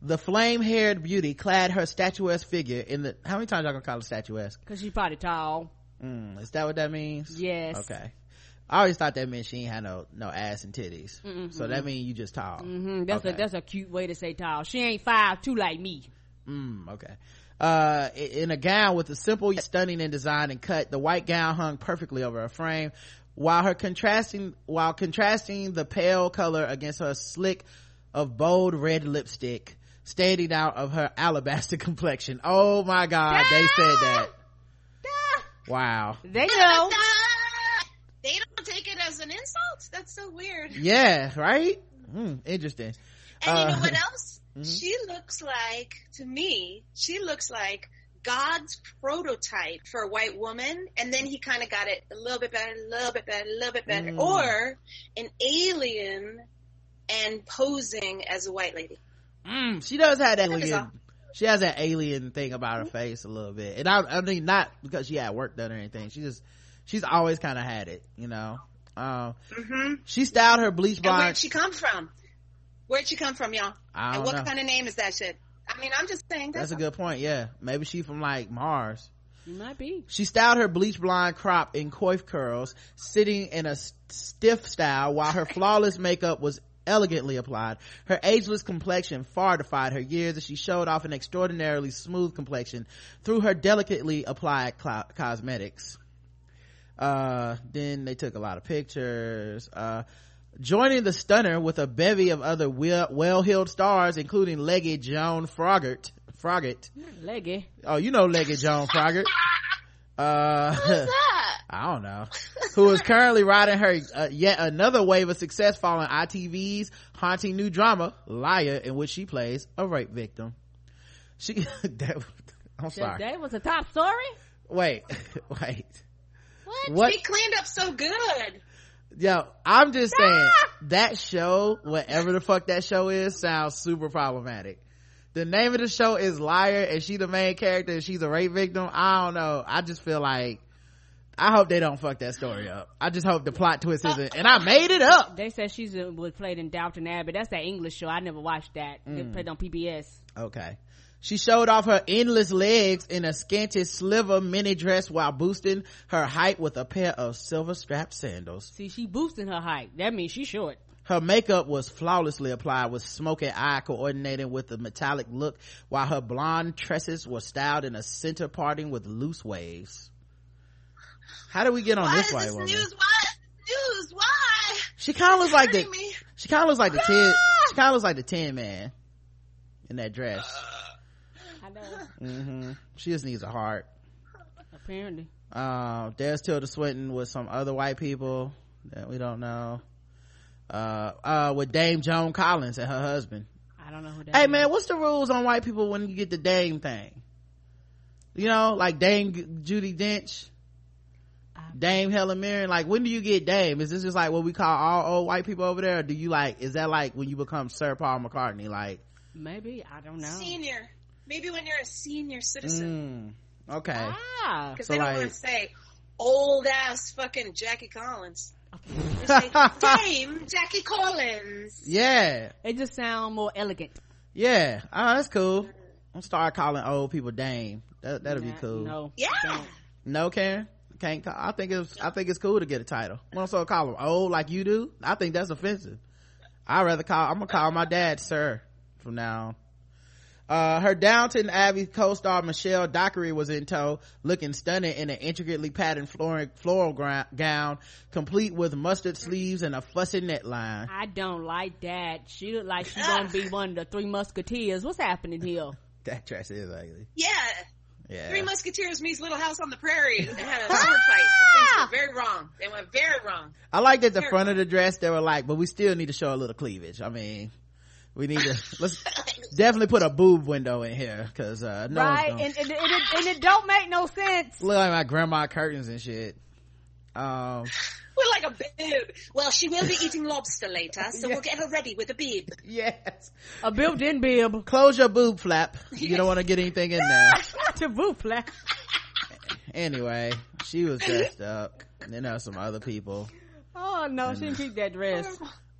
The flame-haired beauty clad her statuesque figure in the... How many times y'all gonna call her statuesque? Because she's probably tall. Is that what that means? Yes. Okay. I always thought that meant she ain't had no ass and titties. So that means you just tall. That's a cute way to say tall. She ain't 5'2" like me. Okay. In a gown with a simple, stunning in design and cut, the white gown hung perfectly over her frame, while her contrasting the pale color against her slick of bold red lipstick, standing out of her alabaster complexion. Oh my God, they said that. Wow. They know. They don't take it as an insult? That's so weird. Yeah, right? Interesting. And you know what else? She looks like, to me, she looks like God's prototype for a white woman, and then he kind of got it a little bit better, a little bit better, a little bit better, or an alien and posing as a white lady. She does have that alien. She has that alien thing about her face a little bit, and I mean not because she had work done or anything. She's always kind of had it, you know. She styled her bleach blonde. And where'd she come from, y'all? I don't know. What kind of name is that shit? I mean, I'm just saying. That's a good point. Yeah, maybe she from like Mars. You might be. She styled her bleach blonde crop in coif curls, sitting in a stiff style, while her flawless makeup was elegantly applied. Her ageless complexion far defied her years as she showed off an extraordinarily smooth complexion through her delicately applied cosmetics. Then they took a lot of pictures. Joining the stunner with a bevy of other well-heeled stars, including leggy Joan Froggart. Leggy? Oh, you know leggy Joan Froggart. Who's that? I don't know. Who is currently riding her yet another wave of success following ITV's haunting new drama, Liar, in which she plays a rape victim. I'm sorry. That was a top story? Wait. What? She cleaned up so good. Yo, I'm just saying, that show, whatever the fuck that show is, sounds super problematic. The name of the show is Liar, and she the main character, and she's a rape victim. I don't know. I just feel like, I hope they don't fuck that story up. I just hope the plot twist isn't, and I made it up. They said she was played in Downton Abbey. That's that English show. I never watched that. It played on PBS. Okay. She showed off her endless legs in a scanty sliver mini dress while boosting her height with a pair of silver strapped sandals. See, she boosting her height. That means she's short. Her makeup was flawlessly applied with smoky eye coordinating with the metallic look, while her blonde tresses were styled in a center parting with loose waves. How do we get on this white woman? Why? She kind of looks like the She kind of looks like the Tin Man in that dress. I know. She just needs a heart. Apparently. There's Tilda Swinton with some other white people that we don't know. With Dame Joan Collins and her husband. I don't know who that is. Hey man, what's the rules on white people when you get the Dame thing? You know, like Dame Judi Dench, Dame Helen Mirren. Like, when do you get Dame? Is this just like what we call all old white people over there? Or do you like, is that like when you become Sir Paul McCartney? Like, maybe, I don't know. Senior. Maybe when you're a senior citizen. Okay. Because so they don't want to say old ass fucking Jackie Collins. They say Dame Jackie Collins. Yeah. They just sound more elegant. Yeah. Oh, that's cool. I'll start calling old people Dame. That'll be cool. No. Yeah. Don't. No, Karen? Can't call. I think it's cool to get a title. When I'm supposed to call them old like you do, I think that's offensive. I'm gonna call my dad sir from now on. Her Downton Abbey co-star Michelle Dockery was in tow, looking stunning in an intricately patterned floral gown, complete with mustard sleeves and a fussy neckline. I don't like that. She looked like she's gonna be one of the Three Musketeers. What's happening here? That dress is ugly. Yeah. Three Musketeers meets Little House on the Prairie. They had a sword fight. Things were very wrong. They went very wrong. I liked at the front of the dress they were like, but we still need to show a little cleavage. I mean, we need to let's definitely put a boob window in here because no right one's gonna... and it don't make no sense. Look like my grandma curtains and shit. We're like a bib. Well, she will be eating lobster later, so we'll get her ready with a bib. Yes, a built-in bib. Close your boob flap. You don't want to get anything in there. Not your boob flap. Anyway, she was dressed up. And then there were some other people. Oh no, she didn't keep that dress.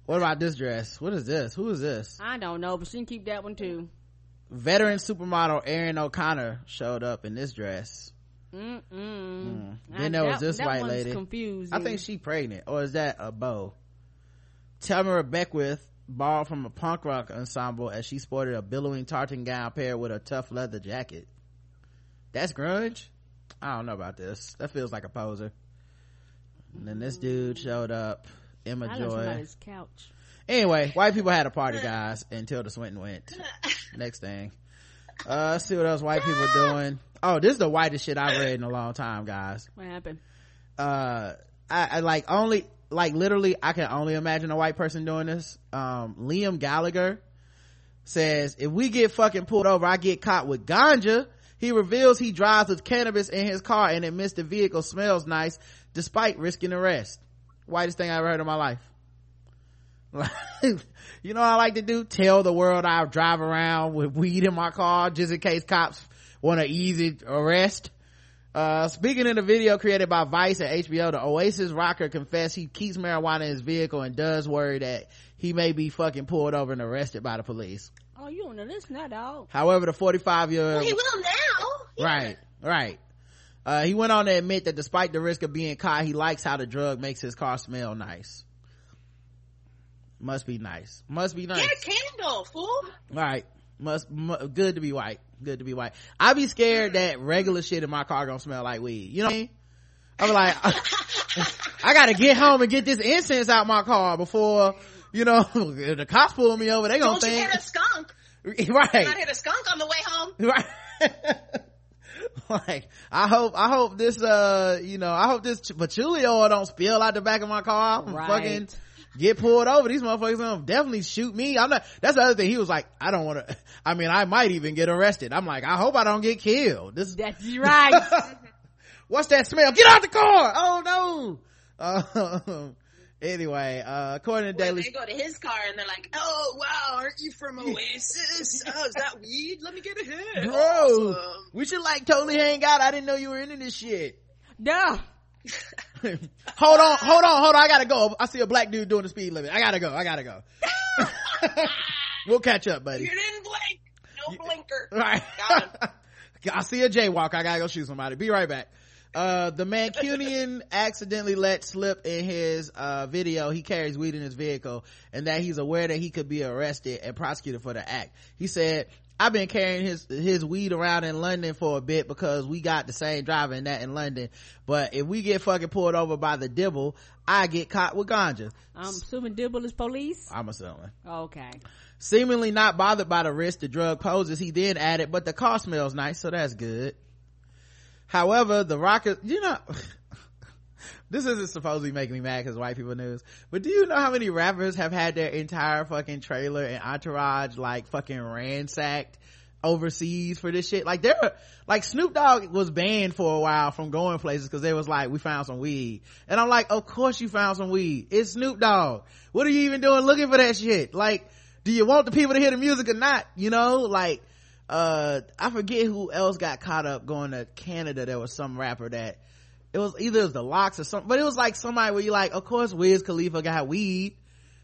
What about this dress? What is this? Who is this? I don't know, but she can keep that one too. Veteran supermodel Erin O'Connor showed up in this dress. Then there was this white lady. Confusing. I think she pregnant, or is that a bow? Tamara Beckwith borrowed from a punk rock ensemble as she sported a billowing tartan gown paired with a tough leather jacket. That's grunge? I don't know about this. That feels like a poser. And then this dude showed up. Emma I Joy. About his couch. Anyway, white people had a party, guys, and Tilda Swinton went. Next thing. See what else white people doing. Oh, this is the whitest shit I've read in a long time, guys. What happened? I like only like literally I can only imagine a white person doing this. Liam Gallagher says, if we get fucking pulled over, I get caught with ganja. He reveals he drives with cannabis in his car and admits the vehicle smells nice despite risking arrest. Whitest thing I ever heard in my life. You know what I like to do? Tell the world I drive around with weed in my car just in case cops want an easy arrest. Speaking in a video created by Vice and HBO, the Oasis rocker confessed he keeps marijuana in his vehicle and does worry that he may be fucking pulled over and arrested by the police. Oh, you don't know this now, dog. However, the 45-year-old... Well, he will now. Right. He went on to admit that despite the risk of being caught, he likes how the drug makes his car smell nice. Must be nice. Get a candle, fool. Right. Good to be white. I be scared that regular shit in my car gonna smell like weed. You know what I mean? I be like, I gotta get home and get this incense out my car before, you know, if the cops pull me over, they gonna think. Don't you hit a skunk? Right. You not hit a skunk on the way home. Right. Like, I hope this, this patchouli oil don't spill out the back of my car. I'm right. Fucking get pulled over. These motherfuckers gonna definitely shoot me. I'm not, that's the other thing. He was like, I don't want to, I mean, I might even get arrested. I'm like, I hope I don't get killed. That's right. What's that smell? Get out the car. Oh no. Anyway, according to Daily... They go to his car and they're like, oh, wow, aren't you from Oasis? Oh, is that weed? Let me get a hit. Bro, awesome. We should like totally hang out. I didn't know you were into this shit. No. Hold on. I gotta go. I see a black dude doing the speed limit. I gotta go. We'll catch up, buddy. You didn't blink. No blinker. Right. Got him. I see a jaywalk. I gotta go shoot somebody. Be right back. The Mancunian accidentally let slip in his video he carries weed in his vehicle and that he's aware that he could be arrested and prosecuted for the act. He said, I've been carrying his weed around in London for a bit because we got the same driver and that in London, but if we get fucking pulled over by the dibble, I get caught with ganja. I'm assuming dibble is police. I'm assuming. Okay. Seemingly not bothered by the risk the drug poses, he then added, but the car smells nice, so that's good. However, the rocker, you know, this isn't supposedly making me mad because white people news, but do you know how many rappers have had their entire fucking trailer and entourage like fucking ransacked overseas for this shit? Like they're like Snoop Dogg was banned for a while from going places because they was like, we found some weed. And I'm like, of course you found some weed. It's Snoop Dogg. What are you even doing looking for that shit? Like, do you want the people to hear the music or not? You know, like. I forget who else got caught up going to Canada. There was some rapper that it was the Lox or something, but it was like somebody where you like, of course Wiz Khalifa got weed.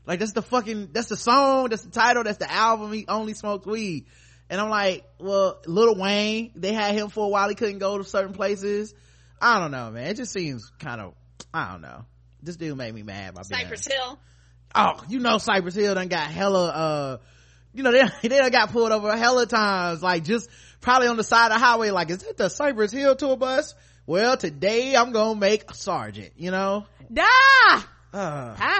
Like that's the song, that's the title, that's the album. He only smoked weed. And I'm like, well, Lil Wayne, they had him for a while. He couldn't go to certain places. I don't know, man. It just seems kind of, I don't know. This dude made me mad. By Cypress Hill. Oh, you know, Cypress Hill done got hella, you know, they done got pulled over a hell of times, like just probably on the side of the highway, like, is that the Cypress Hill tour bus? Well, today I'm gonna make a sergeant, you know? Time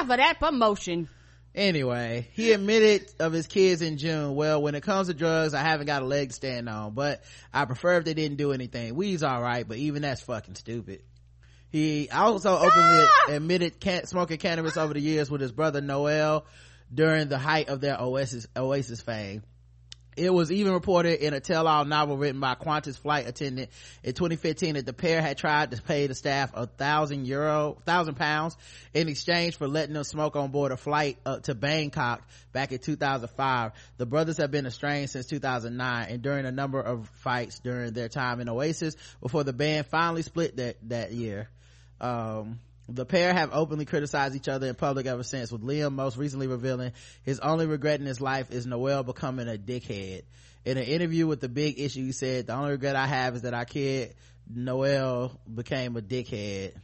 for that promotion. Anyway, he admitted of his kids in June. Well, when it comes to drugs, I haven't got a leg to stand on, but I prefer if they didn't do anything. Weed's all right, but even that's fucking stupid. He also openly admitted smoking cannabis over the years with his brother Noel during the height of their Oasis fame. It was even reported in a tell-all novel written by Qantas flight attendant in 2015 that the pair had tried to pay the staff £1,000 in exchange for letting them smoke on board a flight up to Bangkok back in 2005. The brothers have been estranged since 2009 and during a number of fights during their time in Oasis before the band finally split that year. The pair have openly criticized each other in public ever since, with Liam most recently revealing his only regret in his life is Noel becoming a dickhead. In an interview with The Big Issue, he said, "The only regret I have is that our kid, Noel, became a dickhead.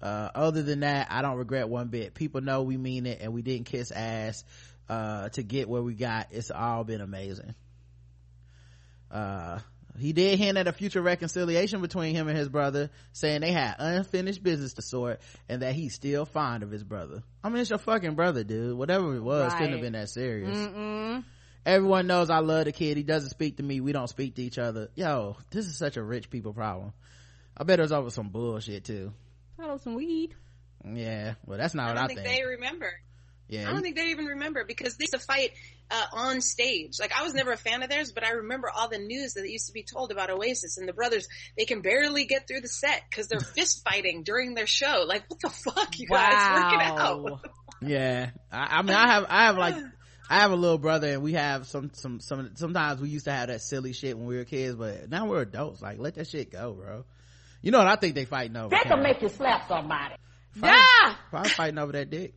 Other than that, I don't regret one bit. People know we mean it and we didn't kiss ass to get where we got. It's all been amazing." He did hint at a future reconciliation between him and his brother, saying they had unfinished business to sort and that he's still fond of his brother. I mean, it's your fucking brother, dude. Whatever it was, couldn't have been that serious. Mm-mm. Everyone knows I love the kid. He doesn't speak to me. We don't speak to each other. Yo, this is such a rich people problem. I bet it was over some bullshit, too. Over some weed. Yeah, well, that's not what I think. I don't think they remember. Yeah. I don't think they even remember because they used to fight on stage. Like, I was never a fan of theirs, but I remember all the news that used to be told about Oasis and the brothers. They can barely get through the set because they're fist fighting during their show. Like, what the fuck, you guys? Work it out. Yeah. I mean, I have a little brother and we have sometimes we used to have that silly shit when we were kids, but now we're adults. Like, let that shit go, bro. You know what I think they fighting over? That can make you slap somebody. Probably fighting over that dick.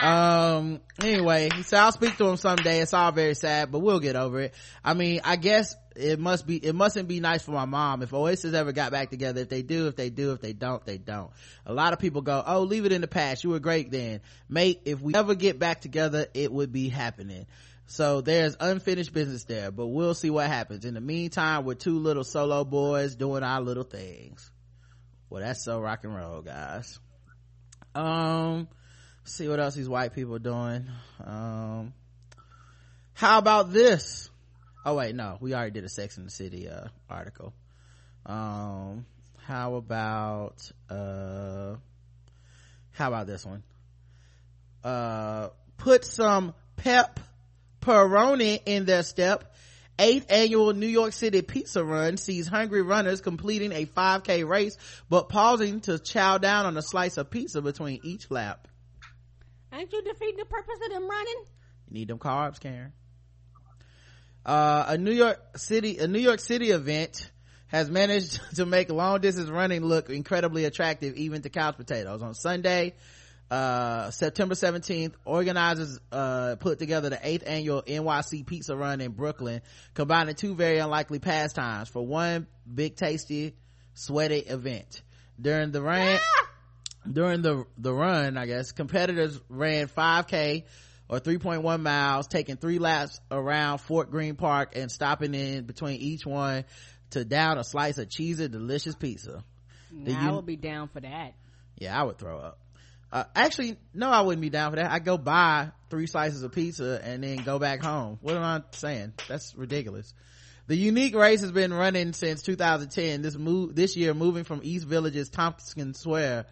Anyway, so I'll speak to him someday. It's all very sad, but we'll get over it. I mean, I guess it mustn't be nice for my mom if Oasis ever got back together. If they do, if they don't, they don't. A lot of people go, "Oh, leave it in the past. You were great then." Mate, if we ever get back together, it would be happening. So there's unfinished business there, but we'll see what happens. In the meantime, we're two little solo boys doing our little things. Well, that's so rock and roll, guys. See what else these white people are doing. How about this? Oh wait, no, we already did a Sex and the City article. How about this one? Put some pepperoni in their step. 8th annual New York City pizza run sees hungry runners completing a 5K race but pausing to chow down on a slice of pizza between each lap. Ain't you defeating the purpose of them running? You need them carbs, Karen. A New York City event has managed to make long distance running look incredibly attractive, even to couch potatoes. On Sunday, September 17th, organizers put together the 8th annual NYC Pizza Run in Brooklyn, combining two very unlikely pastimes for one big, tasty, sweaty event. During the run. During the run, I guess, competitors ran 5K or 3.1 miles, taking 3 laps around Fort Greene Park and stopping in between each one to down a slice of cheesy, delicious pizza. I would be down for that. Yeah, I would throw up. Actually, no, I wouldn't be down for that. I'd go buy 3 slices of pizza and then go back home. What am I saying? That's ridiculous. The unique race has been running since 2010. This year, moving from East Village's Tompkins Square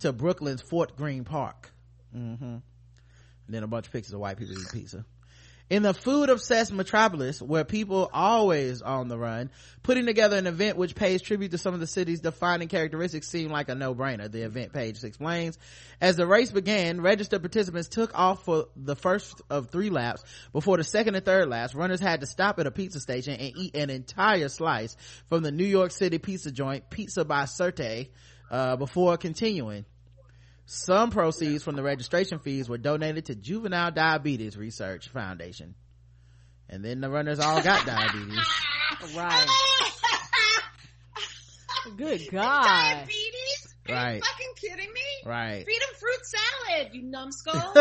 to Brooklyn's Fort Greene Park. And then a bunch of pictures of white people eating pizza. In the food-obsessed metropolis, where people always on the run, putting together an event which pays tribute to some of the city's defining characteristics seemed like a no-brainer, the event page explains. As the race began, registered participants took off for the first of 3 laps. Before the second and third laps, runners had to stop at a pizza station and eat an entire slice from the New York City pizza joint Pizza by Certé, before continuing. Some proceeds from the registration fees were donated to Juvenile Diabetes Research Foundation. And then the runners all got diabetes. Right. Good God. Diabetes? Are you fucking kidding me? Right. Feed them fruit salad, you numbskulls.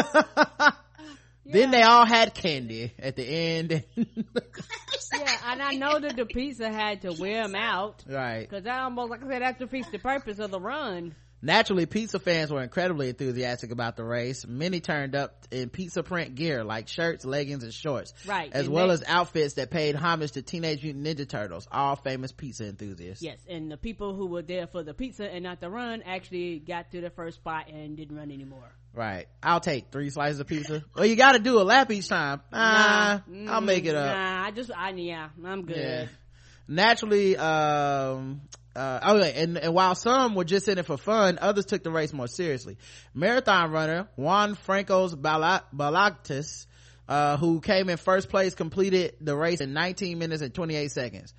Yeah. Then they all had candy at the end. Yeah, and I know that the pizza had to wear them out. Right. Because I almost, like I said, that defeats the purpose of the run. Naturally, pizza fans were incredibly enthusiastic about the race. Many turned up in pizza print gear, like shirts, leggings, and shorts. Right. As well as outfits that paid homage to Teenage Mutant Ninja Turtles, all famous pizza enthusiasts. Yes, and the people who were there for the pizza and not the run actually got to the first spot and didn't run anymore. Right. I'll take 3 slices of pizza. Well, you gotta do a lap each time. I'll make it up. I'm good. Yeah. Naturally, and while some were just in it for fun, others took the race more seriously. Marathon runner Juan Francos Balagtas, who came in first place, completed the race in 19 minutes and 28 seconds.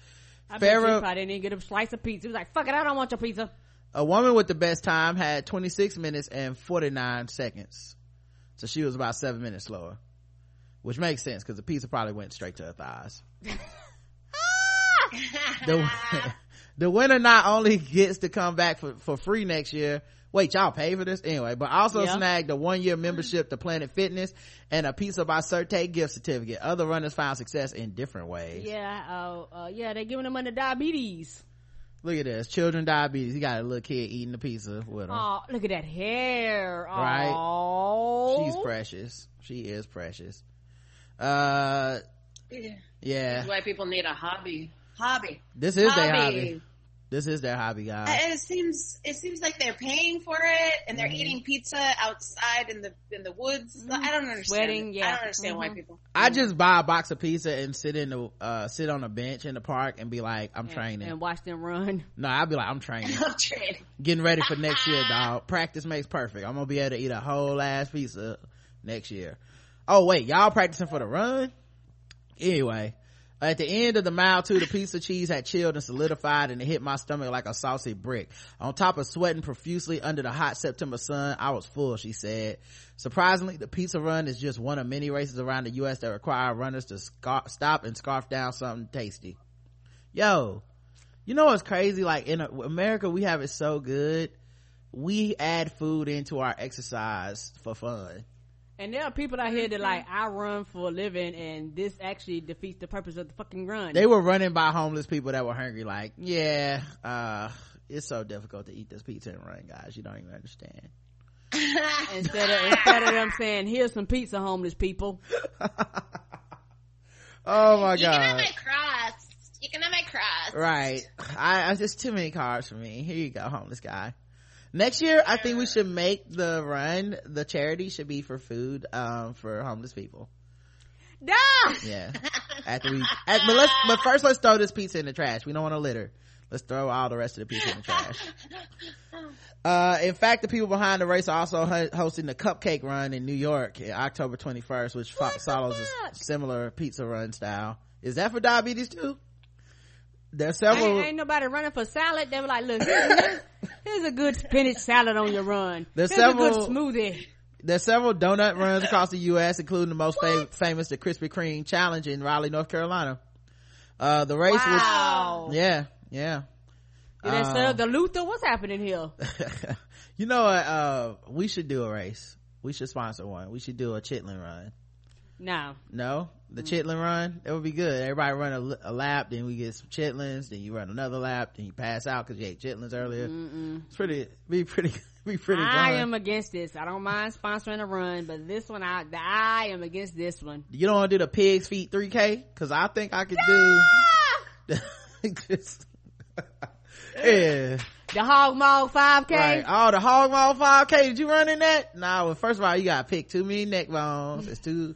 I bet you probably didn't get a slice of pizza. He was like, fuck it, I don't want your pizza. A woman with the best time had 26 minutes and 49 seconds. So she was about 7 minutes slower. Which makes sense, because the pizza probably went straight to her thighs. The winner not only gets to come back for free next year, wait, y'all pay for this? Anyway, but also snagged a 1-year membership to Planet Fitness and a Pizza by Certé gift certificate. Other runners found success in different ways. They're giving them under diabetes. Look at this. Children diabetes. You got a little kid eating the pizza with him. Oh, look at that hair. Right? Aww. She's precious. She is precious. Yeah. That's why people need a hobby. This is their hobby. Guys. It seems like they're paying for it, and they're eating pizza outside in the woods. I don't understand. I don't understand why people. I just buy a box of pizza and sit on a bench in the park and be like, I'm training and watch them run. No, I'd be like, I'm training. Getting ready for next year, dog. Practice makes perfect. I'm gonna be able to eat a whole ass pizza next year. Oh wait, y'all practicing for the run? Anyway. At the end of the mile 2, the piece of cheese had chilled and solidified, and it hit my stomach like a saucy brick. On top of sweating profusely under the hot September sun, I was full, she said. Surprisingly, the pizza run is just one of many races around the U.S. that require runners to stop and scarf down something tasty. Yo, you know what's crazy? Like, in America, we have it so good. We add food into our exercise for fun. And there are people out here that like, I run for a living, and this actually defeats the purpose of the fucking run. They were running by homeless people that were hungry, like, it's so difficult to eat this pizza and run, guys. You don't even understand. instead of them saying, here's some pizza, homeless people. Oh my God. You can have my crust. Right. I just too many carbs for me. Here you go, homeless guy. Next year, I think we should make the run. The charity should be for food, for homeless people. No. Yeah. But first, let's throw this pizza in the trash. We don't want to litter. Let's throw all the rest of the pizza in the trash. In fact, the people behind the race are also hosting the Cupcake Run in New York on October 21st, which follows a similar pizza run style. Is that for diabetes too? There's several. Ain't nobody running for salad. They were like, look, here's a good spinach salad on your run. Here's a good smoothie. There's several donut runs across the U.S., including the most famous, the Krispy Kreme Challenge in Raleigh, North Carolina. The race was... Yeah. Did they serve the Luther? What's happening here? You know what? We should do a race. We should sponsor one. We should do a Chitlin run. No? The Chitlin run? That would be good. Everybody run a lap, then we get some Chitlins, then you run another lap, then you pass out because you ate Chitlins earlier. It's pretty fun. I am against this. I don't mind sponsoring a run, but this one, I am against this one. You don't want to do the Pig's Feet 3K? Because I think I could do... Yeah. The Hog Mall 5K? Right. Oh, the Hog Mall 5K. Did you run in that? Nah, well, first of all, you got to pick too many neck bones. It's too...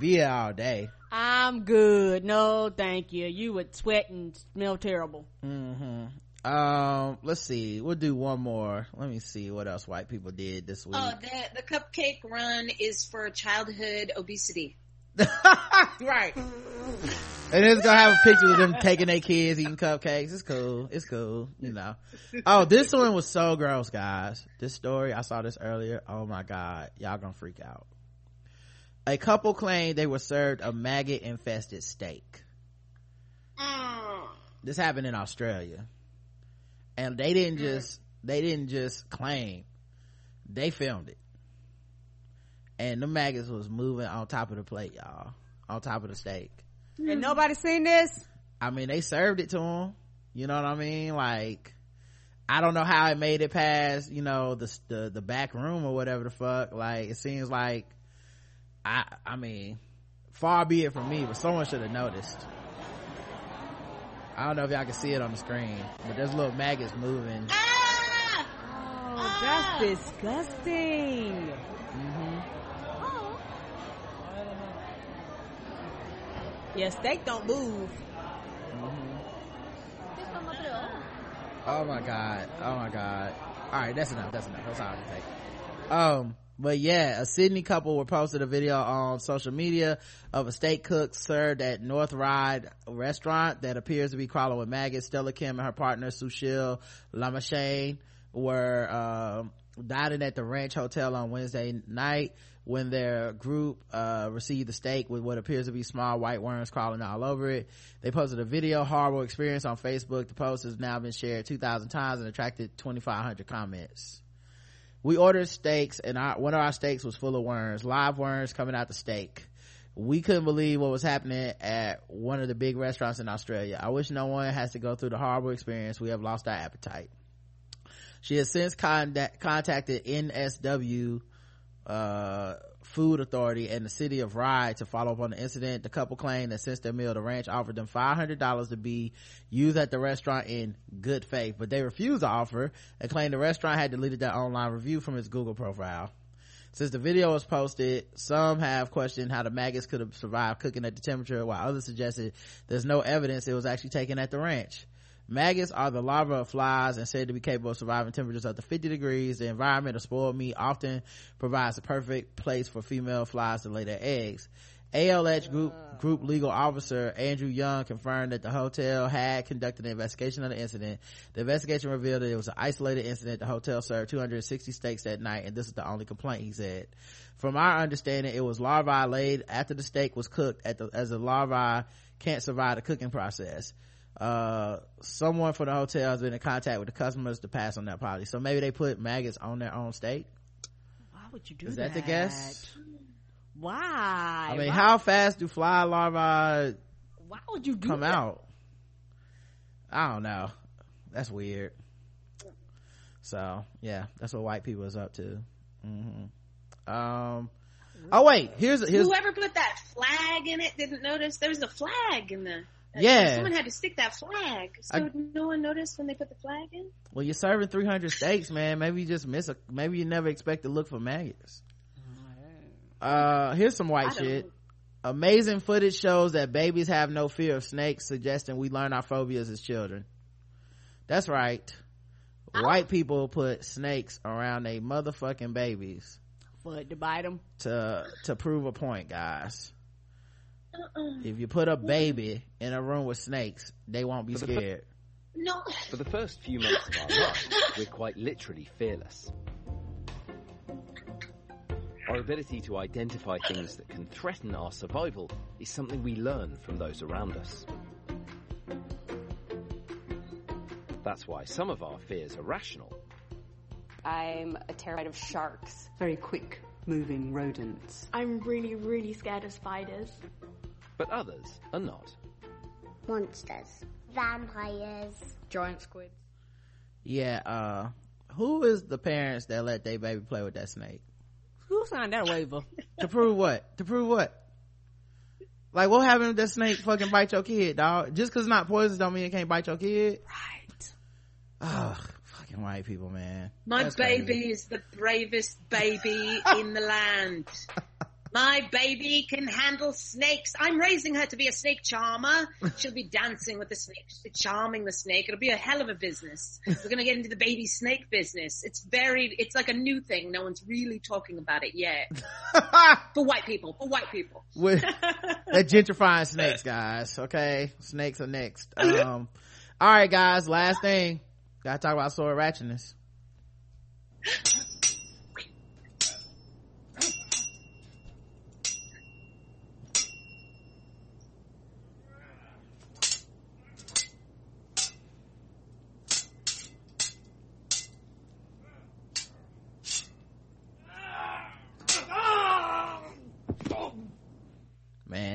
beer all day. I'm good. No, thank you. You would sweat and smell terrible. Let's see. We'll do one more. Let me see what else white people did this week. Oh, the cupcake run is for childhood obesity. Right. And it's gonna have a picture of them taking their kids eating cupcakes. It's cool, you know. Oh, this one was so gross, guys. This story, I saw this earlier. Oh my God, y'all gonna freak out. A couple claimed they were served a maggot-infested steak. This happened in Australia, and they didn't just claim; they filmed it. and the maggots was moving on top of the plate, y'all, on top of the steak. And nobody seen this? I mean, they served it to him. You know what I mean? Like, I don't know how it made it past, you know, the back room or whatever the fuck. Like, it seems like, I mean, far be it from me, but someone should have noticed. I don't know if y'all can see it on the screen, but there's little maggots moving. Ah! Oh, that's disgusting. Mm-hmm. Oh. Yeah, steak don't move. Mm-hmm. Oh my god. Oh my god. All right, that's enough. That's enough. That's all I can take. But yeah, a Sydney couple were posted a video on social media of a steak cook served at North Ride restaurant that appears to be crawling with maggots. Stella Kim and her partner Sushil Lamashane were dining at the Ranch Hotel on Wednesday night when their group received the steak with what appears to be small white worms crawling all over it. They posted a video, horrible experience, on Facebook. The post has now been shared 2,000 times and attracted 2,500 comments. We ordered steaks and one of our steaks was full of worms, live worms coming out the steak. We couldn't believe what was happening at one of the big restaurants in Australia. I wish no one has to go through the horrible experience. We have lost our appetite. She has since contacted NSW Food Authority and the city of Ryde to follow up on the incident. The couple claimed that since their meal, the ranch offered them $500 to be used at the restaurant in good faith, but they refused the offer and claimed the restaurant had deleted their online review from its Google profile. Since the video was posted, some have questioned how the maggots could have survived cooking at the temperature, while others suggested there's no evidence it was actually taken at the ranch. Maggots are the larvae of flies and said to be capable of surviving temperatures up to 50 degrees. The environment of spoiled meat often provides the perfect place for female flies to lay their eggs. ALH Group legal officer Andrew Young confirmed that the hotel had conducted an investigation of the incident. The investigation revealed that it was an isolated incident. The hotel served 260 steaks that night, and this is the only complaint, he said. From our understanding, it was larvae laid after the steak was cooked as the larvae can't survive the cooking process. Someone from the hotel has been in contact with the customers to pass on that policy. So maybe they put maggots on their own steak. Why would you do that? Is that the guess? Why? I mean, how fast do fly larvae come out? I don't know. That's weird. So yeah, that's what white people is up to. Mm-hmm. Oh wait, here's whoever put that flag in it didn't notice there was a flag in the. Yeah, someone had to stick that flag, so no one noticed when they put the flag in. Well, you're serving 300 steaks, man. Maybe you just miss maybe you never expect to look for maggots. Here's some white shit. Amazing footage shows that babies have no fear of snakes, suggesting we learn our phobias as children. That's right. White people put snakes around they motherfucking babies. What, to bite them? To prove a point, guys. If you put a baby in a room with snakes, they won't be scared. No. For the first few months of our lives, we're quite literally fearless. Our ability to identify things that can threaten our survival is something we learn from those around us. That's why some of our fears are rational. I'm terrified of sharks. Very quick moving rodents. I'm really, really scared of spiders. But others are not. Monsters. Vampires. Giant squids. Yeah, who is the parents that let their baby play with that snake? Who signed that waiver? To prove what? To prove what? Like, what happened if that snake fucking bite your kid, dog? Just cause it's not poisonous don't mean it can't bite your kid. Right. Ugh, fucking white people, man. My That's baby crazy. Is the bravest baby in the land. My baby can handle snakes. I'm raising her to be a snake charmer. She'll be dancing with the snake. She'll be charming the snake. It'll be a hell of a business. We're going to get into the baby snake business. It's like a new thing. No one's really talking about it yet. For white people. They're gentrifying snakes, guys. Okay? Snakes are next. All right, guys. Last thing. Got to talk about sword ratchetness.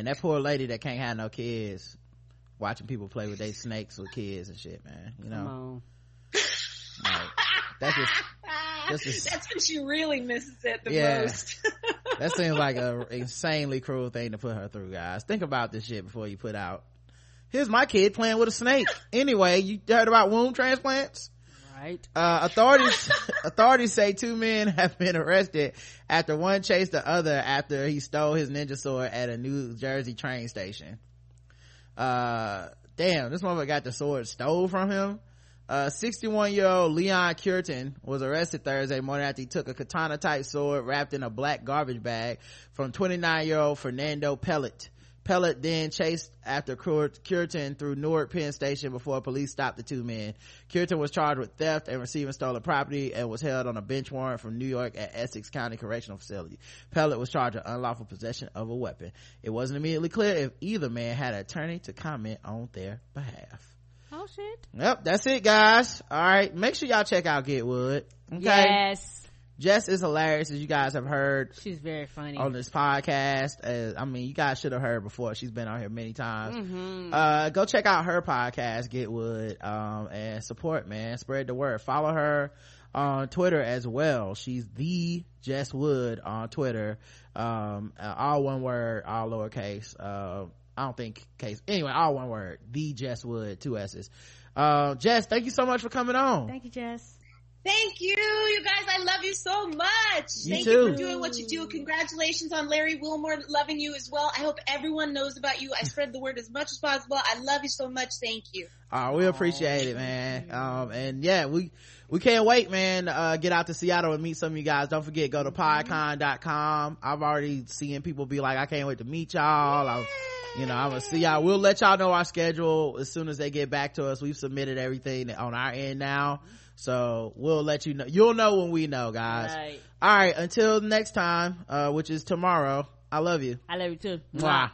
man, that poor lady that can't have no kids watching people play with their snakes with kids and shit, man, you know. Like, that's when she really misses it the most. That seems like an insanely cruel thing to put her through. Guys, think about this shit before you put out, here's my kid playing with a snake. Anyway, you heard about womb transplants, right? Authorities say two men have been arrested after one chased the other after he stole his ninja sword at a New Jersey train station. Damn, this motherfucker got the sword stole from him. 61-year-old Leon Curtin was arrested Thursday morning after he took a katana-type sword wrapped in a black garbage bag from 29-year-old Fernando Pellet. Pellet then chased after Curtin through Newark Penn Station before police stopped the two men. Curtin was charged with theft and receiving stolen property and was held on a bench warrant from New York at Essex County Correctional Facility. Pellet was charged with unlawful possession of a weapon. It wasn't immediately clear if either man had an attorney to comment on their behalf. Oh shit. Yep, that's it, guys. All right, make sure y'all check out Get Wood. Okay. Yes. Jess is hilarious, as you guys have heard. She's very funny on this podcast. I mean, you guys should have heard before. She's been on here many times. Mm-hmm. Go check out her podcast, Get Wood, and support, man. Spread the word. Follow her on Twitter as well. She's the Jess Wood on Twitter. All one word, all lowercase. I don't think case. Anyway, all one word. The Jess Wood, two S's. Jess, thank you so much for coming on. Thank you, Jess. Thank you, you guys. I love you so much. Thank you for doing what you do. Congratulations on Larry Wilmore loving you as well. I hope everyone knows about you. I spread the word as much as possible. I love you so much. Thank you. We appreciate it, man. And yeah, we can't wait, man. Get out to Seattle and meet some of you guys. Don't forget, go to podcon.com. I've already seen people be like, I can't wait to meet y'all. Yeah. You know, I'm gonna see y'all. We'll let y'all know our schedule as soon as they get back to us. We've submitted everything on our end now, so we'll let you know. You'll know when we know, guys. All right, until next time, which is tomorrow. I love you. I love you too. Mwah.